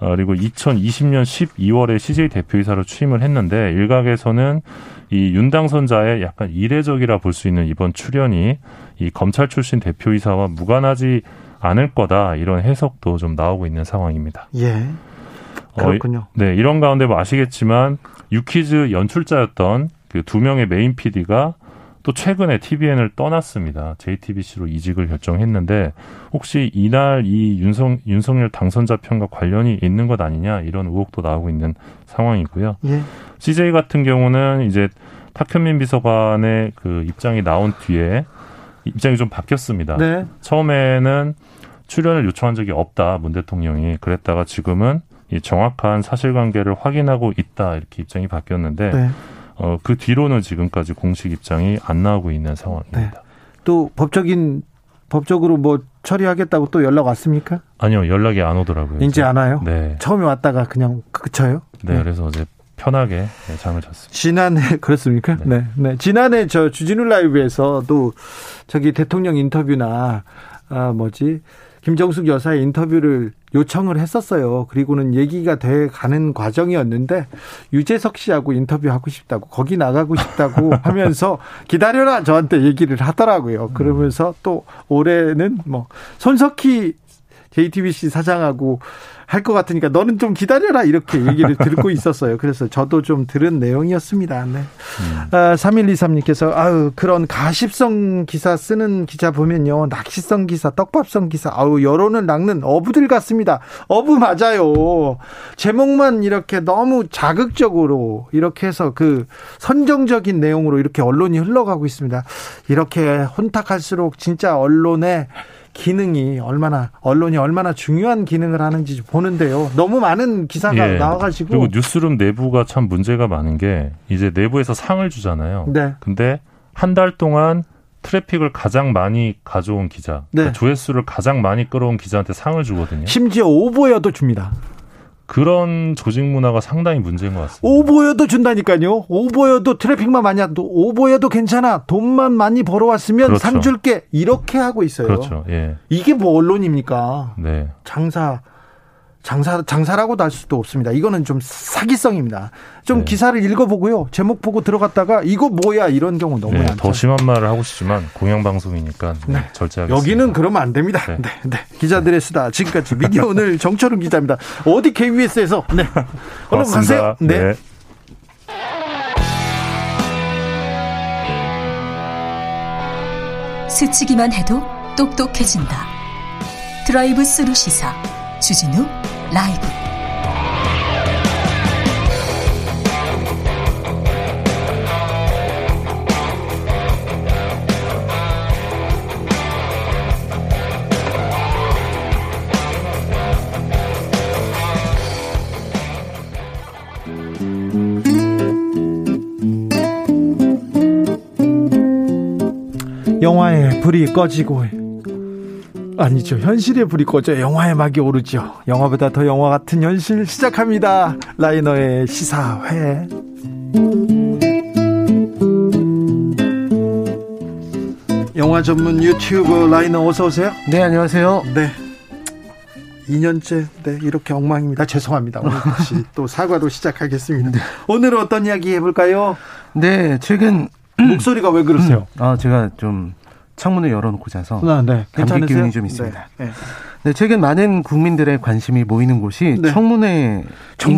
그리고 2020년 12월에 CJ 대표이사로 취임을 했는데, 일각에서는 이 윤 당선자의 약간 이례적이라 볼 수 있는 이번 출연이 이 검찰 출신 대표이사와 무관하지 않을 거다, 이런 해석도 좀 나오고 있는 상황입니다. 예. 그렇군요. 네, 이런 가운데 뭐 아시겠지만 유퀴즈 연출자였던 그 두 명의 메인 PD가 또 최근에 TVN을 떠났습니다. JTBC로 이직을 결정했는데, 혹시 이날 이 윤석열 당선자 편과 관련이 있는 것 아니냐, 이런 의혹도 나오고 있는 상황이고요. 예. CJ 같은 경우는 이제 탁현민 비서관의 그 입장이 나온 뒤에 입장이 좀 바뀌었습니다. 네. 처음에는 출연을 요청한 적이 없다, 문 대통령이. 그랬다가 지금은 이 정확한 사실관계를 확인하고 있다, 이렇게 입장이 바뀌었는데, 네, 그 뒤로는 지금까지 공식 입장이 안 나오고 있는 상황입니다. 네. 또 법적으로 뭐 처리하겠다고 또 연락 왔습니까? 아니요, 연락이 안 오더라고요. 이제 안 와요? 네. 처음에 왔다가 그냥 그쳐요? 네, 네. 그래서 이제 편하게 잠을 잤습니다. 지난해, 그렇습니까? 네. 네. 네. 지난해 저 주진우 라이브에서도 저기 대통령 인터뷰나, 김정숙 여사의 인터뷰를 요청을 했었어요. 그리고는 얘기가 돼 가는 과정이었는데, 유재석 씨하고 인터뷰하고 싶다고, 거기 나가고 싶다고 하면서 기다려라 저한테 얘기를 하더라고요. 그러면서 또 올해는 뭐 손석희 JTBC 사장하고 할 것 같으니까 너는 좀 기다려라, 이렇게 얘기를 듣고 있었어요. 그래서 저도 좀 들은 내용이었습니다. 네. 3123님께서 그런 가십성 기사 쓰는 기자 보면요, 낚시성 기사, 떡밥성 기사, 여론을 낚는 어부들 같습니다. 어부 맞아요. 제목만 이렇게 너무 자극적으로 이렇게 해서 그 선정적인 내용으로 이렇게 언론이 흘러가고 있습니다. 이렇게 혼탁할수록 진짜 언론이 얼마나 중요한 기능을 하는지 보는데요. 너무 많은 기사가, 예, 나와가지고. 그리고 뉴스룸 내부가 참 문제가 많은 게, 이제 내부에서 상을 주잖아요. 네. 근데 한 달 동안 트래픽을 가장 많이 가져온 기자, 네, 그러니까 조회수를 가장 많이 끌어온 기자한테 상을 주거든요. 심지어 오보여도 줍니다. 그런 조직 문화가 상당히 문제인 것 같습니다. 오보여도 준다니까요. 오보여도 트래픽만 많이 하도, 오보여도 괜찮아, 돈만 많이 벌어왔으면, 그렇죠, 상 줄게, 이렇게 하고 있어요. 그렇죠. 예. 이게 뭐 언론입니까? 네. 장사 장사라고도 할 수도 없습니다. 이거는 좀 사기성입니다. 좀 네. 기사를 읽어보고요. 제목 보고 들어갔다가 이거 뭐야 이런 경우 너무 많죠. 네, 더 심한 말을 하고 싶지만 공영방송이니까 네. 절제하겠습니다. 여기는 그러면 안 됩니다. 네. 네, 네. 기자들의 수다. 지금까지 미디어 오늘 정철훈 기자입니다. 어디 KBS에서. 네. 얼른 가세요. 네. 네. 스치기만 해도 똑똑해진다. 드라이브 스루 시사. 주진우 라이브. 영화에 불이 꺼지고 아니죠. 현실의 불이 꺼져 영화의 막이 오르죠. 영화보다 더 영화 같은 현실 시작합니다. 라이너의 시사회. 영화 전문 유튜브 라이너 어서 오세요. 네, 안녕하세요. 네. 2년째 네, 이렇게 엉망입니다. 죄송합니다. 오늘 다시 또 사과로 시작하겠습니다. 네. 오늘은 어떤 이야기 해볼까요? 네, 최근 목소리가 왜 그러세요? 아, 제가 좀 창문을 열어놓고 자서 네. 감기 기운이 좀 있습니다. 네. 네. 네, 최근 많은 국민들의 관심이 모이는 곳이 네. 청문회인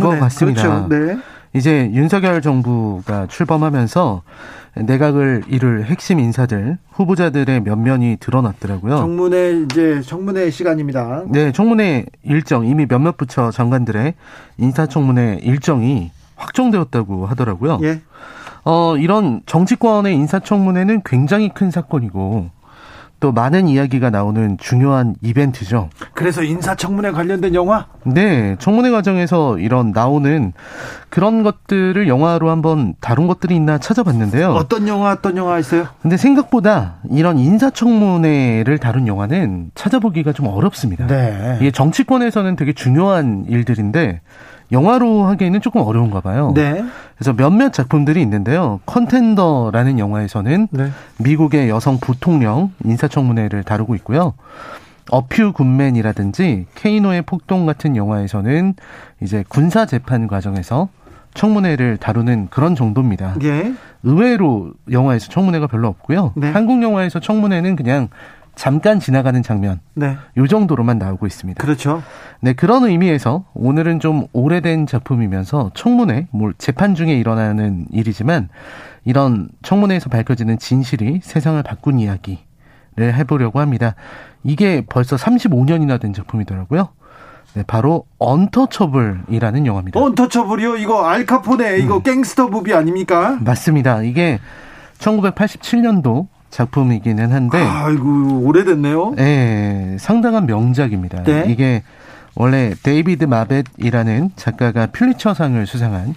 것 같습니다. 그렇죠. 네. 이제 윤석열 정부가 출범하면서 내각을 이룰 핵심 인사들, 후보자들의 면면이 드러났더라고요. 청문회 시간입니다. 네, 청문회 일정, 이미 몇몇 부처 장관들의 인사청문회 일정이 확정되었다고 하더라고요. 예. 이런 정치권의 인사청문회는 굉장히 큰 사건이고 또 많은 이야기가 나오는 중요한 이벤트죠. 그래서 인사청문회 관련된 영화? 네. 청문회 과정에서 이런 나오는 그런 것들을 영화로 한번 다룬 것들이 있나 찾아봤는데요. 어떤 영화 있어요? 근데 생각보다 이런 인사청문회를 다룬 영화는 찾아보기가 좀 어렵습니다. 네. 이게 정치권에서는 되게 중요한 일들인데 영화로 하기에는 조금 어려운가 봐요. 네. 그래서 몇몇 작품들이 있는데요. 컨텐더라는 영화에서는 네. 미국의 여성 부통령 인사청문회를 다루고 있고요. 어퓨 굿맨이라든지 케이노의 폭동 같은 영화에서는 이제 군사 재판 과정에서 청문회를 다루는 그런 정도입니다. 예. 의외로 영화에서 청문회가 별로 없고요. 네. 한국 영화에서 청문회는 그냥 잠깐 지나가는 장면, 네. 이 정도로만 나오고 있습니다. 그렇죠. 네, 그런 의미에서 오늘은 좀 오래된 작품이면서 청문회, 재판 중에 일어나는 일이지만 이런 청문회에서 밝혀지는 진실이 세상을 바꾼 이야기를 해보려고 합니다. 이게 벌써 35년이나 된 작품이더라고요. 네, 바로 언터처블이라는 영화입니다. 언터처블이요? 이거 알카포네, 이거 갱스터 무비 아닙니까? 맞습니다. 이게 1987년도 작품이기는 한데 아이고 오래됐네요. 네, 상당한 명작입니다. 네? 이게 원래 데이비드 마벳이라는 작가가 퓰리처상을 수상한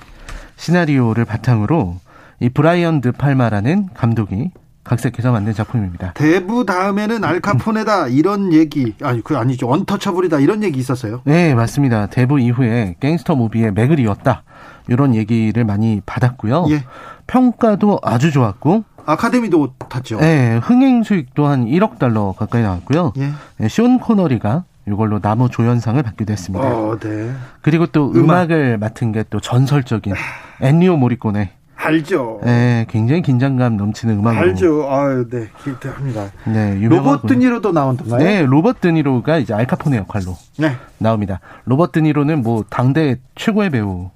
시나리오를 바탕으로 이 브라이언 드 팔마라는 감독이 각색해서 만든 작품입니다. 대부 다음에는 알카포네다 이런 얘기 아니죠 언터처블이다 이런 얘기 있었어요. 네, 맞습니다. 대부 이후에 갱스터 무비의 맥을 이었다 이런 얘기를 많이 받았고요. 예. 평가도 아주 좋았고 아카데미도 탔죠. 네, 흥행 수익도 한 1억 달러 가까이 나왔고요. 예. 네, 숀 코너리가 이걸로 나무 조연상을 받기도 했습니다. 네. 그리고 또 음악을 맡은 게 또 전설적인 엔니오 모리코네. 알죠. 네, 굉장히 긴장감 넘치는 음악으로. 알죠. 아유, 네, 기대합니다. 네, 로버트 드니로도 나온던가요? 네, 로버트 드니로가 이제 알카포네 역할로 네. 나옵니다. 로버트 드니로는 당대 최고의 배우.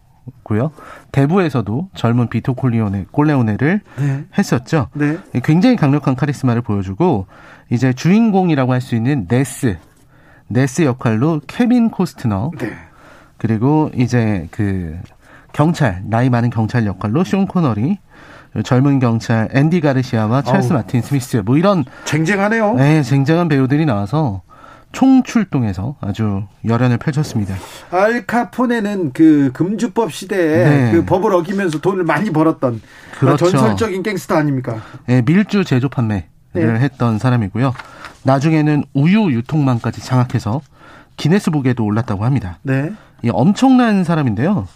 고요. 대부에서도 젊은 비토 콜레오네를 네. 했었죠. 네. 굉장히 강력한 카리스마를 보여주고 이제 주인공이라고 할 수 있는 네스 역할로 케빈 코스트너 네. 그리고 이제 그 경찰 나이 많은 경찰 역할로 숀 코너리 젊은 경찰 앤디 가르시아와 찰스 마틴 스미스 이런 쟁쟁하네요. 네, 쟁쟁한 배우들이 나와서. 총출동해서 아주 열연을 펼쳤습니다. 알카포네는 그 금주법 시대에 네. 그 법을 어기면서 돈을 많이 벌었던 그렇죠. 전설적인 갱스터 아닙니까? 네, 밀주 제조 판매를 네. 했던 사람이고요. 나중에는 우유 유통망까지 장악해서 기네스북에도 올랐다고 합니다. 네. 예, 엄청난 사람인데요.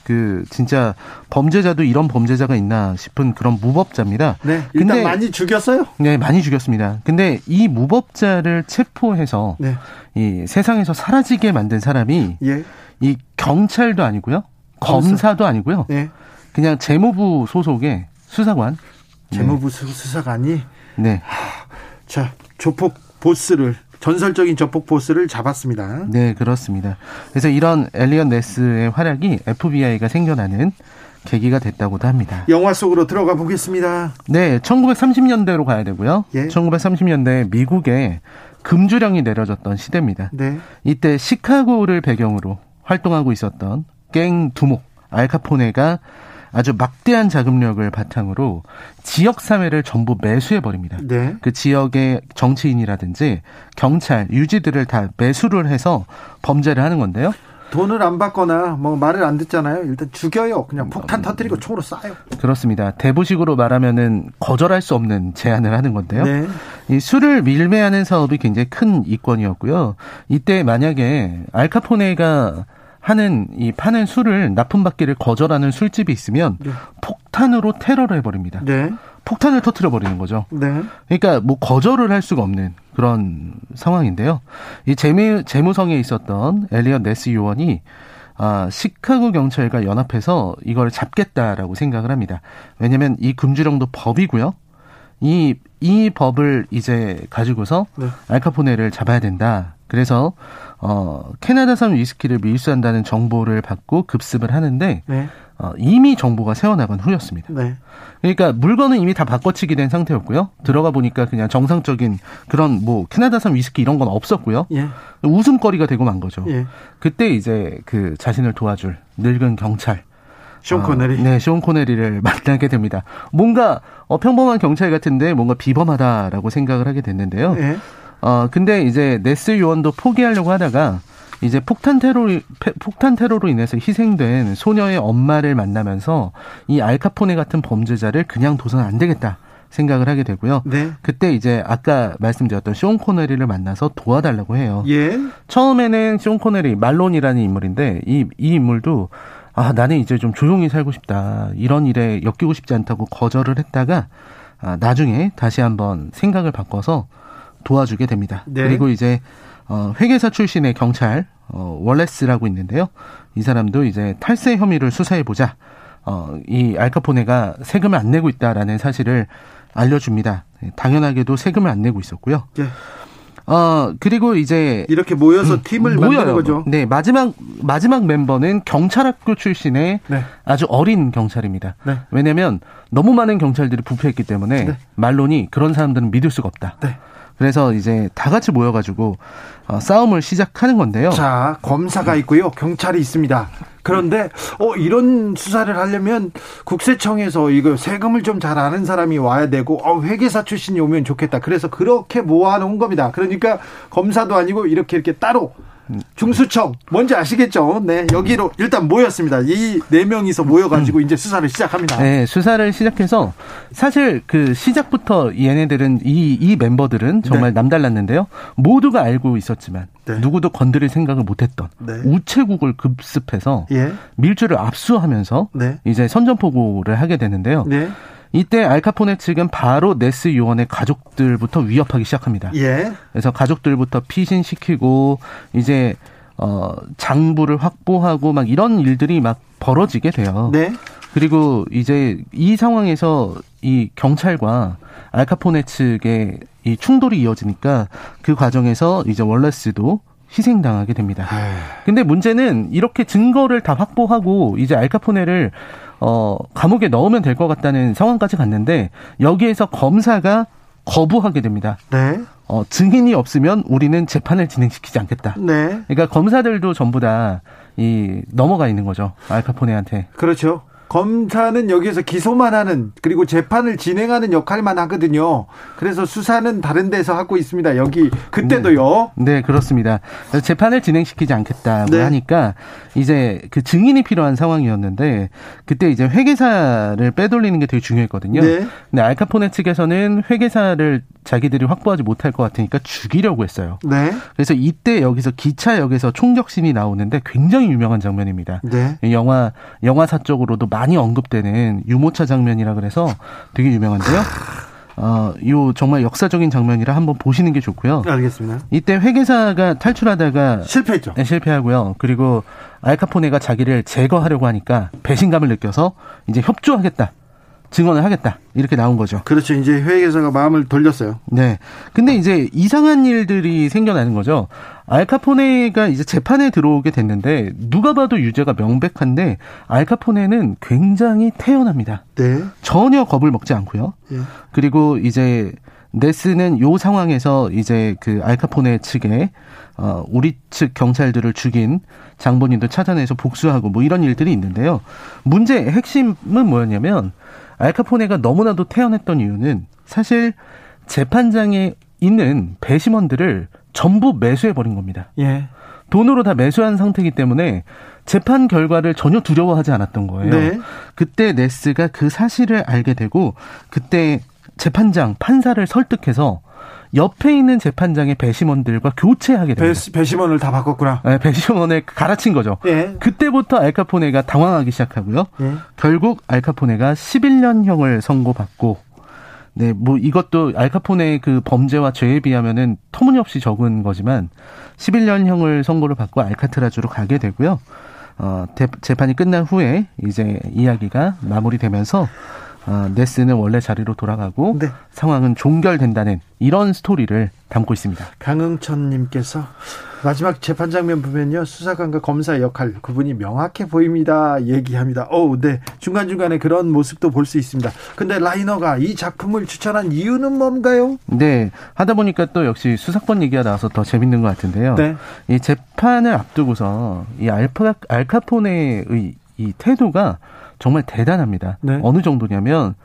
진짜 범죄자도 이런 범죄자가 있나 싶은 그런 무법자입니다. 네. 일단 근데, 많이 죽였어요? 네, 많이 죽였습니다. 근데 이 무법자를 체포해서 네. 이 세상에서 사라지게 만든 사람이 예. 이 경찰도 아니고요. 검사도 아니고요. 네. 그냥 재무부 소속의 수사관. 재무부 네. 수사관이? 네. 하, 자, 조폭 보스를, 전설적인 조폭 보스를 잡았습니다. 네, 그렇습니다. 그래서 이런 엘리엇 네스의 활약이 FBI가 생겨나는 계기가 됐다고도 합니다. 영화 속으로 들어가 보겠습니다. 네, 1930년대로 가야 되고요. 예. 1930년대 미국에 금주령이 내려졌던 시대입니다. 네. 이때 시카고를 배경으로 활동하고 있었던 갱 두목 알카포네가 아주 막대한 자금력을 바탕으로 지역 사회를 전부 매수해버립니다. 네. 그 지역의 정치인이라든지 경찰, 유지들을 다 매수를 해서 범죄를 하는 건데요. 돈을 안 받거나 뭐 말을 안 듣잖아요. 일단 죽여요. 그냥 폭탄 터뜨리고 총으로 쏴요. 그렇습니다. 대부식으로 말하면은 거절할 수 없는 제안을 하는 건데요. 네. 이 술을 밀매하는 사업이 굉장히 큰 이권이었고요. 이때 만약에 알카포네가 하는 이 파는 술을 납품받기를 거절하는 술집이 있으면 네. 폭탄으로 테러를 해버립니다. 네. 폭탄을 터뜨려 버리는 거죠. 네. 그러니까 뭐 거절을 할 수가 없는 그런 상황인데요. 이 재무성에 있었던 엘리엇 네스 요원이 시카고 경찰과 연합해서 이걸 잡겠다라고 생각을 합니다. 왜냐하면 이 금주령도 법이고요. 이 법을 이제 가지고서 네. 알카포네를 잡아야 된다. 그래서 캐나다산 위스키를 밀수한다는 정보를 받고 급습을 하는데 네. 이미 정보가 새어나간 후였습니다. 네. 그러니까 물건은 이미 다 바꿔치기 된 상태였고요. 들어가 보니까 그냥 정상적인 그런 뭐 캐나다산 위스키 이런 건 없었고요. 예. 웃음거리가 되고 만 거죠. 예. 그때 이제 그 자신을 도와줄 늙은 경찰 쇼 코네리. 네, 쇼 코네리를 만나게 됩니다. 뭔가 평범한 경찰 같은데 뭔가 비범하다라고 생각을 하게 됐는데요. 네. 근데 이제 네스 요원도 포기하려고 하다가 이제 폭탄 테러로 인해서 희생된 소녀의 엄마를 만나면서 이 알카포네 같은 범죄자를 그냥 둬서는 안 되겠다 생각을 하게 되고요. 네. 그때 이제 아까 말씀드렸던 쇼 코네리를 만나서 도와달라고 해요. 예. 처음에는 쇼 코네리 말론이라는 인물인데 이 인물도 나는 이제 좀 조용히 살고 싶다. 이런 일에 엮이고 싶지 않다고 거절을 했다가 나중에 다시 한번 생각을 바꿔서 도와주게 됩니다. 네. 그리고 이제 회계사 출신의 경찰 월레스라고 있는데요. 이 사람도 이제 탈세 혐의를 수사해보자. 이 알카포네가 세금을 안 내고 있다라는 사실을 알려줍니다. 당연하게도 세금을 안 내고 있었고요. 네. 그리고 이제. 이렇게 모여서 팀을 만드는 거죠. 네, 마지막 멤버는 경찰학교 출신의 네. 아주 어린 경찰입니다. 네. 왜냐면 너무 많은 경찰들이 부패했기 때문에 네. 말론이 그런 사람들은 믿을 수가 없다. 네. 그래서 이제 다 같이 모여가지고 싸움을 시작하는 건데요. 자, 검사가 있고요. 경찰이 있습니다. 그런데, 이런 수사를 하려면 국세청에서 이거 세금을 좀 잘 아는 사람이 와야 되고, 회계사 출신이 오면 좋겠다. 그래서 그렇게 모아놓은 겁니다. 그러니까 검사도 아니고 이렇게 따로 중수청, 뭔지 아시겠죠? 네, 여기로 일단 모였습니다. 이 네 명이서 모여가지고 이제 수사를 시작합니다. 네, 수사를 시작해서 사실 시작부터 얘네들은 이 멤버들은 정말 네. 남달랐는데요. 모두가 알고 있었지만 네. 누구도 건드릴 생각을 못했던 네. 우체국을 급습해서 예. 밀주를 압수하면서 네. 이제 선전포고를 하게 되는데요. 네. 이때 알카포네 측은 바로 네스 요원의 가족들부터 위협하기 시작합니다. 예. 그래서 가족들부터 피신시키고 이제 장부를 확보하고 막 이런 일들이 막 벌어지게 돼요. 네. 그리고 이제 이 상황에서 이 경찰과 알카포네 측의 이 충돌이 이어지니까 그 과정에서 이제 월레스도 희생당하게 됩니다. 근데 문제는 이렇게 증거를 다 확보하고 이제 알카포네를 감옥에 넣으면 될 것 같다는 상황까지 갔는데 여기에서 검사가 거부하게 됩니다. 네. 증인이 없으면 우리는 재판을 진행시키지 않겠다. 네. 그러니까 검사들도 전부 다 넘어가 있는 거죠. 알카포네한테. 그렇죠. 검사는 여기에서 기소만 하는 그리고 재판을 진행하는 역할만 하거든요. 그래서 수사는 다른 데서 하고 있습니다. 여기 그때도요. 네, 그렇습니다. 그래서 재판을 진행시키지 않겠다고 네. 하니까 이제 증인이 필요한 상황이었는데 그때 이제 회계사를 빼돌리는 게 되게 중요했거든요. 네. 근데 알카포네 측에서는 회계사를 자기들이 확보하지 못할 것 같으니까 죽이려고 했어요. 네. 그래서 이때 여기서 기차역에서 총격신이 나오는데 굉장히 유명한 장면입니다. 네. 영화사 쪽으로도 많이 언급되는 유모차 장면이라 그래서 되게 유명한데요. 요 정말 역사적인 장면이라 한번 보시는 게 좋고요. 알겠습니다. 이때 회계사가 탈출하다가 실패했죠. 네, 실패하고요. 그리고 알카포네가 자기를 제거하려고 하니까 배신감을 느껴서 이제 협조하겠다. 증언을 하겠다. 이렇게 나온 거죠. 그렇죠. 이제 회계사가 마음을 돌렸어요. 네. 근데 이제 이상한 일들이 생겨나는 거죠. 알카포네가 이제 재판에 들어오게 됐는데 누가 봐도 유죄가 명백한데 알카포네는 굉장히 태연합니다. 네. 전혀 겁을 먹지 않고요. 예. 그리고 이제 네스는 요 상황에서 이제 그 알카포네 측에 우리 측 경찰들을 죽인 장본인도 찾아내서 복수하고 뭐 이런 일들이 있는데요. 문제의 핵심은 뭐였냐면 알카포네가 너무나도 태연했던 이유는 사실 재판장에 있는 배심원들을 전부 매수해버린 겁니다. 예. 돈으로 다 매수한 상태이기 때문에 재판 결과를 전혀 두려워하지 않았던 거예요. 네. 그때 네스가 그 사실을 알게 되고 그때 재판장, 판사를 설득해서 옆에 있는 재판장의 배심원들과 교체하게 됩니다. 배심원을 다 바꿨구나. 네, 배심원을 갈아친 거죠. 예. 그때부터 알카포네가 당황하기 시작하고요. 예. 결국 알카포네가 11년형을 선고받고, 네, 뭐 이것도 알카포네의 그 범죄와 죄에 비하면은 터무니없이 적은 거지만 11년형을 선고를 받고 알카트라주로 가게 되고요. 재판이 끝난 후에 이제 이야기가 마무리되면서. 네스는 원래 자리로 돌아가고 네. 상황은 종결된다는 이런 스토리를 담고 있습니다. 강흥천님께서 마지막 재판 장면 보면요 수사관과 검사의 역할 그분이 명확해 보입니다 얘기합니다. 오, 네 중간중간에 그런 모습도 볼 수 있습니다. 근데 라이너가 이 작품을 추천한 이유는 뭔가요? 네 하다 보니까 또 역시 수사권 얘기가 나와서 더 재밌는 것 같은데요. 네. 이 재판을 앞두고서 이 알카포네의 이 태도가 정말 대단합니다. 네. 어느 정도냐면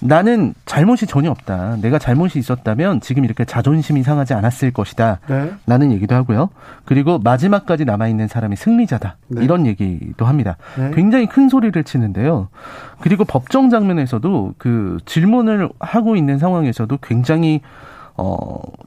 나는 잘못이 전혀 없다. 내가 잘못이 있었다면 지금 이렇게 자존심이 상하지 않았을 것이다. 네. 라는 얘기도 하고요. 그리고 마지막까지 남아있는 사람이 승리자다. 네. 이런 얘기도 합니다. 네. 굉장히 큰 소리를 치는데요. 그리고 법정 장면에서도 그 질문을 하고 있는 상황에서도 굉장히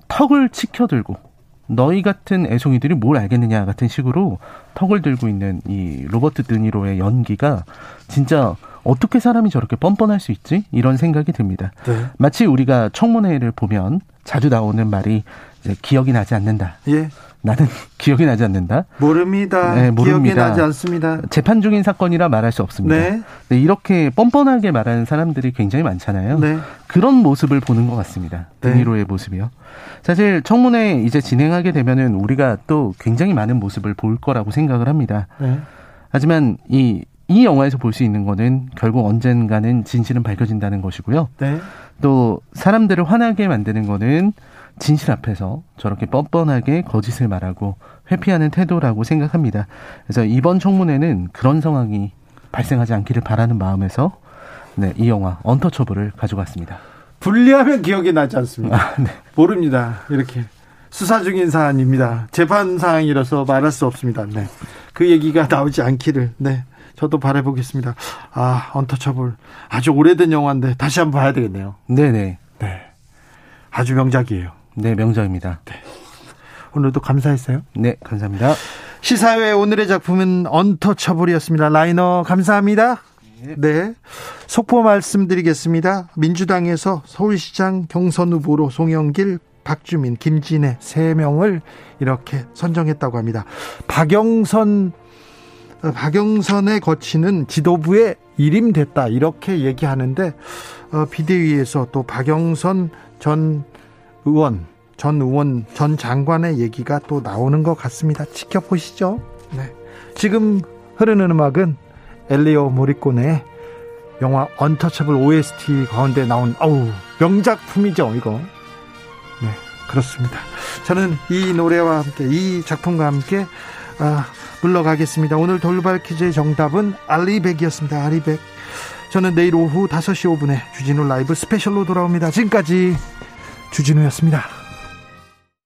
턱을 치켜들고 너희 같은 애송이들이 뭘 알겠느냐 같은 식으로 턱을 들고 있는 이 로버트 드니로의 연기가 진짜 어떻게 사람이 저렇게 뻔뻔할 수 있지? 이런 생각이 듭니다. 네. 마치 우리가 청문회를 보면 자주 나오는 말이 이제 기억이 나지 않는다. 예. 나는 기억이 나지 않는다. 모릅니다. 네, 모릅니다. 기억이 나지 않습니다. 재판 중인 사건이라 말할 수 없습니다. 네. 네, 이렇게 뻔뻔하게 말하는 사람들이 굉장히 많잖아요. 네. 그런 모습을 보는 것 같습니다. 네. 드니로의 모습이요. 사실 청문회 이제 진행하게 되면은 우리가 또 굉장히 많은 모습을 볼 거라고 생각을 합니다. 네. 하지만 이 영화에서 볼 수 있는 거는 결국 언젠가는 진실은 밝혀진다는 것이고요. 네. 또 사람들을 화나게 만드는 거는 진실 앞에서 저렇게 뻔뻔하게 거짓을 말하고 회피하는 태도라고 생각합니다. 그래서 이번 청문회는 그런 상황이 발생하지 않기를 바라는 마음에서 네, 이 영화 언터처블을 가져갔습니다. 불리하면 기억이 나지 않습니다. 아, 네. 모릅니다. 이렇게 수사 중인 사안입니다. 재판 사항이라서 말할 수 없습니다. 네. 그 얘기가 나오지 않기를 네, 저도 바라보겠습니다. 아, 언터처블 아주 오래된 영화인데 다시 한번 봐야 되겠네요. 네네. 네. 아주 명작이에요. 네, 명작입니다. 네. 오늘도 감사했어요. 네, 감사합니다. 시사회 오늘의 작품은 언터처블이었습니다. 라이너 감사합니다. 네, 속보 말씀드리겠습니다. 민주당에서 서울시장 경선 후보로 송영길, 박주민, 김진애 3명을 이렇게 선정했다고 합니다. 박영선의 거치는 지도부에 일임됐다 이렇게 얘기하는데 비대위에서 또 박영선 전 의원, 전 장관의 얘기가 또 나오는 것 같습니다. 지켜보시죠. 네. 지금 흐르는 음악은 엘리오 모리코네의 영화 언터처블 OST 가운데 나온 명작품이죠. 이거. 네, 그렇습니다. 저는 이 노래와 함께 이 작품과 함께 물러가겠습니다. 오늘 돌발 퀴즈의 정답은 알리백이었습니다. 알리백. 저는 내일 오후 5시 5분에 주진우 라이브 스페셜로 돌아옵니다. 지금까지 주진우였습니다.